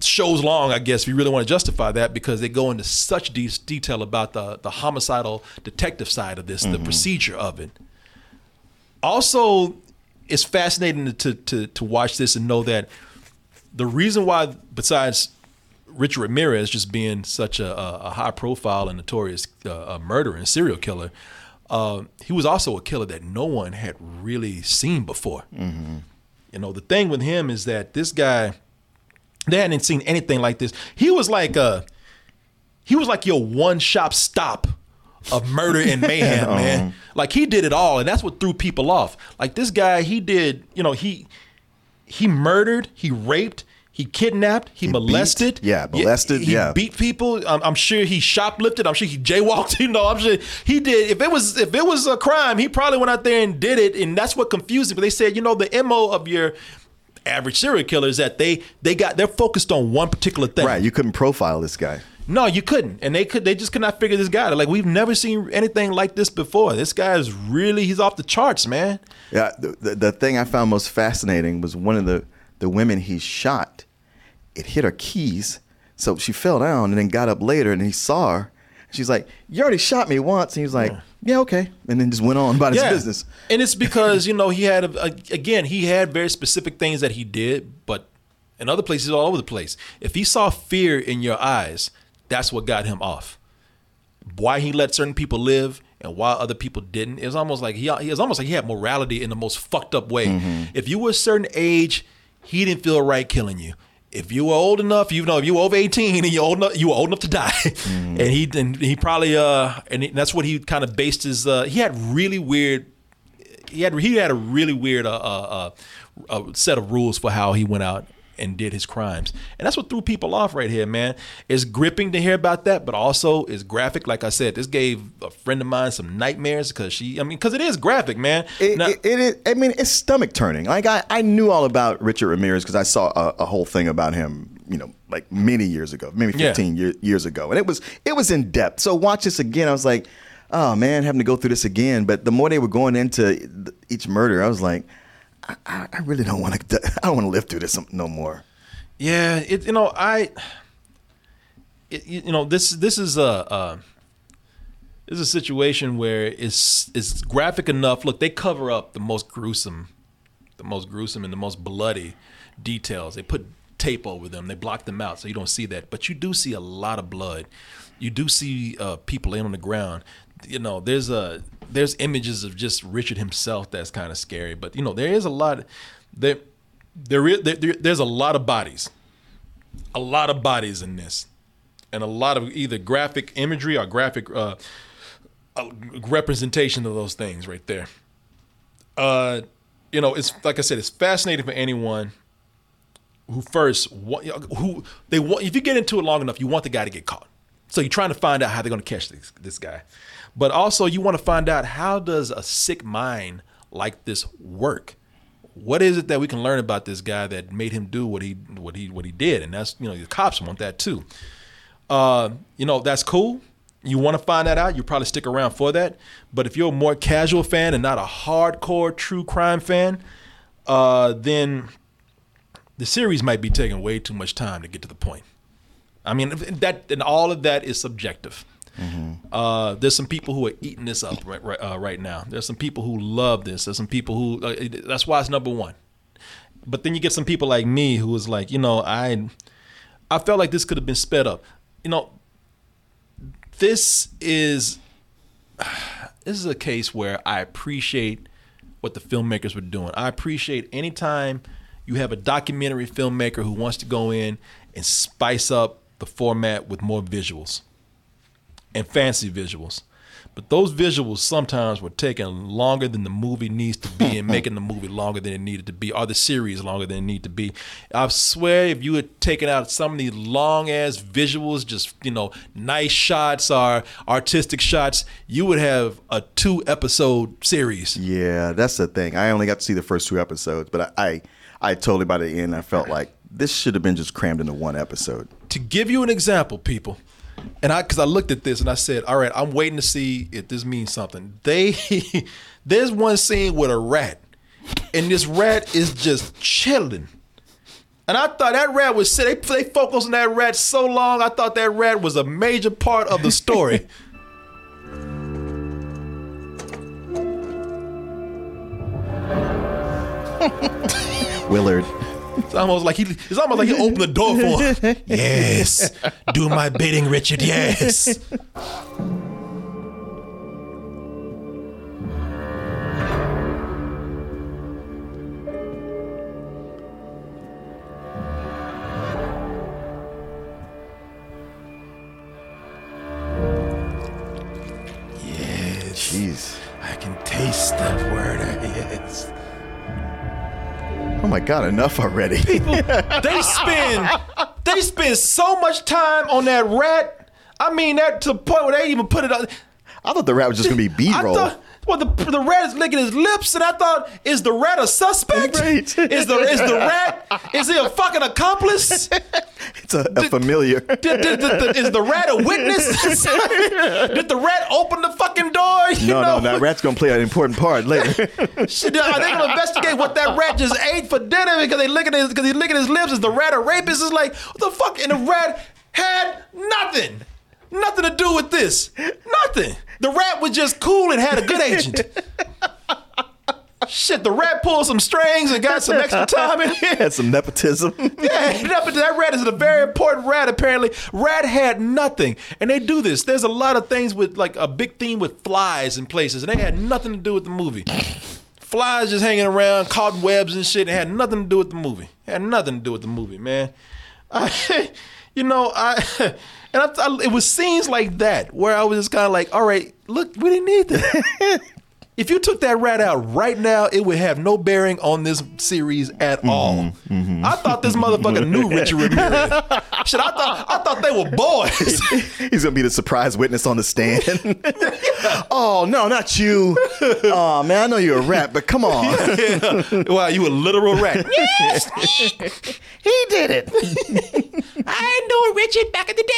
shows long, I guess, if you really want to justify that, because they go into such de- detail about the, the homicidal detective side of this, mm-hmm. the procedure of it. Also, it's fascinating to, to to watch this and know that the reason why, besides Richard Ramirez just being such a, a high-profile and notorious uh, murderer and serial killer, uh, he was also a killer that no one had really seen before. Mm-hmm. You know, the thing with him is that this guy, they hadn't seen anything like this. He was like a, he was like your one-shop stop of murder and mayhem, man. Like, he did it all, and that's what threw people off. Like, this guy, he did, you know, he he murdered, he raped, he kidnapped, he, he molested. Beat, yeah, molested, he, he yeah. He beat people. I'm, I'm sure he shoplifted. I'm sure he jaywalked. You know, I'm sure he did. If it was if it was a crime, he probably went out there and did it, and that's what confused him. But they said, you know, the M O of your average serial killer is that they they got they're focused on one particular thing. Right, you couldn't profile this guy. No, you couldn't, and they could. They just could not figure this guy out. Like, we've never seen anything like this before. This guy is really—he's off the charts, man. Yeah, the, the the thing I found most fascinating was one of the the women he shot. It hit her keys, so she fell down and then got up later, and he saw her. She's like, "You already shot me once," and he's like, "Yeah, yeah okay," and then just went on about yeah. his business. And it's because you know he had a, a, again he had very specific things that he did, but in other places all over the place. If he saw fear in your eyes, that's what got him off. Why he let certain people live and why other people didn't. It was almost like he, it was almost like he had morality in the most fucked up way. Mm-hmm. If you were a certain age, he didn't feel right killing you. If you were old enough, you know, if you were over eighteen and you old enough, you were old enough to die. Mm-hmm. And he and he probably uh and that's what he kind of based his. Uh, he had really weird. He had he had a really weird uh, uh, uh, uh set of rules for how he went out and did his crimes. And that's what threw people off right here, man. It's gripping to hear about that, but also it's graphic. Like I said, this gave a friend of mine some nightmares because she, I mean, because it is graphic, man. It, now, it, it is. I mean, it's stomach turning. Like I, I knew all about Richard Ramirez because I saw a, a whole thing about him, you know, like many years ago, maybe fifteen yeah. year, years ago. And it was, it was in depth. So watch this again. I was like, oh man, having to go through this again. But the more they were going into each murder, I was like, I, I really don't want to. I don't want to live through this no more. Yeah, it, you know, I, it, you know, this this is a uh, this is a situation where it's it's graphic enough. Look, they cover up the most gruesome, the most gruesome and the most bloody details. They put tape over them. They block them out so you don't see that. But you do see a lot of blood. You do see uh, people laying on the ground. You know, there's a there's images of just Richard himself that's kind of scary, but you know there is a lot there there is there, there, there's a lot of bodies, a lot of bodies in this, and a lot of either graphic imagery or graphic uh, uh, representation of those things right there. Uh, you know, it's like I said, it's fascinating for anyone who first want, who they want. If you get into it long enough, you want the guy to get caught. So you're trying to find out how they're going to catch this, this guy. But also you want to find out how does a sick mind like this work? What is it that we can learn about this guy that made him do what he what he what he did? And that's, you know, the cops want that too. Uh, you know, that's cool. You want to find that out. You probably stick around for that. But if you're a more casual fan and not a hardcore true crime fan, uh, then the series might be taking way too much time to get to the point. I mean, that and all of that is subjective. Mm-hmm. Uh, there's some people who are eating this up right, right, uh, right now. There's some people who love this. There's some people who, uh, it, that's why it's number one. But then you get some people like me who is like, you know, I I felt like this could have been sped up. You know, this is this is a case where I appreciate what the filmmakers were doing. I appreciate any time you have a documentary filmmaker who wants to go in and spice up the format with more visuals and fancy visuals, but those visuals sometimes were taking longer than the movie needs to be and making the movie longer than it needed to be, or the series longer than it needed to be. I swear if you had taken out some of these long ass visuals, just, you know, nice shots or artistic shots, you would have a two episode series. Yeah, that's the thing. I only got to see the first two episodes, but I, I, I totally by the end I felt like this should have been just crammed into one episode. To give you an example, people, and I, because I looked at this and I said, all right, I'm waiting to see if this means something. They, there's one scene with a rat, and this rat is just chilling. And I thought that rat was sick. They, they focused on that rat so long, I thought that rat was a major part of the story. Willard. It's almost like he it's almost like he opened the door for him. Yes. Do my bidding, Richard. Yes. Yes. Jeez. I can taste that word. Yes. Oh my God, enough already. People, they spend they spend so much time on that rat. I mean, that to the point where they even put it on. I thought the rat was just going to be B-roll. I thought, well, the, the rat is licking his lips, and I thought, is the rat a suspect? Right. Is the is the rat, is he a fucking accomplice? It's a, a did, familiar. Did, did, did, did, is the rat a witness? Did the rat open the fucking door? You no, know? no, that rat's going to play an important part later. Shit, are they going to investigate what that rat just ate for dinner because they licking his, because he's licking his lips? Is the rat a rapist? It's like, what the fuck? And the rat had nothing. Nothing to do with this. Nothing. The rat was just cool and had a good agent. Shit, the rat pulled some strings and got some extra time in here. Had some nepotism. Yeah, that rat is a very important rat, apparently. Rat had nothing. And they do this. There's a lot of things with, like, a big theme with flies in places, and they had nothing to do with the movie. Flies just hanging around, caught webs and shit. It had nothing to do with the movie. It had nothing to do with the movie, man. I, you know, I... And I, I, it was scenes like that where I was just kind of like, all right, look, we didn't need that. If you took that rat out right now, it would have no bearing on this series at mm-hmm, all. Mm-hmm. I thought this motherfucker knew Richard Ramirez. Shit, I thought I thought they were boys. He's gonna be the surprise witness on the stand. Oh no, not you! Oh man, I know you're a rat, but come on! Yeah. Wow, you a literal rat. Yes, he did it. I knew Richard back in the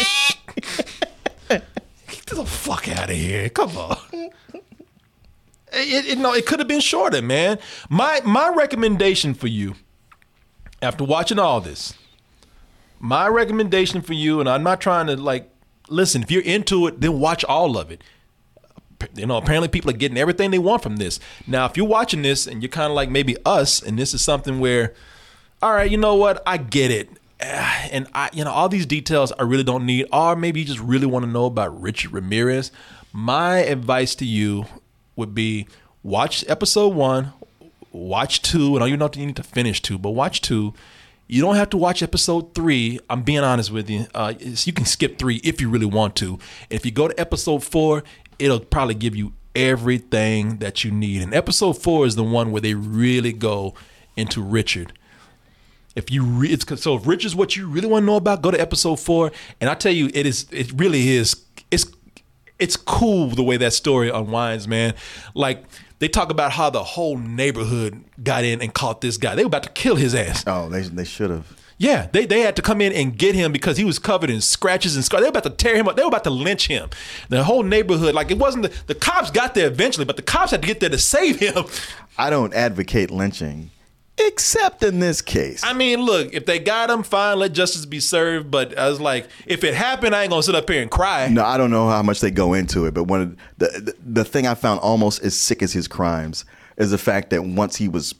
day. Get the fuck out of here! Come on. It, it, no, it could have been shorter, man. My my recommendation for you, after watching all this, my recommendation for you, and I'm not trying to like, listen, if you're into it, then watch all of it. You know, apparently people are getting everything they want from this. Now, if you're watching this and you're kind of like maybe us, and this is something where, all right, you know what, I get it. And I, you know, all these details I really don't need, or maybe you just really want to know about Richard Ramirez. My advice to you would be watch episode one, watch two, and I don't even know if you need to finish two, but watch two. You don't have to watch episode three. I'm being honest with you. Uh, you can skip three if you really want to. If you go to episode four, it'll probably give you everything that you need. And episode four is the one where they really go into Richard. If you re- it's, so if Richard's what you really want to know about, go to episode four. And I tell you, it is. It really is. It's. It's cool the way that story unwinds, man. Like, they talk about how the whole neighborhood got in and caught this guy. They were about to kill his ass. Oh, they they should have. Yeah, they, they had to come in and get him because he was covered in scratches and scars. They were about to tear him up. They were about to lynch him. The whole neighborhood, like, it wasn't the, the cops got there eventually, but the cops had to get there to save him. I don't advocate lynching, except in this case. I mean, look, if they got him, fine, let justice be served. But I was like, if it happened, I ain't gonna sit up here and cry. No, I don't know how much they go into it, but one of the, the the thing I found almost as sick as his crimes is the fact that once he was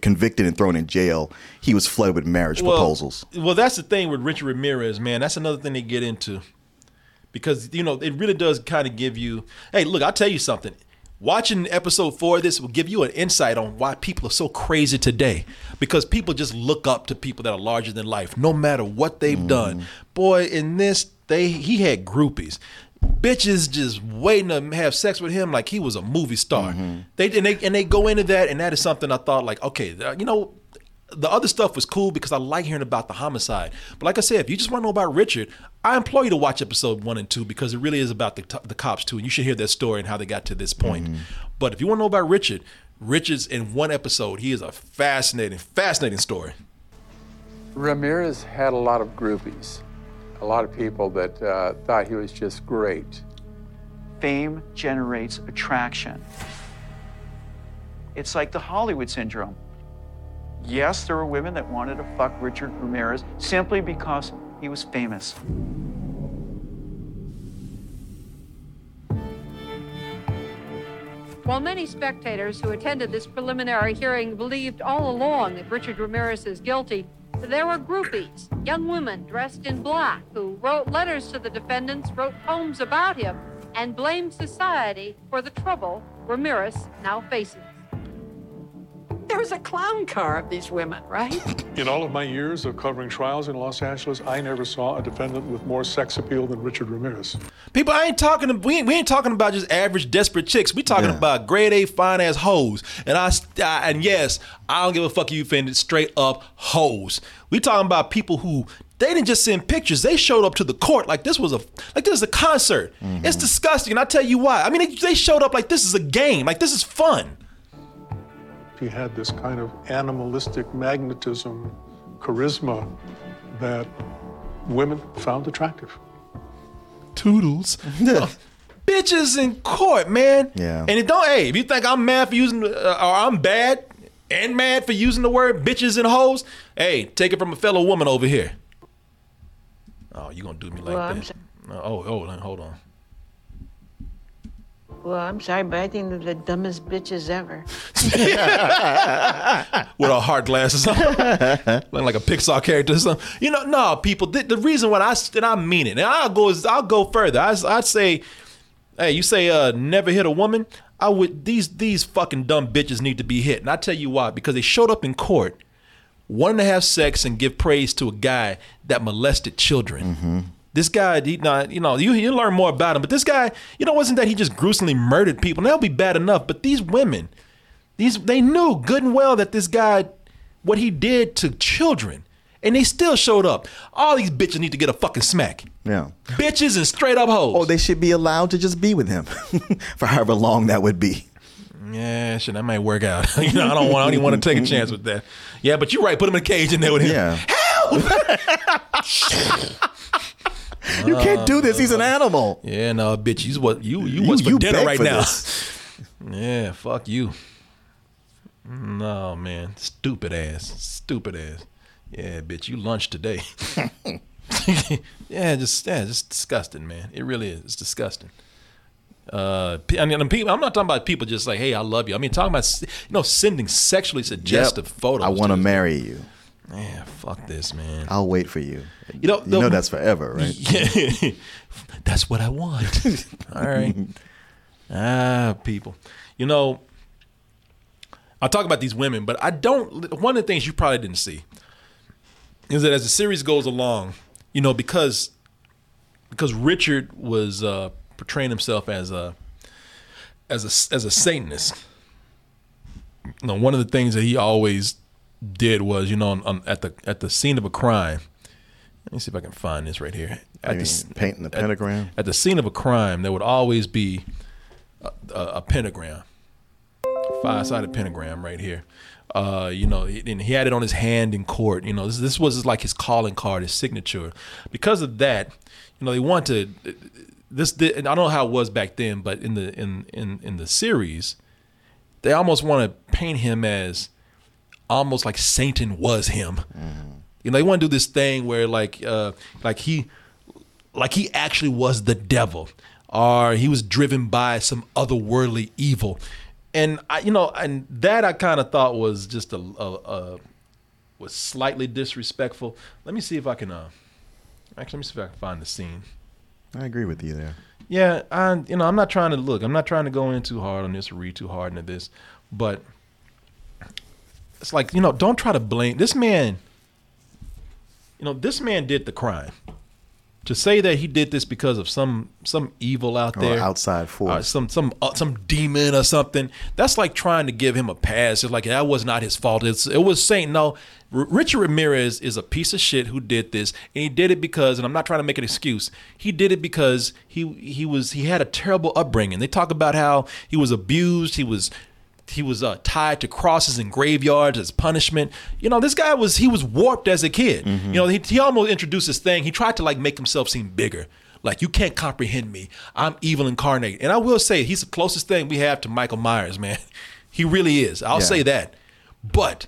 convicted and thrown in jail, he was flooded with marriage well, proposals. Well, that's the thing with Richard Ramirez, man. That's another thing they get into, because you know it really does kind of give you. Hey, look, I'll tell you something. Watching episode four of this will give you an insight on why people are so crazy today, because people just look up to people that are larger than life, no matter what they've mm. done. Boy, in this, they he had groupies. Bitches just waiting to have sex with him like he was a movie star. Mm-hmm. They and they and they go into that, and that is something I thought like, okay, you know, the other stuff was cool because I like hearing about the homicide. But like I said, if you just want to know about Richard, I implore you to watch episode one and two because it really is about the t- the cops too. And you should hear their story and how they got to this point. Mm-hmm. But if you want to know about Richard, Richard's in one episode. He is a fascinating, fascinating story. Ramirez had a lot of groupies, a lot of people that uh, thought he was just great. Fame generates attraction. It's like the Hollywood syndrome. Yes, there were women that wanted to fuck Richard Ramirez simply because he was famous. While many spectators who attended this preliminary hearing believed all along that Richard Ramirez is guilty, there were groupies, young women dressed in black, who wrote letters to the defendants, wrote poems about him, and blamed society for the trouble Ramirez now faces. There was a clown car of these women, right? In all of my years of covering trials in Los Angeles, I never saw a defendant with more sex appeal than Richard Ramirez. People, I ain't talking. We ain't, we ain't talking about just average desperate chicks. We talking yeah. about grade A fine ass hoes. And I, I and yes, I don't give a fuck if you offended. Straight up hoes. We talking about people who they didn't just send pictures. They showed up to the court like this was a like this is a concert. Mm-hmm. It's disgusting, and I tell you why. I mean, they, they showed up like this is a game. Like this is fun. He had this kind of animalistic magnetism, charisma that women found attractive. Toodles. No. Bitches in court, man. Yeah. And it don't, hey, if you think I'm mad for using, uh, or I'm bad and mad for using the word bitches and hoes, hey, take it from a fellow woman over here. Oh, you gonna do me like well, that? So- oh, hold on, hold on. Well, I'm sorry, but I think they're the dumbest bitches ever. With our hard glasses on. Looking like a Pixar character or something. You know, no, people, the, the reason why I, and I mean it, and I'll go, I'll go further. I, I'd say, hey, you say uh, never hit a woman? I would, these, these fucking dumb bitches need to be hit. And I tell you why, because they showed up in court wanting to have sex and give praise to a guy that molested children. Mm-hmm. This guy, he not, you know, you, you learn more about him. But this guy, you know, it wasn't that he just gruesomely murdered people. And that would be bad enough. But these women, these they knew good and well that this guy, what he did to children. And they still showed up. All these bitches need to get a fucking smack. Yeah. Bitches and straight up hoes. Oh, they should be allowed to just be with him for however long that would be. Yeah, shit, that might work out. you know, I don't want. I don't even want to take a chance with that. Yeah, but you're right. Put him in a cage in there with him. Yeah. Help! You can't do this. He's an animal. Yeah, no, bitch. You what? You you what's for you dinner right for now? This. Yeah, fuck you. No, man, stupid ass, stupid ass. Yeah, bitch, you lunch today. yeah, just yeah, just disgusting, man. It really is. It's disgusting. Uh, I mean, people, I'm not talking about people just like, hey, I love you. I mean, talking about you know sending sexually suggestive yep. photos. I want to marry you. Man, fuck this, man. I'll wait for you. You know, the, you know that's forever, right? Yeah, that's what I want. All right. Ah, people. You know, I'll talk about these women, but I don't. One of the things you probably didn't see is that as the series goes along, you know, because because Richard was uh, portraying himself as a as a as a Satanist. You know, one of the things that he always did was, you know, on, on, at the at the scene of a crime. Let me see if I can find this right here. At the, painting the pentagram? At, at the scene of a crime, there would always be a, a, a pentagram, a five-sided pentagram right here. Uh, you know, and he had it on his hand in court. You know, this, this was like his calling card, his signature. Because of that, you know, they wanted this. Did, and I don't know how it was back then, but in the in in, in the series, they almost want to paint him as almost like Satan was him. Mm-hmm. You know, they want to do this thing where like uh, like he like he actually was the devil, or he was driven by some otherworldly evil. And I, you know, and that I kind of thought was just a, a, a was slightly disrespectful. Let me see if I can uh, actually let me see if I can find the scene. I agree with you there. Yeah, I you know I'm not trying to look. I'm not trying to go in too hard on this, or read too hard into this, but. It's like, you know, don't try to blame this man. You know, this man did the crime. To say that he did this because of some some evil out there, or outside force, some some uh, some demon or something. That's like trying to give him a pass. It's like that was not his fault. It's, it was saying no. R- Richard Ramirez is a piece of shit who did this, and he did it because. And I'm not trying to make an excuse. He did it because he he was he had a terrible upbringing. They talk about how he was abused. He was. He was uh, tied to crosses and graveyards as punishment. You know, this guy was, he was warped as a kid. Mm-hmm. You know, he, he almost introduced this thing. He tried to like make himself seem bigger. Like, you can't comprehend me. I'm evil incarnate. And I will say he's the closest thing we have to Michael Myers, man. He really is. I'll yeah. say that. But,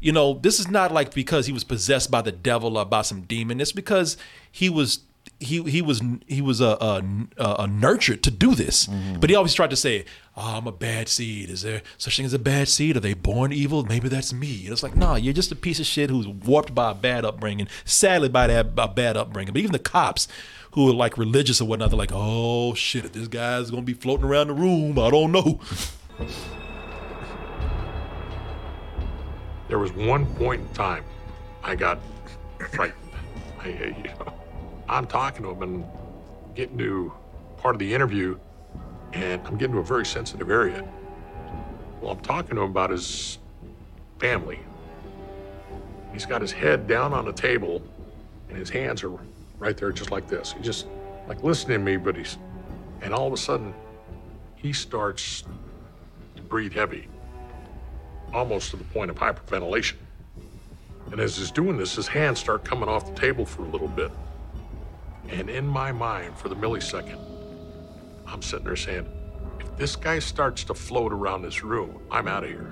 you know, this is not like because he was possessed by the devil or by some demon. It's because he was He he was he was a, a, a nurtured to do this, mm-hmm. but he always tried to say, "Oh, I'm a bad seed. Is there such thing as a bad seed? Are they born evil? Maybe that's me." And it's like, no, you're just a piece of shit who's warped by a bad upbringing. Sadly, by that by bad upbringing. But even the cops, who are like religious or whatnot, they're like, "Oh shit, if this guy's gonna be floating around the room, I don't know." There was one point in time, I got frightened. I, you know. I'm talking to him and getting to part of the interview, and I'm getting to a very sensitive area. Well, I'm talking to him about his family. He's got his head down on the table, and his hands are right there just like this. He's just like listening to me, but he's... And all of a sudden, he starts to breathe heavy, almost to the point of hyperventilation. And as he's doing this, his hands start coming off the table for a little bit. And in my mind, for the millisecond, I'm sitting there saying, if this guy starts to float around this room, I'm out of here.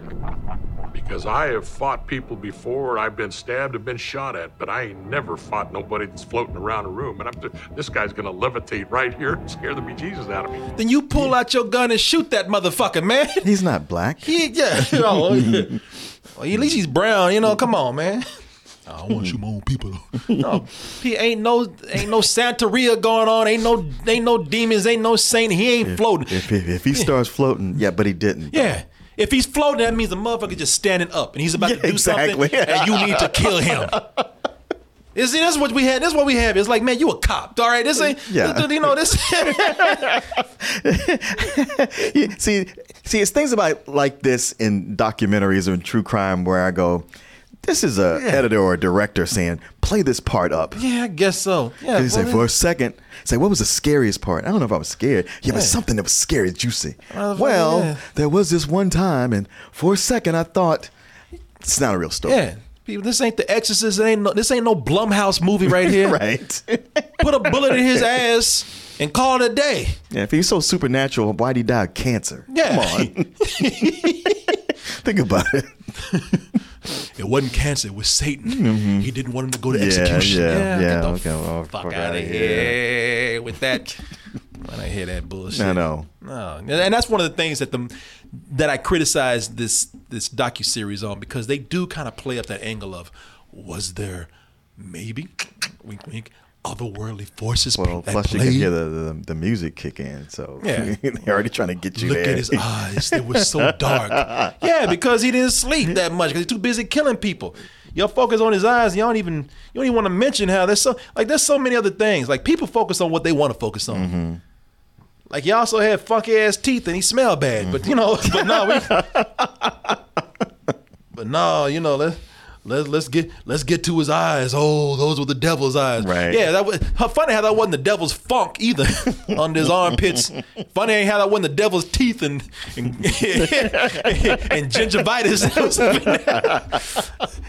Because I have fought people before, I've been stabbed, I've been shot at, but I ain't never fought nobody that's floating around a room. And I'm t- this guy's gonna levitate right here and scare the bejesus out of me. Then you pull out your gun and shoot that motherfucker, man. He's not black. He, yeah, you know, yeah. Well, at least he's brown, you know, come on, man. I don't want to shoot my own people. No, he ain't no ain't no Santeria going on. Ain't no ain't no demons. Ain't no saint. He ain't if, floating. If, if, if he starts floating, yeah, but he didn't. Yeah, if he's floating, that means the motherfucker just standing up, and he's about yeah, to do exactly. something, and you need to kill him. You see, that's what we had. That's what we have. It's like, man, you a cop, all right? This ain't, yeah. you know, this. see, see, it's things about like this in documentaries or in true crime where I go, this is a yeah. editor or a director saying, play this part up. Yeah, I guess so. Yeah. He say for a second, say, what was the scariest part? I don't know if I was scared. Yeah, yeah. But something that was scary, juicy. Uh, well, yeah. there was this one time, and for a second, I thought, it's not a real story. Yeah. People, this ain't The Exorcist. It ain't no, this ain't no Blumhouse movie right here. Right. Put a bullet in his ass and call it a day. Yeah, if he's so supernatural, why'd he die of cancer? Yeah. Come on. Think about it. It wasn't cancer. It was Satan. Mm-hmm. He didn't want him to go to yeah, execution. Yeah, yeah. yeah get the okay, well, fuck, fuck out of here yeah. with that. When I hear that bullshit, I know. No, and that's one of the things that the that I criticize this this docuseries on, because they do kind of play up that angle of, was there maybe, wink wink, otherworldly forces. Well, that plus play? You can hear the, the, the music kick in, so yeah. they're already trying to get you. Look there. Look at his eyes; they were so dark. Yeah, because he didn't sleep that much because he's too busy killing people. Y'all focus on his eyes. Y'all don't even you don't even want to mention how there's so like there's so many other things. Like people focus on what they want to focus on. Mm-hmm. Like he also had funky ass teeth and he smelled bad, mm-hmm. but you know, but no, we, but no, you know, let's let's let's get let's get to his eyes. Oh, those were the devil's eyes, right? Yeah, that was funny how that wasn't the devil's funk either on his armpits. Funny how that wasn't the devil's teeth and and, and gingivitis.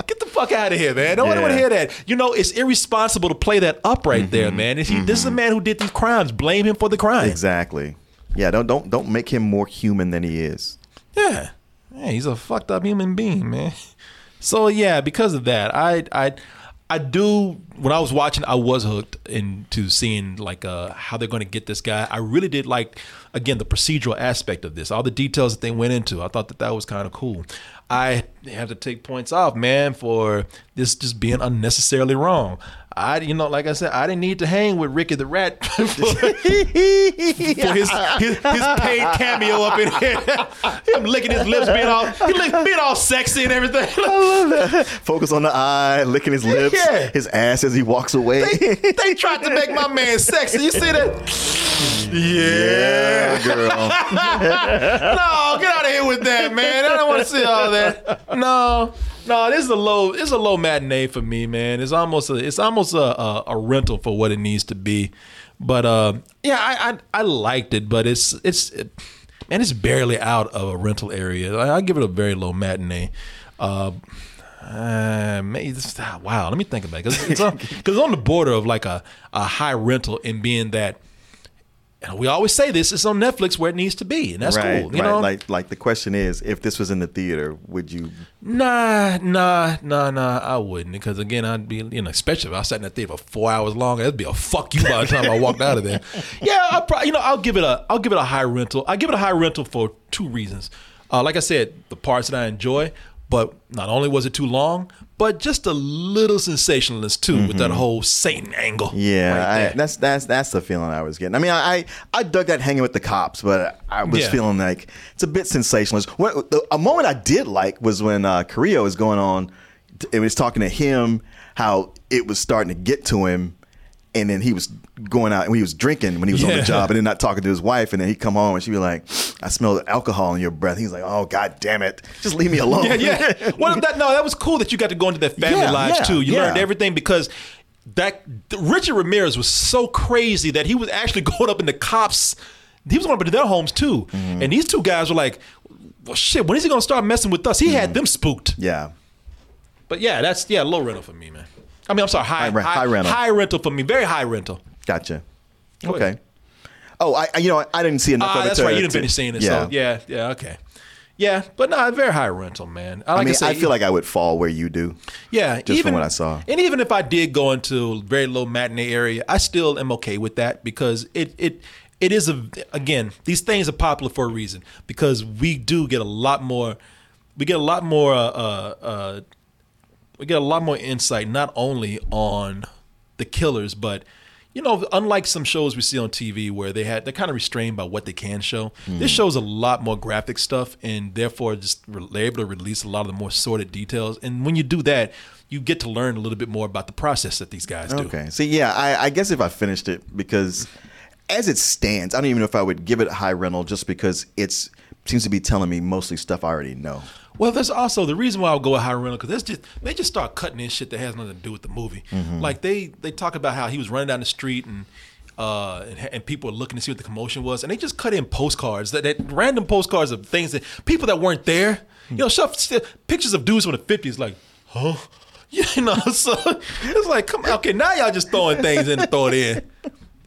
Get the fuck out of here, man! Nobody yeah. want to hear that. You know, it's irresponsible to play that up right mm-hmm. there, man. He, mm-hmm. This is a man who did these crimes. Blame him for the crime. Exactly. Yeah. Don't don't don't make him more human than he is. Yeah. Yeah. He's a fucked up human being, man. So yeah, because of that, I I I do. When I was watching, I was hooked into seeing like uh, how they're going to get this guy. I really did like, again, the procedural aspect of this, all the details that they went into. I thought that that was kind of cool. I have to take points off, man, for this just being unnecessarily wrong. I, you know, like I said, I didn't need to hang with Ricky the Rat for, for his, his his paid cameo up in here. Him licking his lips, being all he licked, being all sexy and everything. I love that. Focus on the eye, licking his lips, yeah. his ass as he walks away. They, they tried to make my man sexy. You see that? Yeah, yeah girl. No, get out of here with that, man. I don't want to see all that. No. No, this is a low. It's a low matinee for me, man. It's almost a. It's almost a, a, a rental for what it needs to be, but uh, yeah, I, I I liked it, but it's it's, it, man, it's barely out of a rental area. I, I give it a very low matinee. Uh, uh, maybe this, wow, let me think about it, because it's, it's, it's on the border of like a, a high rental in being that. And we always say this, it's on Netflix where it needs to be, and that's right, cool. You right. know, like like the question is, if this was in the theater, would you? Nah, nah, nah, nah, I wouldn't, because again, I'd be, you know, especially if I sat in that theater for four hours longer, it'd be a fuck you by the time I walked out of there. Yeah, I probably, you know, I'll give it a, I'll give it a high rental. I give it a high rental for two reasons. Uh, like I said, the parts that I enjoy, but not only was it too long, but just a little sensationalist too, mm-hmm. with that whole Satan angle. Yeah, right I, that's that's that's the feeling I was getting. I mean, I I, I dug that hanging with the cops, but I was yeah. feeling like it's a bit sensationalist. What, the, a moment I did like was when uh, Carrillo was going on. It was talking to him how it was starting to get to him, and then he was going out and he was drinking when he was yeah. on the job, and then not talking to his wife, and then he'd come home and she'd be like, I smell alcohol in your breath. He's like, oh, god damn it, just leave me alone. Yeah, yeah. Well, that, no, that was cool that you got to go into their family yeah, lives yeah, too. You yeah. learned everything, because that Richard Ramirez was so crazy that he was actually going up in the cops. He was going up into their homes too, mm-hmm. and these two guys were like, well, shit, when is he going to start messing with us? He mm-hmm. had them spooked. Yeah, but yeah, that's yeah, low rental for me, man. I mean, I'm sorry, high, high, high, high rental, high rental for me, very high rental. Gotcha. Okay. Oh, I you know I didn't see enough uh, of it. That's right. You didn't finish seeing it. Yeah. So yeah. Yeah. Okay. Yeah, but no, very high rental, man. Like I mean, I, say, I feel even, like I would fall where you do. Yeah. Just even, from what I saw. And even if I did go into very low matinee area, I still am okay with that, because it it it is a again these things are popular for a reason, because we do get a lot more we get a lot more uh, uh, we get a lot more insight, not only on the killers, but you know, unlike some shows we see on T V where they had, they're kind of restrained by what they can show. Mm. This shows a lot more graphic stuff, and therefore just they're able to release a lot of the more sordid details. And when you do that, you get to learn a little bit more about the process that these guys do. Okay. So yeah, I, I guess if I finished it, because as it stands, I don't even know if I would give it a high rental just because it's seems to be telling me mostly stuff I already know. Well, that's also the reason why I'll go with high rental, because just, they just start cutting in shit that has nothing to do with the movie. Mm-hmm. Like they, they talk about how he was running down the street and uh, and, and people were looking to see what the commotion was, and they just cut in postcards, that, that random postcards of things that people that weren't there. Mm-hmm. You know, stuff, pictures of dudes from the fifties, like, huh? You know, so it's like, come on, okay, now y'all just throwing things in and throw it in.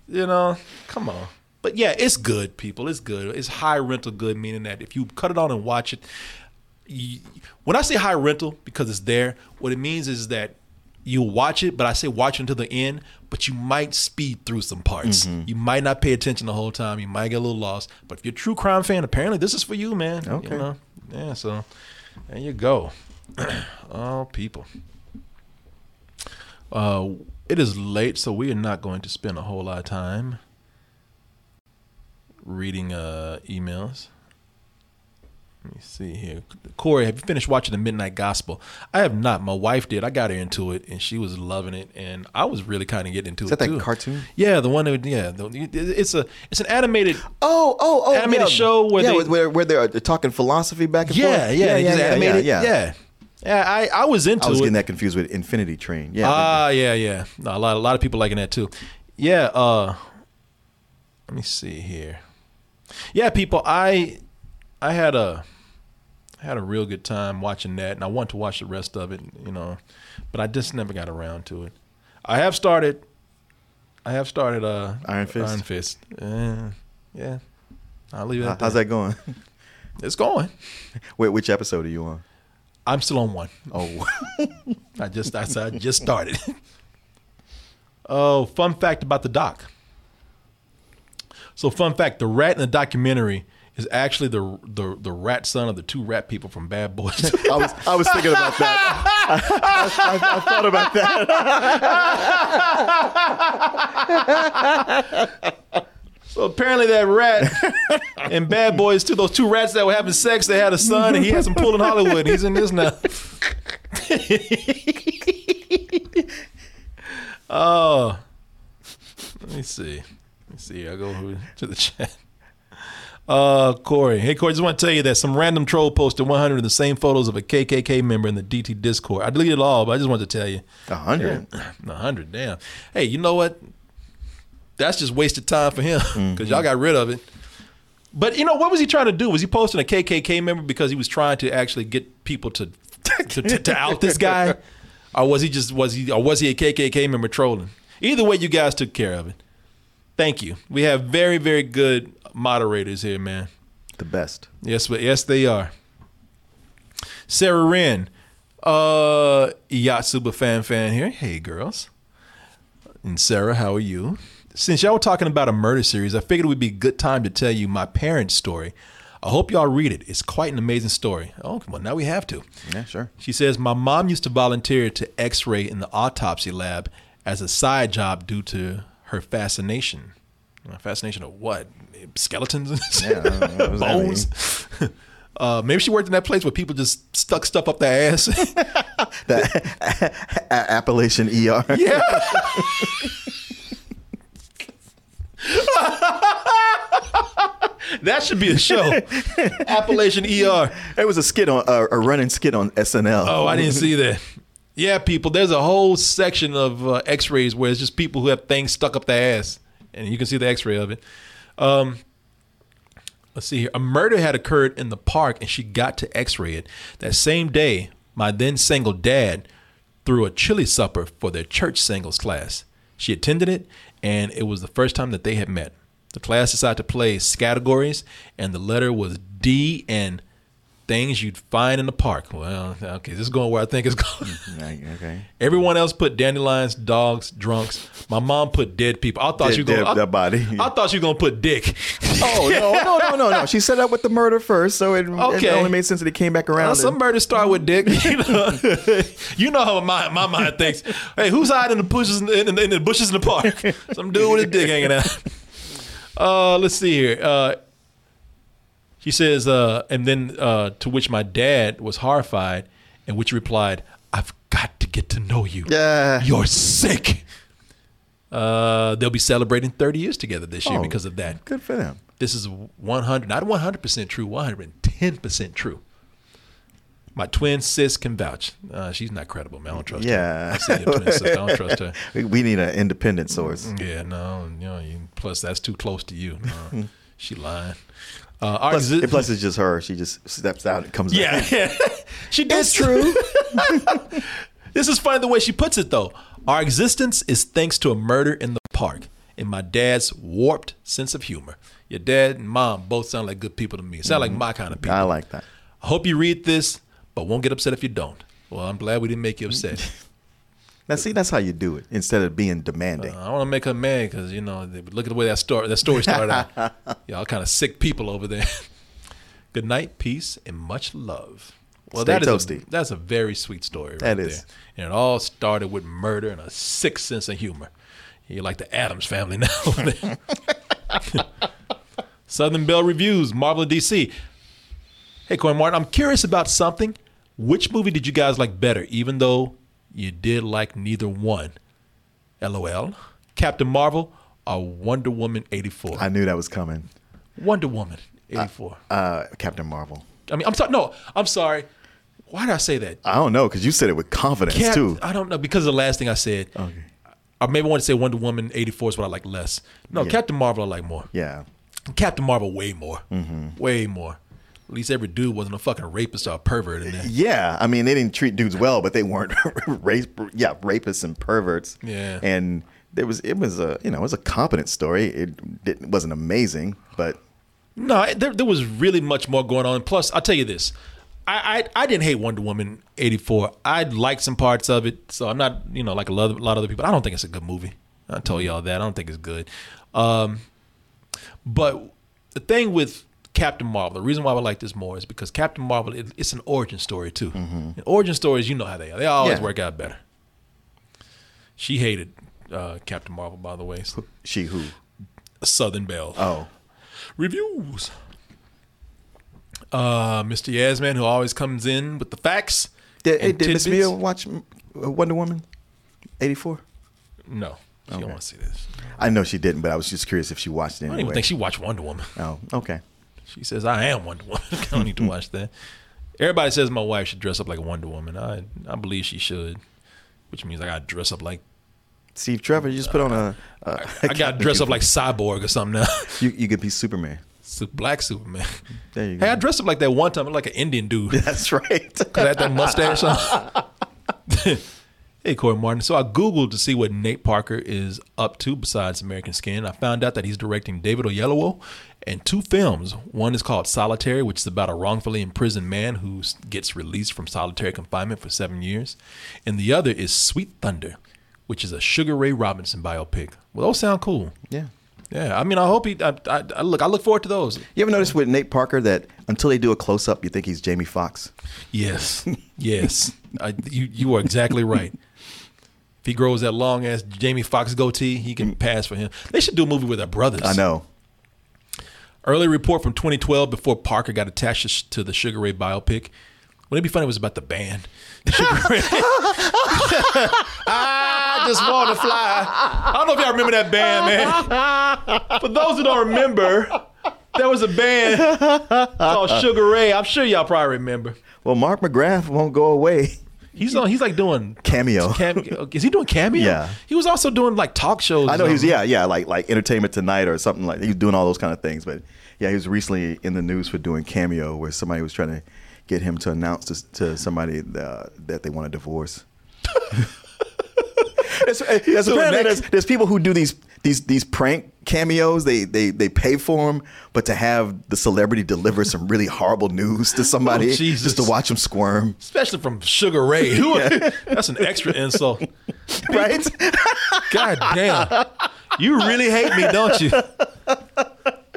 You know, come on. But yeah, it's good, people. It's good. It's high rental good, meaning that if you cut it on and watch it, you, when I say high rental, because it's there, what it means is that you watch it, but I say watch until the end, but you might speed through some parts. Mm-hmm. You might not pay attention the whole time. You might get a little lost. But if you're a true crime fan, apparently this is for you, man. Okay. You know? Yeah, so there you go. Oh, people. Uh, it is late, so we are not going to spend a whole lot of time reading uh, emails. Let me see here. Corey, have you finished watching The Midnight Gospel? I have not. My wife did. I got her into it, and she was loving it, and I was really kind of getting into it too. Is that that cartoon? Yeah, the one that. Yeah, the, it's a it's an animated. Oh, oh, oh, animated yeah. show where yeah, they where, where they're talking philosophy back and yeah, forth. Yeah, yeah, yeah, yeah, animated, yeah, yeah. yeah. Yeah, I, I was into it. I was getting it. that confused with Infinity Train. Yeah. Ah, uh, yeah, yeah. No, a lot a lot of people liking that too. Yeah, uh, let me see here. Yeah, people, I I had a I had a real good time watching that, and I want to watch the rest of it, you know, but I just never got around to it. I have started I have started uh Iron Fist. Iron Fist. Uh, yeah. I'll leave it at that. How's that going? It's going. Wait, which episode are you on? I'm still on one. Oh, I just I, I just started. Oh, fun fact about the doc. So, fun fact: the rat in the documentary is actually the the the rat son of the two rat people from Bad Boys. I was I was thinking about that. I, I, I, I thought about that. So apparently that rat and Bad Boys too, those two rats that were having sex, they had a son, and he has some pool in Hollywood, and he's in this now. Oh, let me see. Let me see. I'll go to the chat. Uh, Corey. Hey, Corey, I just want to tell you that some random troll posted one hundred of the same photos of a K K K member in the D T Discord. I deleted it all, but I just wanted to tell you. one hundred? Yeah, one hundred, damn. Hey, you know what? That's just wasted time for him because mm-hmm. y'all got rid of it. But, you know, what was he trying to do? Was he posting a K K K member because he was trying to actually get people to to, to, to out this guy? Or was he just was he or was he a K K K member trolling? Either way, you guys took care of it. Thank you. We have very, very good moderators here, man. The best. Yes, but yes, they are. Sarah Wren, uh, Yatsuba fan fan here. Hey, girls. And Sarah, how are you? Since y'all were talking about a murder series, I figured it would be a good time to tell you my parents' story. I hope y'all read it. It's quite an amazing story. Oh, come on. Now we have to. Yeah, sure. She says, my mom used to volunteer to x-ray in the autopsy lab as a side job due to her fascination. My fascination of what? Skeletons? Yeah, what bones? Uh, maybe she worked in that place where people just stuck stuff up their ass. That a- Appalachian E R. Yeah. That should be a show. Appalachian E R. There was a skit on uh, a running skit on S N L. Oh, I didn't see that. Yeah, people, there's a whole section of uh, x-rays where it's just people who have things stuck up their ass, and you can see the x-ray of it. Um, let's see here. A murder had occurred in the park, and she got to x-ray it. That same day, my then single dad threw a chili supper for their church singles class. She attended it, and it was the first time that they had met. The class decided to play categories, and the letter was D and Things you'd find in the park. Well, okay, this is going where I think it's going. Okay. Everyone else put dandelions, dogs, drunks. My mom put dead people. I thought dead, you were going to put dick. Oh, no, no, no, no, no. She set up with the murder first, so it, okay. it only made sense that it came back around. Well, some murders start with dick. You know, you know how my, my mind thinks. Hey, who's hiding in the bushes in the, in the, bushes in the park? Some dude with a dick hanging out. Uh, let's see here. Uh, He says, uh, and then uh, to which my dad was horrified, and which replied, I've got to get to know you. Yeah. You're sick. Uh, they'll be celebrating thirty years together this year oh, because of that. Good for them. This is one hundred, not one hundred percent true, one hundred ten percent true. My twin sis can vouch. Uh, she's not credible, man. I don't trust yeah. her. Yeah. I see your twin sister. I don't trust her. We need an independent source. Yeah, no. You know, you, plus, that's too close to you. No, she lying. Uh, our plus, exi- plus, it's just her. She just steps out and comes yeah, out. Yeah. She does. It's true. This is funny the way she puts it, though. Our existence is thanks to a murder in the park and my dad's warped sense of humor. Your dad and mom both sound like good people to me. Sound mm-hmm. like my kind of people. I like that. I hope you read this, but won't get upset if you don't. Well, I'm glad we didn't make you upset. Now, see, that's how you do it instead of being demanding. Uh, I want to make her mad because, you know, look at the way that story, that story started out. Y'all kind of sick people over there. Good night, peace, and much love. Well, Stay that toasty. Is a, that's a very sweet story right that there. That is. And it all started with murder and a sick sense of humor. You're like the Addams Family now. Southern Belle Reviews, Marvel D C. Hey, Corey Martin, I'm curious about something. Which movie did you guys like better, even though... you did like neither one. LOL. Captain Marvel or Wonder Woman eighty-four? I knew that was coming. Wonder Woman eighty-four. Uh, uh, Captain Marvel. I mean, I'm sorry. No, I'm sorry. Why did I say that? I don't know, because you said it with confidence, Cap- too. I don't know, because of the last thing I said. Okay. I maybe want to say Wonder Woman eighty-four is what I like less. No, yeah. Captain Marvel I like more. Yeah. Captain Marvel way more. Mm-hmm. Way more. At least every dude wasn't a fucking rapist or a pervert in there. Yeah, I mean, they didn't treat dudes well, but they weren't race, yeah, rapists and perverts. Yeah, and there was it was a you know it was a competent story. It didn't, wasn't amazing, but no, there there was really much more going on. Plus, I'll tell you this, I I, I didn't hate Wonder Woman eighty-four. I liked some parts of it, so I'm not you know like a lot of, a lot of other people. I don't think it's a good movie. I told y'all that I don't think it's good. Um, but the thing with Captain Marvel, the reason why I like this more is because Captain Marvel, it, it's an origin story too. Mm-hmm. And origin stories, you know how they are. They always yeah. work out better. She hated uh, Captain Marvel, by the way. So. She who? Southern Belle. Oh. Reviews. Uh, Mister Yasman, who always comes in with the facts. Did, hey, did Miss Mia watch Wonder Woman eighty-four? No. She okay. don't want to see this. I know she didn't, but I was just curious if she watched it anyway. I don't even think she watched Wonder Woman. Oh, okay. She says, I am Wonder Woman. I don't need to watch that. Everybody says my wife should dress up like Wonder Woman. I I believe she should, which means I got to dress up like... Steve Trevor, you just uh, put on a... a I, I, I got to dress up like Cyborg or something now. You, you could be Superman. Black Superman. There you go. Hey, I dressed up like that one time. I'm like an Indian dude. That's right. Because I had that mustache on. Hey, Corey Martin. So I Googled to see what Nate Parker is up to besides American Skin. I found out that he's directing David Oyelowo and two films. One is called Solitary, which is about a wrongfully imprisoned man who gets released from solitary confinement for seven years. And the other is Sweet Thunder, which is a Sugar Ray Robinson biopic. Well, those sound cool. Yeah. Yeah. I mean, I hope he, I, I, I look, I look forward to those. You ever notice with Nate Parker that until they do a close up, you think he's Jamie Foxx? Yes. Yes. I, you, you are exactly right. If he grows that long ass Jamie Foxx goatee, he can pass for him. They should do a movie with their brothers. I know. Early report from twenty twelve, before Parker got attached to the Sugar Ray biopic. Wouldn't it be funny if it was about the band? Sugar Ray. I just want to fly. I don't know if y'all remember that band, man. For those who don't remember, there was a band called Sugar Ray. I'm sure y'all probably remember. Well, Mark McGrath won't go away. He's on. He's like doing cameo. cameo. Is he doing cameo? Yeah. He was also doing like talk shows. I know he's yeah yeah like like Entertainment Tonight or something like that. He was doing all those kind of things. But yeah, he was recently in the news for doing cameo, where somebody was trying to get him to announce to, to somebody uh, that they want a divorce. It's, it's so apparently there's, there's people who do these these these prank cameos. They they they pay for them, but to have the celebrity deliver some really horrible news to somebody oh, just to watch them squirm, especially from Sugar Ray. Who? Yeah. That's an extra insult, right? God damn, you really hate me, don't you?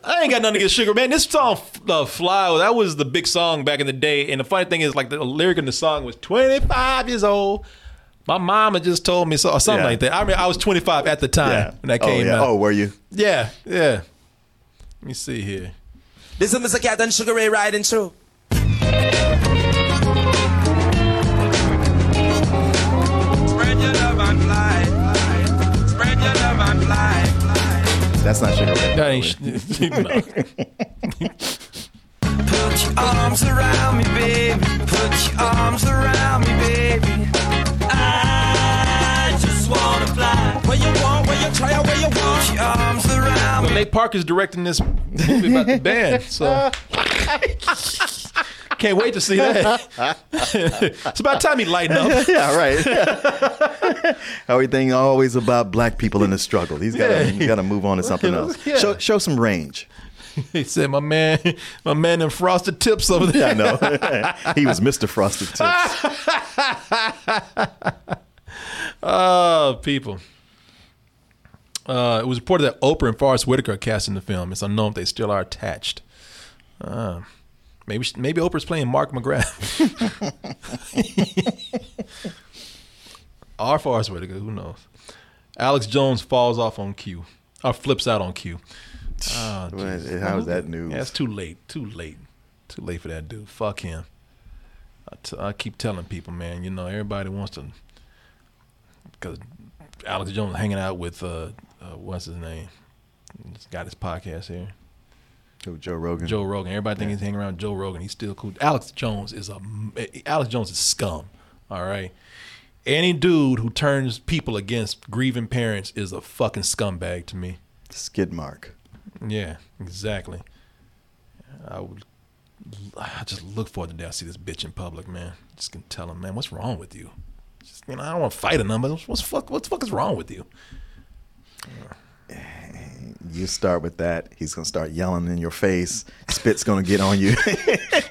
I ain't got nothing against Sugar, man. This song, uh, Fly, that was the big song back in the day. And the funny thing is, like, the lyric in the song was twenty-five years old. My mama just told me so, or something yeah. like that. I mean, I was twenty-five at the time yeah. when that came oh, yeah. out. Oh, were you? Yeah, yeah. Let me see here. This is Mister Cat and Sugar Ray riding through. Spread your love and fly. Spread your love and fly. That's not Sugar Ray. That ain't no. Put your arms around me, baby. Put your arms around me, baby. I just wanna fly. Where you want, where you try, where you want. Your arms around me. Well, Nate Parker's directing this movie about the band, so can't wait to see that. It's about time he lighten up. Yeah, right. Yeah. Everything always about black people in the struggle. He's got to yeah. got to move on to something else. Yeah. Show, show some range. He said, "My man, my man, in Frosted Tips over there." I know. He was Mister Frosted Tips. Oh, people. Uh, it was reported that Oprah and Forrest Whitaker are cast in the film. It's unknown if they still are attached. Uh, Maybe maybe Oprah's playing Mark McGrath. Or Forrest Whitaker, who knows? Alex Jones falls off on cue, or flips out on cue. Oh, how is that news? Yeah, it's too late, too late, too late for that dude. Fuck him. I, t- I keep telling people, man, you know, everybody wants to, because Alex Jones hanging out with uh, uh, what's his name? He's got his podcast here. Joe Rogan. Joe Rogan. Everybody thinks yeah. he's hanging around Joe Rogan. He's still cool. Alex Jones is a Alex Jones is scum. All right. Any dude who turns people against grieving parents is a fucking scumbag to me. Skid mark. Yeah, exactly. I would. I just look forward to the day I see this bitch in public, man. Just can tell him, man, what's wrong with you? Just, you know, I don't want to fight a number. What's fuck? What the fuck is wrong with you? You start with that, he's gonna start yelling in your face. Spit's gonna get on you.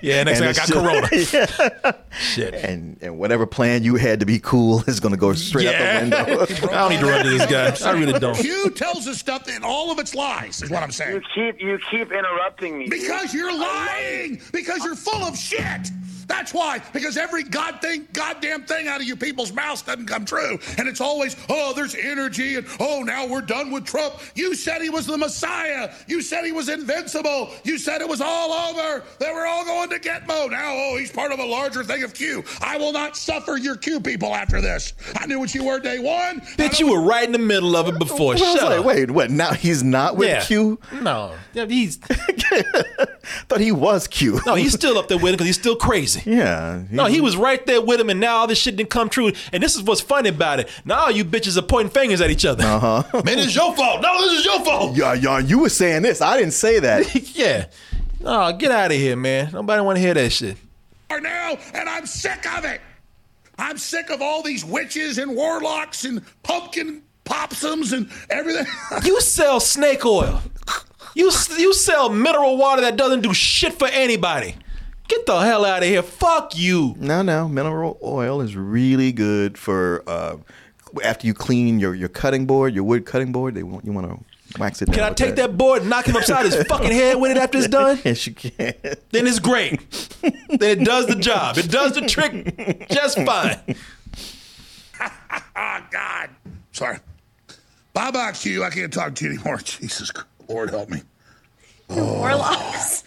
Yeah, next thing I got shit. Corona. Yeah. Shit. And and whatever plan you had to be cool is gonna go straight yeah. out the window. I don't need to run to this guy. I really don't. Q tells us stuff and all of it's lies, is what I'm saying. You keep you keep interrupting me because dude. You're lying. Because you're full of shit. That's why. Because every god thing, goddamn thing out of you people's mouths doesn't come true. And it's always, oh, there's energy. And, oh, now we're done with Trump. You said he was the Messiah. You said he was invincible. You said it was all over. They were all going to Gitmo. Now, oh, he's part of a larger thing of Q. I will not suffer your Q people after this. I knew what you were day one. Bitch, you were right in the middle of it before. Well, shut up. Like, wait, what? Now he's not with yeah. Q? No. Yeah, he's... thought he was Q. No, he's still up there with him because he's still crazy. Yeah. He, no, he was right there with him, and now all this shit didn't come true. And this is what's funny about it. Now all you bitches are pointing fingers at each other. Uh-huh. Man, it's your fault. No, this is your fault. Yeah, yeah. You were saying this. I didn't say that. Yeah. Oh, get out of here, man. Nobody want to hear that shit. Now, and I'm sick of it. I'm sick of all these witches and warlocks and pumpkin popsums and everything. You sell snake oil. You you sell mineral water that doesn't do shit for anybody. Get the hell out of here. Fuck you. No, no. Mineral oil is really good for uh, after you clean your, your cutting board, your wood cutting board. They want, you want to wax it down. Can I take that. that board and knock him upside his fucking head with it after it's done? Yes, you can. Then it's great. Then it does the job. It does the trick just fine. Oh, God. Sorry. Bye-bye, Q. I can't talk to you anymore. Jesus, Lord help me. Oh. Warlocks.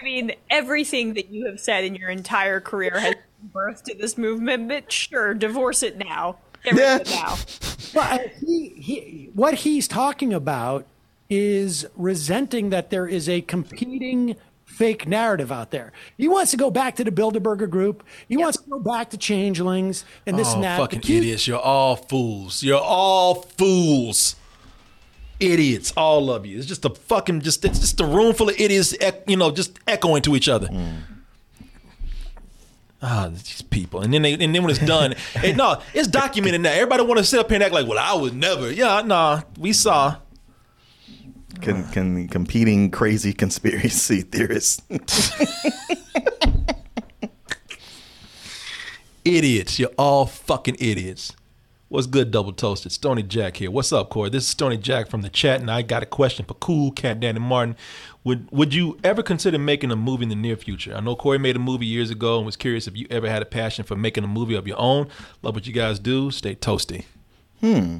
I mean, everything that you have said in your entire career has given birth to this movement, but sure, divorce it now. Get rid yeah. of it now. Well, he, he, what he's talking about is resenting that there is a competing fake narrative out there. He wants to go back to the Bilderberger group. He yep. wants to go back to changelings and this oh, and that. Oh, fucking you, idiots. You're all fools. You're all fools. Idiots, all of you. It's just a fucking, just it's just a room full of idiots, you know, just echoing to each other. Mm. ah, these people. And then they, and then when it's done, it, no, it's documented now. Everybody want to sit up here and act like, well, I was never. Yeah, nah, we saw. Can, can competing crazy conspiracy theorists. Idiots. You're all fucking idiots. What's good, Double Toasted? Stony Jack here. What's up, Corey? This is Stony Jack from the chat, and I got a question for Cool Cat, Dan, and Martin. Would Would you ever consider making a movie in the near future? I know Corey made a movie years ago and was curious if you ever had a passion for making a movie of your own. Love what you guys do. Stay toasty. Hmm.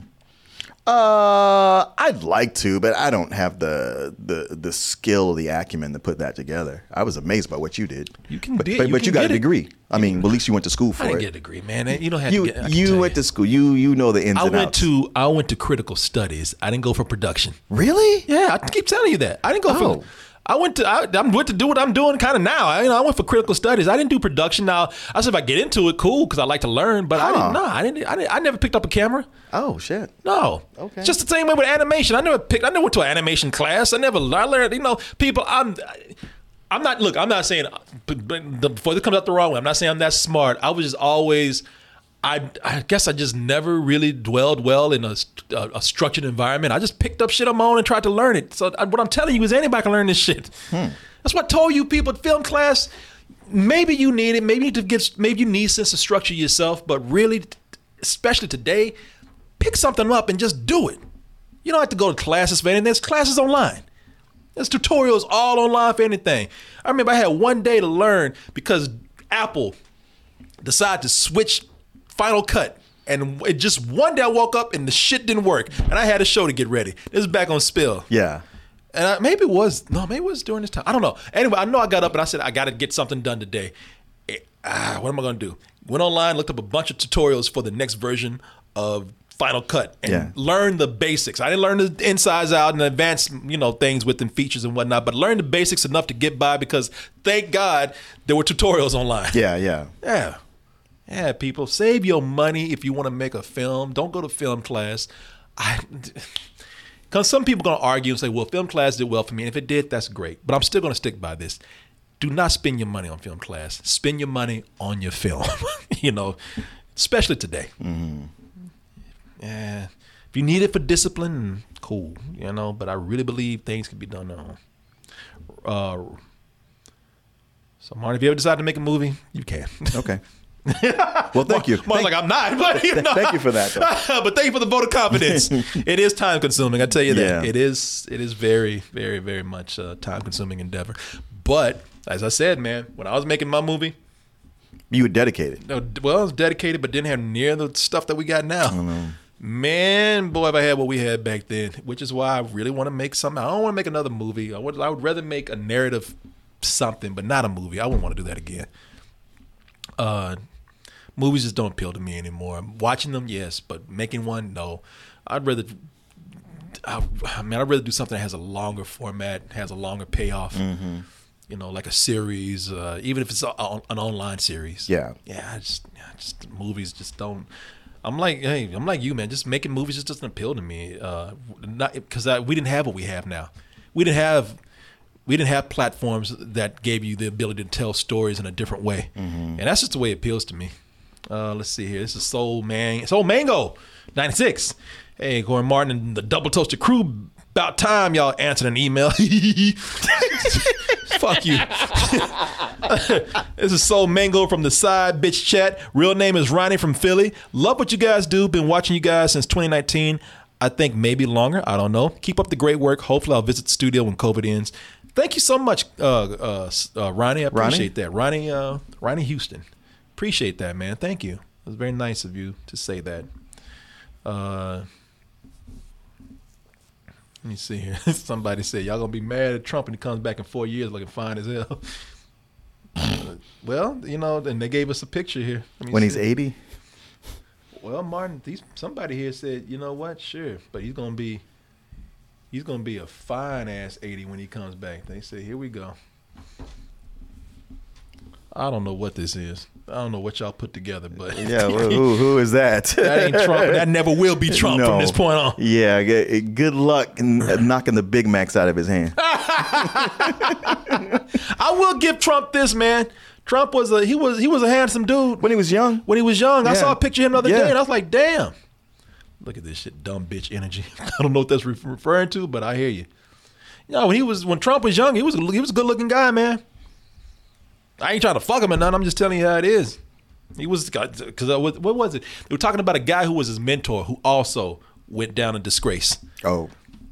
Uh, I'd like to, but I don't have the the the skill, the acumen to put that together. I was amazed by what you did. You can, but, did, but, you but can you got a degree. I mean, at least you went to school for it. I didn't it. get a degree, man. You don't have you, to. Get, you went you. to school. You you know the ins I and went outs. To I went to critical studies. I didn't go for production. Really? Yeah, I keep telling you that. I didn't go oh. for. I went to I I'm went to do what I'm doing kind of now. I, you know, I went for critical studies. I didn't do production. Now I said if I get into it, cool, because I like to learn. But oh. I didn't. No, I didn't, I didn't. I never picked up a camera. Oh shit. No. Okay. Just the same way with animation. I never picked. I never went to an animation class. I never I learned. You know, people. I'm. I'm not. Look, I'm not saying. Before this comes out the wrong way, I'm not saying I'm that smart. I was just always. I, I guess I just never really dwelled well in a, a, a structured environment. I just picked up shit on my own and tried to learn it. So I, what I'm telling you is anybody can learn this shit. Hmm. That's what I told you people at film class. Maybe you need it. Maybe you need to get. Maybe you need a sense of structure yourself. But really, especially today, pick something up and just do it. You don't have to go to classes for anything. There's classes online. There's tutorials all online for anything. I remember I had one day to learn because Apple decided to switch Final Cut, and it just one day I woke up and the shit didn't work, and I had a show to get ready. This is back on Spill. Yeah, and I, maybe it was no, maybe it was during this time. I don't know. Anyway, I know I got up and I said I got to get something done today. It, ah, what am I gonna do? Went online, looked up a bunch of tutorials for the next version of Final Cut, and yeah. learned the basics. I didn't learn the insides out and advanced, you know, things within features and whatnot, but learned the basics enough to get by because thank God there were tutorials online. Yeah, yeah, yeah. Yeah, people, save your money if you want to make a film. Don't go to film class. I, because some people are going to argue and say, well, film class did well for me. And if it did, that's great. But I'm still going to stick by this. Do not spend your money on film class. Spend your money on your film, you know, especially today. Mm-hmm. Yeah. If you need it for discipline, cool, you know, but I really believe things can be done on. Uh, so, Martin, if you ever decide to make a movie, you can. Okay. Well, thank you. Mark's like, I'm not. But, you know. Thank you for that. But thank you for the vote of confidence. It is time consuming. I tell you that. Yeah. It is It is very, very, very much a time consuming endeavor. But as I said, man, when I was making my movie. You were dedicated. No, well, I was dedicated, but didn't have near the stuff that we got now. Mm-hmm. Man, boy, if I had what we had back then, which is why I really want to make something. I don't want to make another movie. I would, I would rather make a narrative something, but not a movie. I wouldn't want to do that again. Uh, Movies just don't appeal to me anymore. Watching them, yes, but making one, no. I'd rather, I, I mean, I'd rather do something that has a longer format, has a longer payoff. Mm-hmm. You know, like a series, uh, even if it's a, a, an online series. Yeah, yeah. I just, I just movies just don't. I'm like, hey, I'm like you, man. Just making movies just doesn't appeal to me. Uh, not because we didn't have what we have now. We didn't have. We didn't have platforms that gave you the ability to tell stories in a different way, mm-hmm. and that's just the way it appeals to me. Uh, let's see here. This is Soul Man, Soul Mango, ninety-six. Hey, Gordon Martin and the Double Toasted crew. About time y'all answered an email. Fuck you. This is Soul Mango from the side bitch chat. Real name is Ronnie from Philly. Love what you guys do. Been watching you guys since twenty nineteen. I think maybe longer. I don't know. Keep up the great work. Hopefully, I'll visit the studio when COVID ends. Thank you so much, uh, uh, uh, Ronnie. I appreciate Ronnie? that, Ronnie. Uh, Ronnie Houston. Appreciate that, man. Thank you. It was very nice of you to say that. Uh, let me see here. Somebody said, y'all going to be mad at Trump when he comes back in four years looking fine as hell. uh, well, you know, and they gave us a picture here. When see. he's eighty? Well, Martin, these, somebody here said, you know what? Sure. But he's going to be he's gonna be a fine-ass eighty when he comes back. They said, here we go. I don't know what this is. I don't know what y'all put together, but yeah, who who is that? That ain't Trump. That never will be Trump no. from this point on. Yeah, good luck in knocking the Big Macs out of his hand. I will give Trump this, man. Trump was a he was he was a handsome dude when he was young. When he was young, yeah. I saw a picture of him the other yeah. day, and I was like, damn. Look at this shit, dumb bitch energy. I don't know what that's re- referring to, but I hear you. You know, when he was when Trump was young, he was he was a good looking guy, man. I ain't trying to fuck him or nothing. I'm just telling you how it is. He was because what was it? They were talking about a guy who was his mentor who also went down in disgrace. Oh,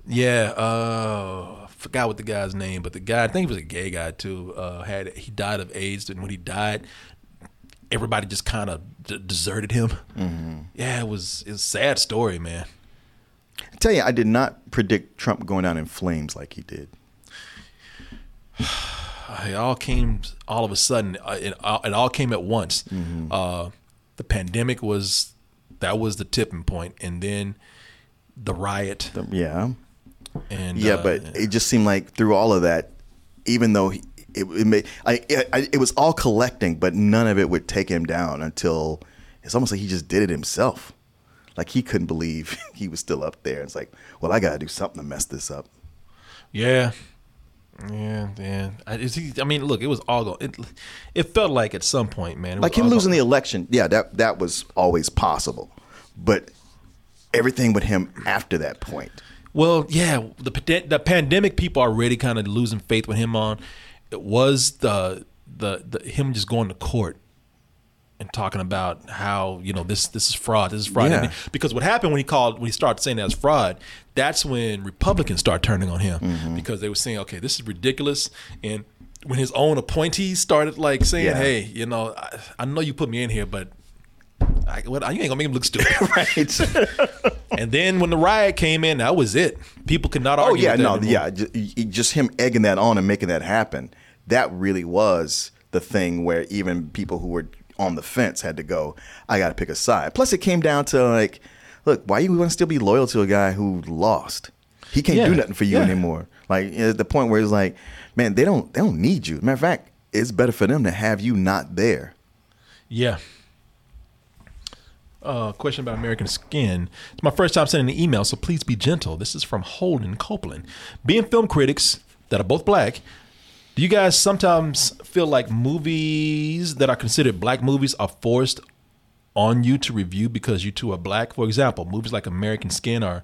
yeah. Uh, I forgot what the guy's name, but the guy, I think he was a gay guy too. Uh, had he died of AIDS, and when he died, everybody just kind of d- deserted him. Mm-hmm. Yeah, it was, it was a sad story, man. I tell you, I did not predict Trump going out in flames like he did. It all came all of a sudden. It, it all came at once. Mm-hmm. Uh, the pandemic was, that was the tipping point. And then the riot. The, yeah. And yeah, uh, but yeah. it just seemed like through all of that, even though he, it it, made, I, it, I, it was all collecting, but none of it would take him down until it's almost like he just did it himself. Like he couldn't believe he was still up there. It's like, well, I got to do something to mess this up. Yeah. Yeah, yeah. I, he, I mean, look, it was all going. It, it felt like at some point, man. Like him losing going. the election, yeah, that that was always possible. But everything with him after that point. Well, yeah, the the pandemic, people are already kind of losing faith with him on. It was the the, the him just going to court and talking about how, you know, this this is fraud, this is fraud. Yeah. I mean, because what happened when he called, when he started saying that's fraud, that's when Republicans start turning on him mm-hmm. because they were saying, okay, this is ridiculous. And when his own appointees started like saying, yeah. hey, you know, I, I know you put me in here, but I, what, you ain't gonna make him look stupid. Right. And then when the riot came in, that was it. People could not argue. Oh yeah, with that no, anymore. yeah, just, just him egging that on and making that happen. That really was the thing where even people who were on the fence had to go, I got to pick a side. Plus it came down to like, look, why you want to still be loyal to a guy who lost? He can't yeah, do nothing for you yeah. anymore. Like at the point where it's like, man, they don't, they don't need you. Matter of fact, it's better for them to have you not there. Yeah. Uh, question about American Skin. It's my first time sending an email, so please be gentle. This is from Holden Copeland. Being film critics that are both black, do you guys sometimes feel like movies that are considered black movies are forced on you to review because you two are black? For example, movies like American Skin or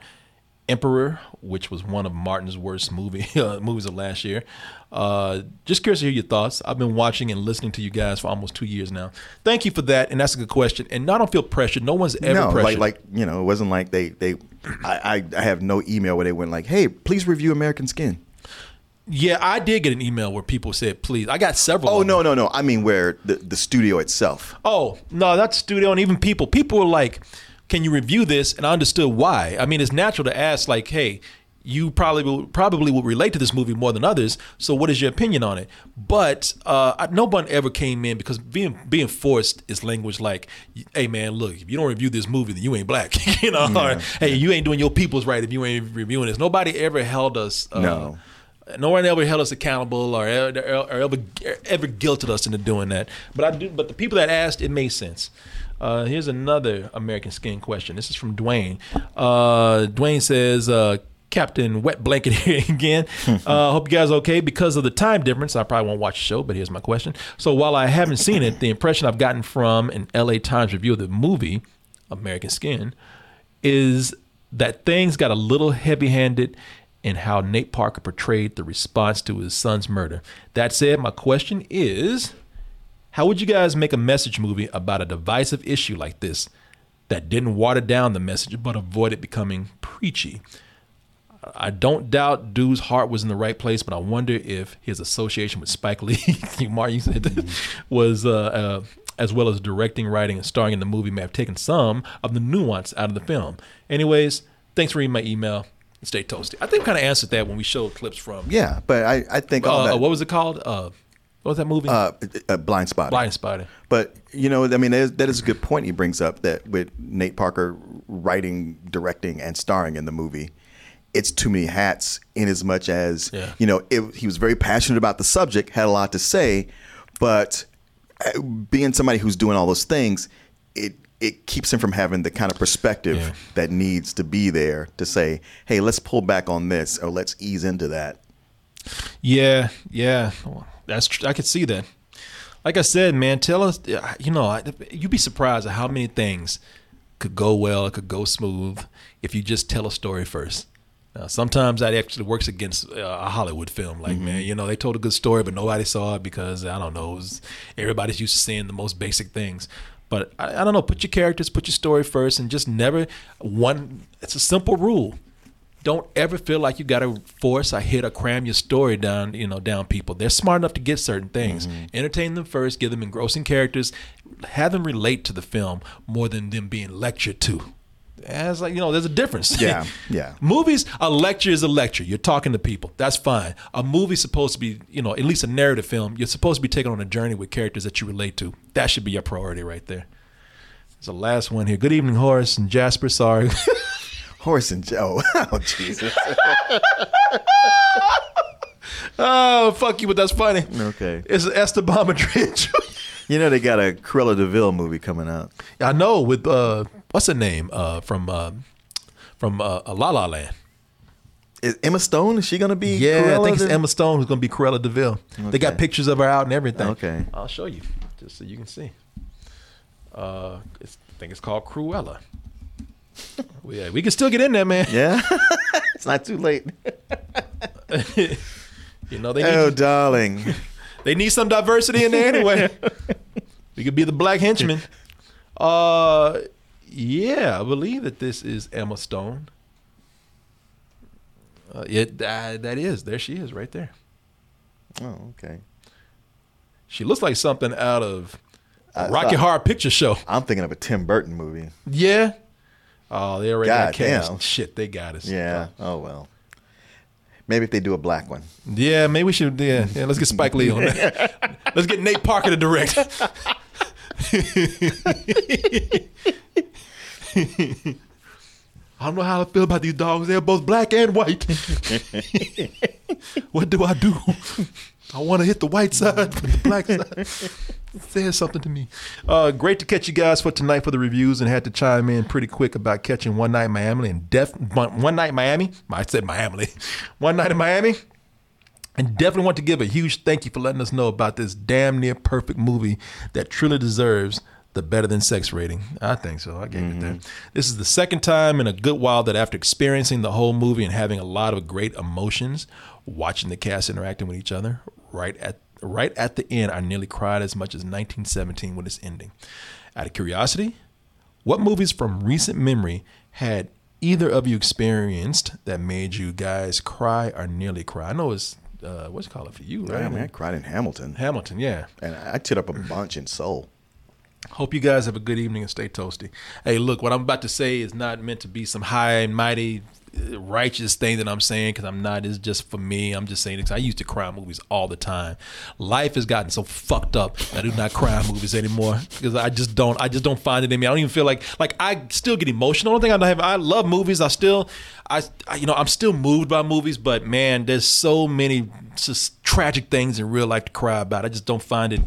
Emperor, which was one of Martin's worst movie uh, movies of last year. Uh, just curious to hear your thoughts. I've been watching and listening to you guys for almost two years now. Thank you for that, and that's a good question. And I don't feel pressured. No one's ever no, pressured. Like, like you know, it wasn't like they they. I, I I have no email where they went like, hey, please review American Skin. Yeah, I did get an email where people said, please. I got several. Oh, no, no, no. I mean, where the, the studio itself. Oh, no, that's studio and even people. People were like, can you review this? And I understood why. I mean, it's natural to ask like, hey, you probably will, probably will relate to this movie more than others. So what is your opinion on it? But uh, no one ever came in because being being forced is language like, hey, man, look, if you don't review this movie, then you ain't black. you know, yeah. Or, hey, you ain't doing your people's right if you ain't reviewing this. Nobody ever held us. Uh, no. No one ever held us accountable or ever, or ever ever guilted us into doing that. But I do. But the people that asked, it made sense. Uh, here's another American Skin question. This is from Dwayne. Uh, Dwayne says, uh, Captain Wet Blanket here again. Uh, hope you guys are okay. Because of the time difference, I probably won't watch the show, but here's my question. So while I haven't seen it, the impression I've gotten from an L A Times review of the movie, American Skin, is that things got a little heavy-handed and how Nate Parker portrayed the response to his son's murder. That said, my question is, how would you guys make a message movie about a divisive issue like this that didn't water down the message but avoid it becoming preachy? I don't doubt Dude's heart was in the right place, but I wonder if his association with Spike Lee, Martin, you said, mm-hmm. was, uh, uh, as well as directing, writing, and starring in the movie, may have taken some of the nuance out of the film. Anyways, thanks for reading my email. Stay toasty. I think we kind of answered that when we showed clips from. Yeah, but I, I think. Uh, all that, what was it called? Uh, what was that movie? Uh, uh, Blindspotting. Blindspotting. But, you know, I mean, that is, that is a good point he brings up that with Nate Parker writing, directing, and starring in the movie, it's too many hats in as much as, yeah. you know, it, he was very passionate about the subject, had a lot to say, but being somebody who's doing all those things, it, it keeps him from having the kind of perspective yeah. that needs to be there to say, hey, let's pull back on this or let's ease into that. Yeah, yeah, that's tr- I could see that. like I said, man, tell us, you know, you'd be surprised at how many things could go well, could go smooth if you just tell a story first. Now, sometimes that actually works against uh, a Hollywood film. Like, mm-hmm. man, you know, they told a good story, but nobody saw it because, I don't know, it was, everybody's used to seeing the most basic things. But I, I don't know, put your characters, put your story first, and just never one. It's a simple rule. Don't ever feel like you got to force or hit or cram your story down, you know, down people. They're smart enough to get certain things. Mm-hmm. Entertain them first, give them engrossing characters, have them relate to the film more than them being lectured to. As like, you know, there's a difference. Yeah, yeah. Movies, a lecture is a lecture. You're talking to people. That's fine. A movie's supposed to be, you know, at least a narrative film, you're supposed to be taken on a journey with characters that you relate to. That should be your priority right there. There's the last one here. Good evening, Horace and Jasper. Sorry. Horace and Joe. Oh, Jesus. Oh, fuck you, but that's funny. Okay. It's Esther Bomber Dredge. You know, they got a Cruella DeVille movie coming out. I know, with, uh, what's her name, uh, from uh, from uh, La La Land? Is Emma Stone, is she going to be Yeah, Cruella I think it's De- Emma Stone who's going to be Cruella DeVille. Okay. They got pictures of her out and everything. Okay. I'll show you, just so you can see. Uh, it's, I think it's called Cruella. Yeah, we can still get in there, man. Yeah? It's not too late. You know, they need oh, to- darling. They need some diversity in there anyway. We could be the black henchman. Uh, yeah, I believe that this is Emma Stone. Uh, it uh, that is there she is right there. Oh, okay. She looks like something out of I Rocky thought, Horror Picture Show. I'm thinking of a Tim Burton movie. Yeah. Oh, they already God got cast. Damn. Shit, they got us. Yeah. Oh well. Maybe if they do a black one. Yeah, maybe we should. Yeah, yeah let's get Spike Lee on that. Let's get Nate Parker to direct. I don't know how I feel about these dogs. They're both black and white. What do I do? I want to hit the white side, but the black side says something to me. Uh, great to catch you guys for tonight for the reviews, and had to chime in pretty quick about catching One Night in Miami and def- One Night in Miami. I said Miami. One Night in Miami. And definitely want to give a huge thank you for letting us know about this damn near perfect movie that truly deserves the better than sex rating. I think so. I gave mm-hmm. it that. This is the second time in a good while that after experiencing the whole movie and having a lot of great emotions, watching the cast interacting with each other, right at right at the end, I nearly cried as much as nineteen seventeen when it's ending. Out of curiosity, what movies from recent memory had either of you experienced that made you guys cry or nearly cry? I know it's, uh, what's it called for you, right? Yeah, I mean, I cried in Hamilton. Hamilton, yeah. And I teared up a bunch in Soul. Hope you guys have a good evening and stay toasty. Hey, look, what I'm about to say is not meant to be some high and mighty righteous thing that I'm saying, because I'm not. It's just for me. I'm just saying it because I used to cry in movies all the time. Life has gotten so fucked up that I do not cry in movies anymore, because I just don't. I just don't find it in me. I don't even feel like like I still get emotional. I don't think I don't have. I love movies. I still, I, I you know, I'm still moved by movies. But man, there's so many just tragic things in real life to cry about. I just don't find it.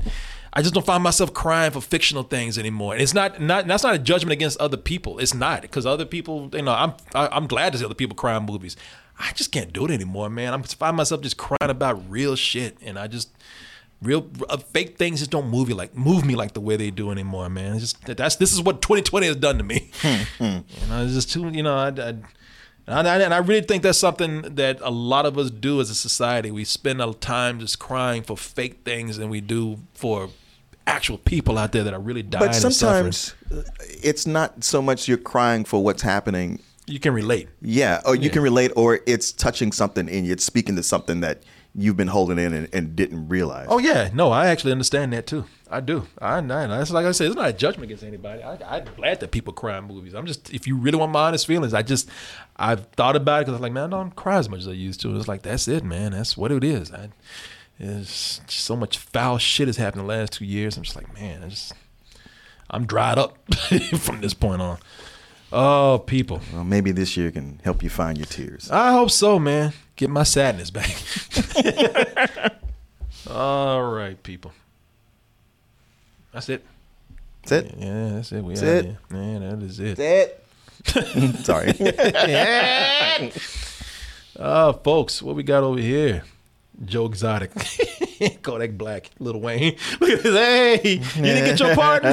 I just don't find myself crying for fictional things anymore. And it's not, not that's not a judgment against other people. It's not, because other people, you know, I'm I, I'm glad to see other people cry in movies. I just can't do it anymore, man. I find myself just crying about real shit, and I just real uh, fake things just don't move you like move me like the way they do anymore, man. It's just that's this is what twenty twenty has done to me. You know, it's just too, you know, I. I And I, and I really think that's something that a lot of us do as a society. We spend our time just crying for fake things than we do for actual people out there that are really dying and suffering. But sometimes it's not so much you're crying for what's happening. You can relate. Yeah, or you yeah. can relate, or it's touching something in you. It's speaking to something that you've been holding in and, and didn't realize. Oh, yeah. No, I actually understand that, too. I do. I, I that's like I said, it's not a judgment against anybody. I, I'm glad that people cry in movies. I'm just, if you really want my honest feelings, I just, I've thought about it because I'm like, man, I don't cry as much as I used to. It's like, that's it, man. That's what it is. I, it's so much foul shit has happened the last two years. I'm just like, man, I just, I'm dried up from this point on. Oh, people. Well, maybe this year can help you find your tears. I hope so, man. Get my sadness back. All right, people. That's it. That's it. Yeah, that's it. We that's out it. Here. Man, that is it. That's it. Sorry. Oh, uh, folks, what we got over here? Joe Exotic. Kodak Black, Lil Wayne. Hey, you didn't get your part?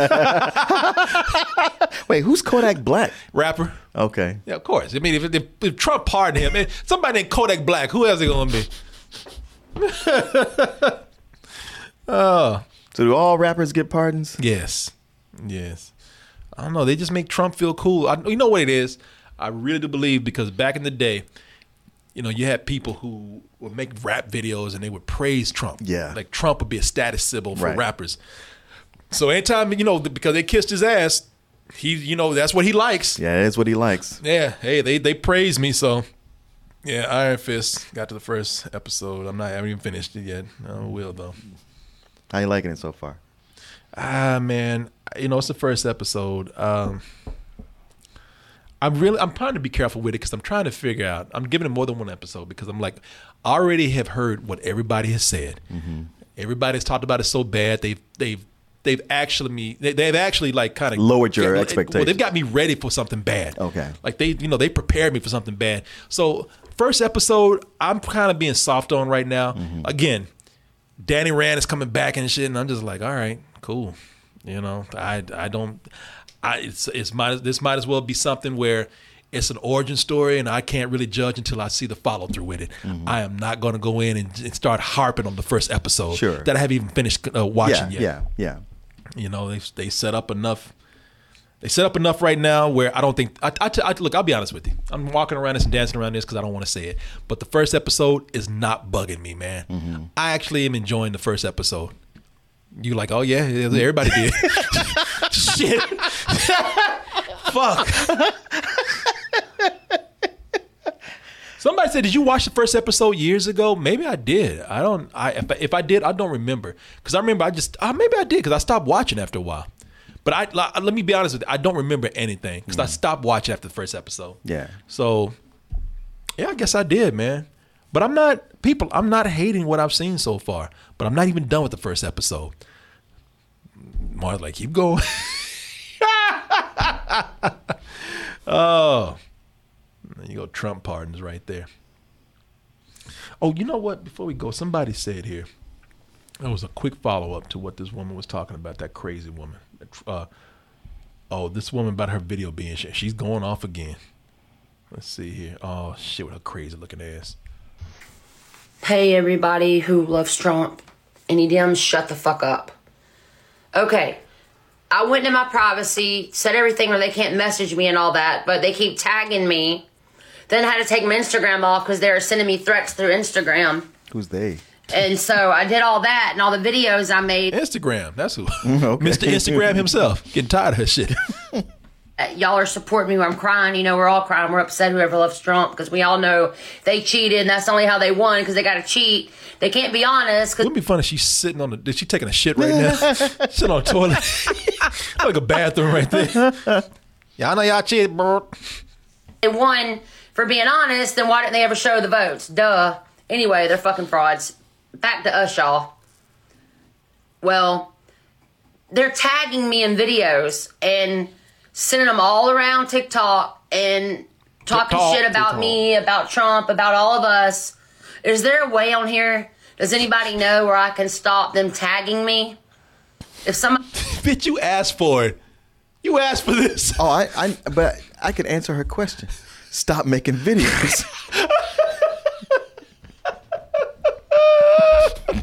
Wait, who's Kodak Black? Rapper. Okay. Yeah, of course. I mean, if, if, if Trump pardoned him, man, somebody named Kodak Black, who else is it going to be? Oh. So do all rappers get pardons? Yes. Yes. I don't know. They just make Trump feel cool. I, you know what it is? I really do believe, because back in the day, you know, you had people who would make rap videos and they would praise Trump. Yeah. Like Trump would be a status symbol for right. rappers. So anytime, you know, because they kissed his ass, he, you know, that's what he likes. Yeah, that's what he likes. Yeah. Hey, they, they praise me. So, yeah, Iron Fist got to the first episode. I'm not, I haven't even finished it yet. I will, though. How you liking it so far? Ah, man. You know, it's the first episode. Um, I'm really, I'm trying to be careful with it because I'm trying to figure out, I'm giving it more than one episode because I'm like, I already have heard what everybody has said. Mm-hmm. Everybody's talked about it so bad. They've, they've, they've actually me, they, they've actually like kind of lowered your expectations. Well, they've got me ready for something bad. Okay. Like they, you know, they prepared me for something bad. So first episode, I'm kind of being soft on right now. Mm-hmm. Again, Danny Rand is coming back and shit. And I'm just like, all right, cool. You know, I, I don't, I, it's it's might this might as well be something where it's an origin story and I can't really judge until I see the follow through with it. Mm-hmm. I am not going to go in and, and start harping on the first episode sure. that I haven't even finished uh, watching yeah, yet. Yeah, yeah, you know they they set up enough. They set up enough right now where I don't think I, I, I look. I'll be honest with you. I'm walking around this and dancing around this because I don't want to say it. But the first episode is not bugging me, man. Mm-hmm. I actually am enjoying the first episode. You like, oh yeah, everybody did. Shit. Fuck. Somebody said, did you watch the first episode years ago? Maybe I did. I don't, I if I, if I did, I don't remember. Because I remember I just, uh, maybe I did because I stopped watching after a while. But I like, let me be honest with you, I don't remember anything because mm. I stopped watching after the first episode. Yeah. So, yeah, I guess I did, man. But I'm not, people, I'm not hating what I've seen so far. But I'm not even done with the first episode. Mar's like, keep going. Oh. There you go, Trump pardons right there. Oh, you know what? Before we go, somebody said here, there was a quick follow-up to what this woman was talking about, that crazy woman. Uh, oh, this woman about her video being shit. She's going off again. Let's see here. Oh, shit, with her crazy looking ass. Hey, everybody who loves Trump, and he damn shut the fuck up. Okay, I went into my privacy, said everything where they can't message me and all that, but they keep tagging me. Then I had to take my Instagram off because they were sending me threats through Instagram. Who's they? And so I did all that and all the videos I made. Instagram, that's who. Okay. Mister Instagram himself, getting tired of her shit. Y'all are supporting me when I'm crying. You know, we're all crying. We're upset whoever loves Trump because we all know they cheated and that's only how they won because they got to cheat. They can't be honest. Wouldn't it be funny if she's sitting on the... Is she taking a shit right now? Sitting on the toilet. Like a bathroom right there. Y'all know y'all cheated, bro. They won for being honest, then why didn't they ever show the votes? Duh. Anyway, they're fucking frauds. Back to us, y'all. Well, they're tagging me in videos and... sending them all around TikTok and talking TikTok, shit about TikTok. me, about Trump, about all of us. Is there a way on here? Does anybody know where I can stop them tagging me? If somebody... Bitch, you asked for it. You asked for this. Oh, I, I but I could answer her question. Stop making videos.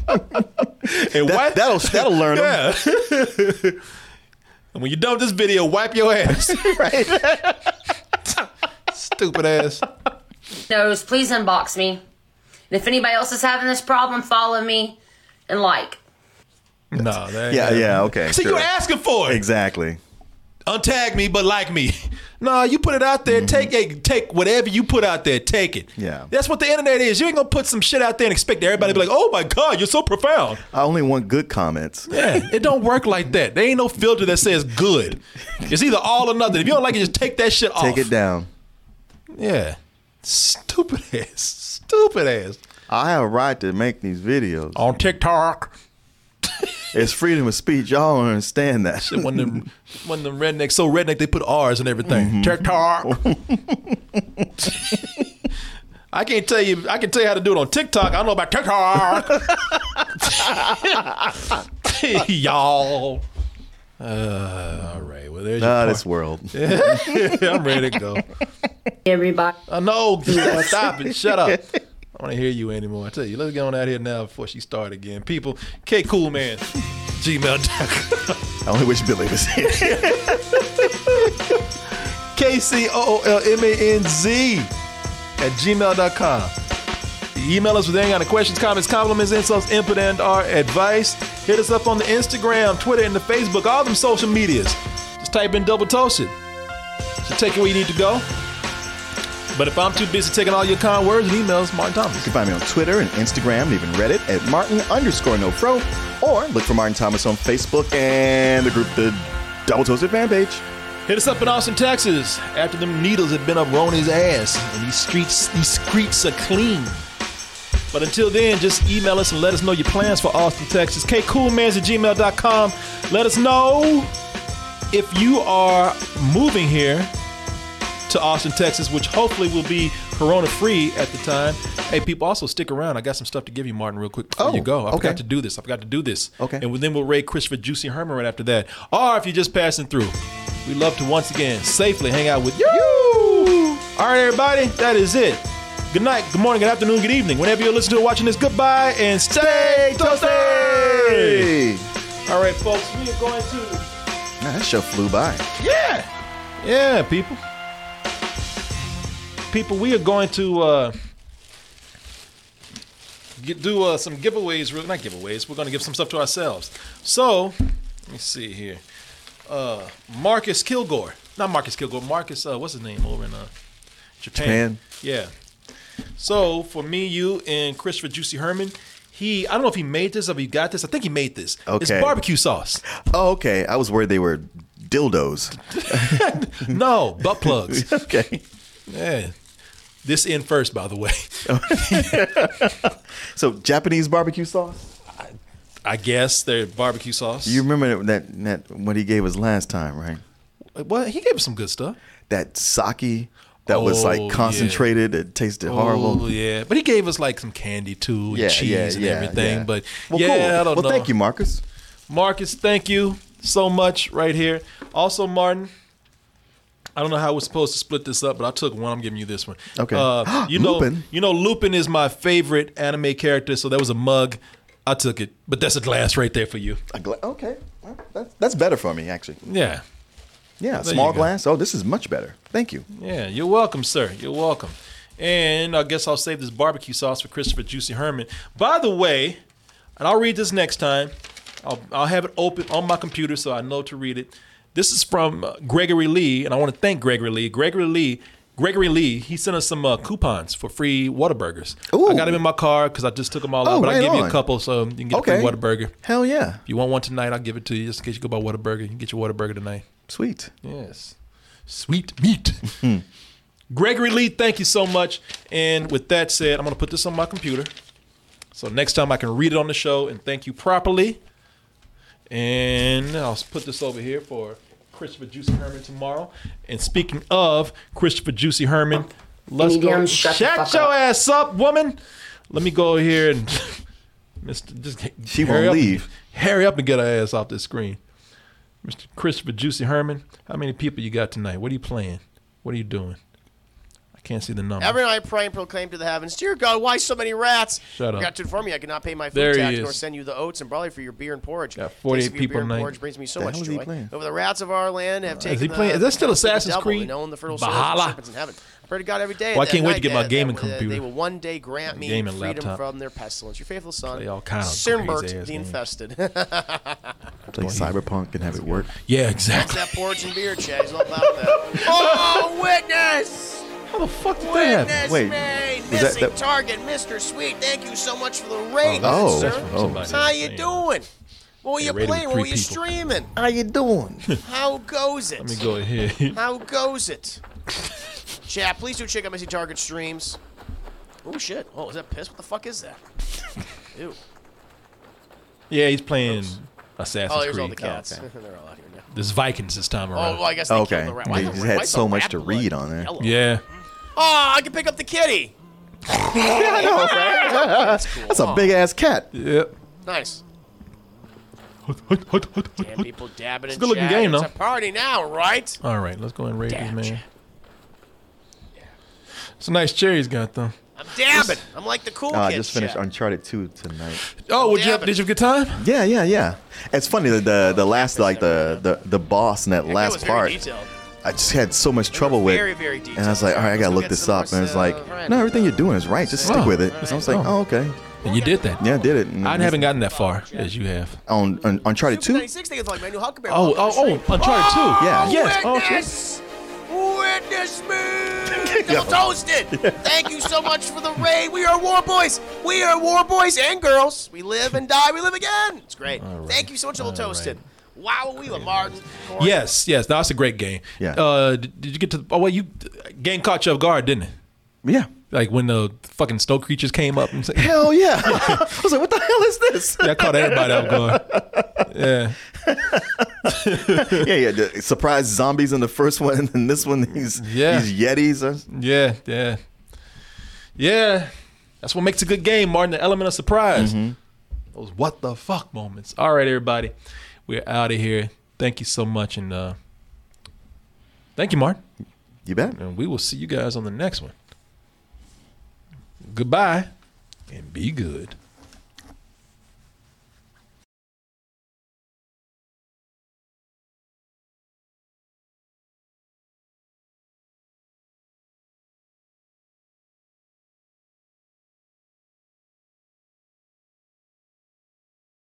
And that, why? That'll, that'll learn yeah. them. And when you dump this video, wipe your ass. Right? Stupid ass. Knows, please inbox me. And if anybody else is having this problem, follow me and like. No, that yeah, happening. yeah, okay. So sure. You're asking for it. Exactly. Untag me, but like me. No, you put it out there. Mm-hmm. Take a, take whatever you put out there. Take it. Yeah, that's what the internet is. You ain't gonna put some shit out there and expect everybody to be like, "Oh my God, you're so profound." I only want good comments. Yeah, it don't work like that. There ain't no filter that says good. It's either all or nothing. If you don't like it, just take that shit off. Take it down. Yeah, stupid ass, stupid ass. I have a right to make these videos on TikTok. It's freedom of speech. Y'all don't understand that. Shit, when the when the redneck so redneck they put R's and everything. Mm-hmm. TikTok. I can't tell you. I can tell you how to do it on TikTok. I don't know about TikTok. Y'all. Uh, all right. Well, there's nah, your this world. Yeah, I'm ready to go. Everybody. I uh, know. Stop it. Shut up. I don't want to hear you anymore. I tell you, let's get on out of here now before she starts again. People, kcoolman, gmail dot com. I only wish Billy was here. K C O O L M A N Z at gmail dot com. Email us with any kind of questions, comments, compliments, insults, input, and our advice. Hit us up on the Instagram, Twitter, and the Facebook, all them social medias. Just type in Double Toasted. So take it where you need to go. But if I'm too busy taking all your kind words and emails, Martin Thomas. You can find me on Twitter and Instagram and even Reddit at Martin underscore no pro. Or look for Martin Thomas on Facebook and the group The Double Toasted Fan Page. Hit us up in Austin, Texas after them needles have been up Ronnie's ass. And these streets, these streets are clean. But until then, just email us and let us know your plans for Austin, Texas. K coolmans at gmail dot com. Let us know if you are moving here to Austin, Texas, which hopefully will be corona-free at the time. Hey, people, also stick around. I got some stuff to give you, Martin, real quick before oh, you go. I okay. forgot to do this. I forgot to do this. Okay. And then we'll raid Christopher Juicy Herman right after that. Or if you're just passing through, we'd love to once again safely hang out with you. All right, everybody, that is it. Good night, good morning, good afternoon, good evening. Whenever you're listening to or watching this, goodbye and stay toasty. All right, folks, we are going to... Man, that show flew by. Yeah. Yeah, people. People, we are going to uh, get, do uh, some giveaways. Really, not giveaways. We're going to give some stuff to ourselves. So, let me see here. Uh, Marcus Kilgore. Not Marcus Kilgore. Marcus, uh, what's his name over in uh, Japan? Japan. Yeah. So, for me, you, and Christopher Juicy Herman, he, I don't know if he made this or if he got this. I think he made this. Okay. It's barbecue sauce. Oh, okay. I was worried they were dildos. No, butt plugs. Okay. Yeah. This in first, by the way. So Japanese barbecue sauce? I, I guess they're barbecue sauce. You remember that, that what he gave us last time, right? Well, he gave us some good stuff. That sake that oh, was like concentrated. Yeah. It tasted oh, horrible. Oh, yeah. But he gave us like some candy too, and yeah, cheese yeah, and yeah, everything. Yeah. But well, yeah, cool. I don't well, know. Well, thank you, Marcus. Marcus, thank you so much right here. Also, Martin. I don't know how we're supposed to split this up, but I took one. I'm giving you this one. Okay. Uh, you know, Lupin. You know, Lupin is my favorite anime character, so that was a mug. I took it, but that's a glass right there for you. A gla- okay. Well, that's, that's better for me, actually. Yeah. Yeah, a small glass. Oh, this is much better. Thank you. Yeah, you're welcome, sir. You're welcome. And I guess I'll save this barbecue sauce for Christopher Juicy Herman. By the way, and I'll read this next time. I'll, I'll have it open on my computer so I know to read it. This is from Gregory Lee, and I want to thank Gregory Lee. Gregory Lee, Gregory Lee, he sent us some uh, coupons for free Whataburgers. Ooh. I got them in my car because I just took them all oh, out, but right I'll give on. you a couple so you can get okay. a free Whataburger. Hell yeah. If you want one tonight, I'll give it to you just in case you go by Whataburger. You can get your Whataburger tonight. Sweet. Yes. Sweet meat. Gregory Lee, thank you so much. And with that said, I'm going to put this on my computer so next time I can read it on the show and thank you properly. And I'll put this over here for Christopher Juicy Herman tomorrow. And speaking of Christopher Juicy Herman, let's go. Shut, shut your up. ass up, woman. Let me go here and Mister Just she won't up, leave. Hurry up and get her ass off this screen. Mister Christopher Juicy Herman, how many people you got tonight? What are you playing? What are you doing? I can't see the number. Every night I pray and proclaim to the heavens, dear God, why so many rats? Shut up. You got to inform me I cannot pay my food there tax nor send you the oats and barley for your beer and porridge. Got forty-eight people beer and porridge brings me so the much joy. Over the rats of our land have uh, taken is he the, playing? Is that still Assassin's Creed? Bahala. I pray to God every day. Well, I can't wait night, to get my gaming that, that, computer. They will one day grant me freedom laptop. from their pestilence. Your faithful son, Simbert the infested. Play Cyberpunk and have it work. Yeah, exactly. That's that porridge and beer, Chad. He's all about that. Oh, witness! How the fuck did Witness that happen? Wait, made, missing that, that... target, Mister Sweet. Thank you so much for the raid, oh, sir. Oh, oh. How you doing? What were you playing? What were you streaming? How you doing? How goes it? Let me go ahead. How goes it? Chat, please do check out Missing Target streams. Oh shit! Oh, is that piss? What the fuck is that? Ew. Yeah, he's playing Oops. Assassin's Creed. Oh, there's all the cats. Oh, okay. They're all out here now. There's Vikings this time around. Oh, well, I guess they okay. killed the rat. They had so much to read on there. Yellow? Yeah. Oh, I can pick up the kitty. Yeah, I know, right? That's cool. That's a big ass cat. Yep. Nice. Hut, hut, hut, hut, damn, hut. People dabbing in chat. Good looking game, though. It's a party now, right? All right, let's go and raid Dab these, man. Yeah. It's a nice cherry he's got, though. I'm dabbing. It's... I'm like the cool uh, kid. I just finished chat. Uncharted two tonight. Oh, you have, did you have a good time? Yeah, yeah, yeah. It's funny that the, the last, like, the, the, the boss in that yeah, last part. Detailed. I just had so much trouble with very, very detailed. And I was like, all right, I got to look this up. And uh, it's like, right. no, everything you're doing is right. Just oh, stick with it. Right. So I was like, oh, okay. And you did that. Yeah, I did it. And I haven't gotten that far as you have. On, on Uncharted two? Oh, oh, oh, Uncharted two. Yeah. Yes. Oh, shit. Witness me. Double Toasted. Thank you so much for the raid. We are war boys. We are war boys and girls. We live and die. We live again. It's great. Right. Thank you so much, Double Toasted. Right. Wow, we were Martin. Yes, yes. No, that's a great game. Yeah. Uh, did, did you get to... Oh, well, you... Game caught you off guard, didn't it? Yeah. Like when the fucking snow creatures came up and said, hell yeah. I was like, what the hell is this? Yeah, I caught everybody off guard. Yeah. yeah, yeah. The surprise zombies in the first one, and then this one, these, yeah. these yetis. Are... Yeah, yeah. Yeah. That's what makes a good game, Martin, the element of surprise. Mm-hmm. Those what the fuck moments. All right, everybody. We're out of here. Thank you so much. And uh, thank you, Martin. You bet. And we will see you guys on the next one. Goodbye and be good.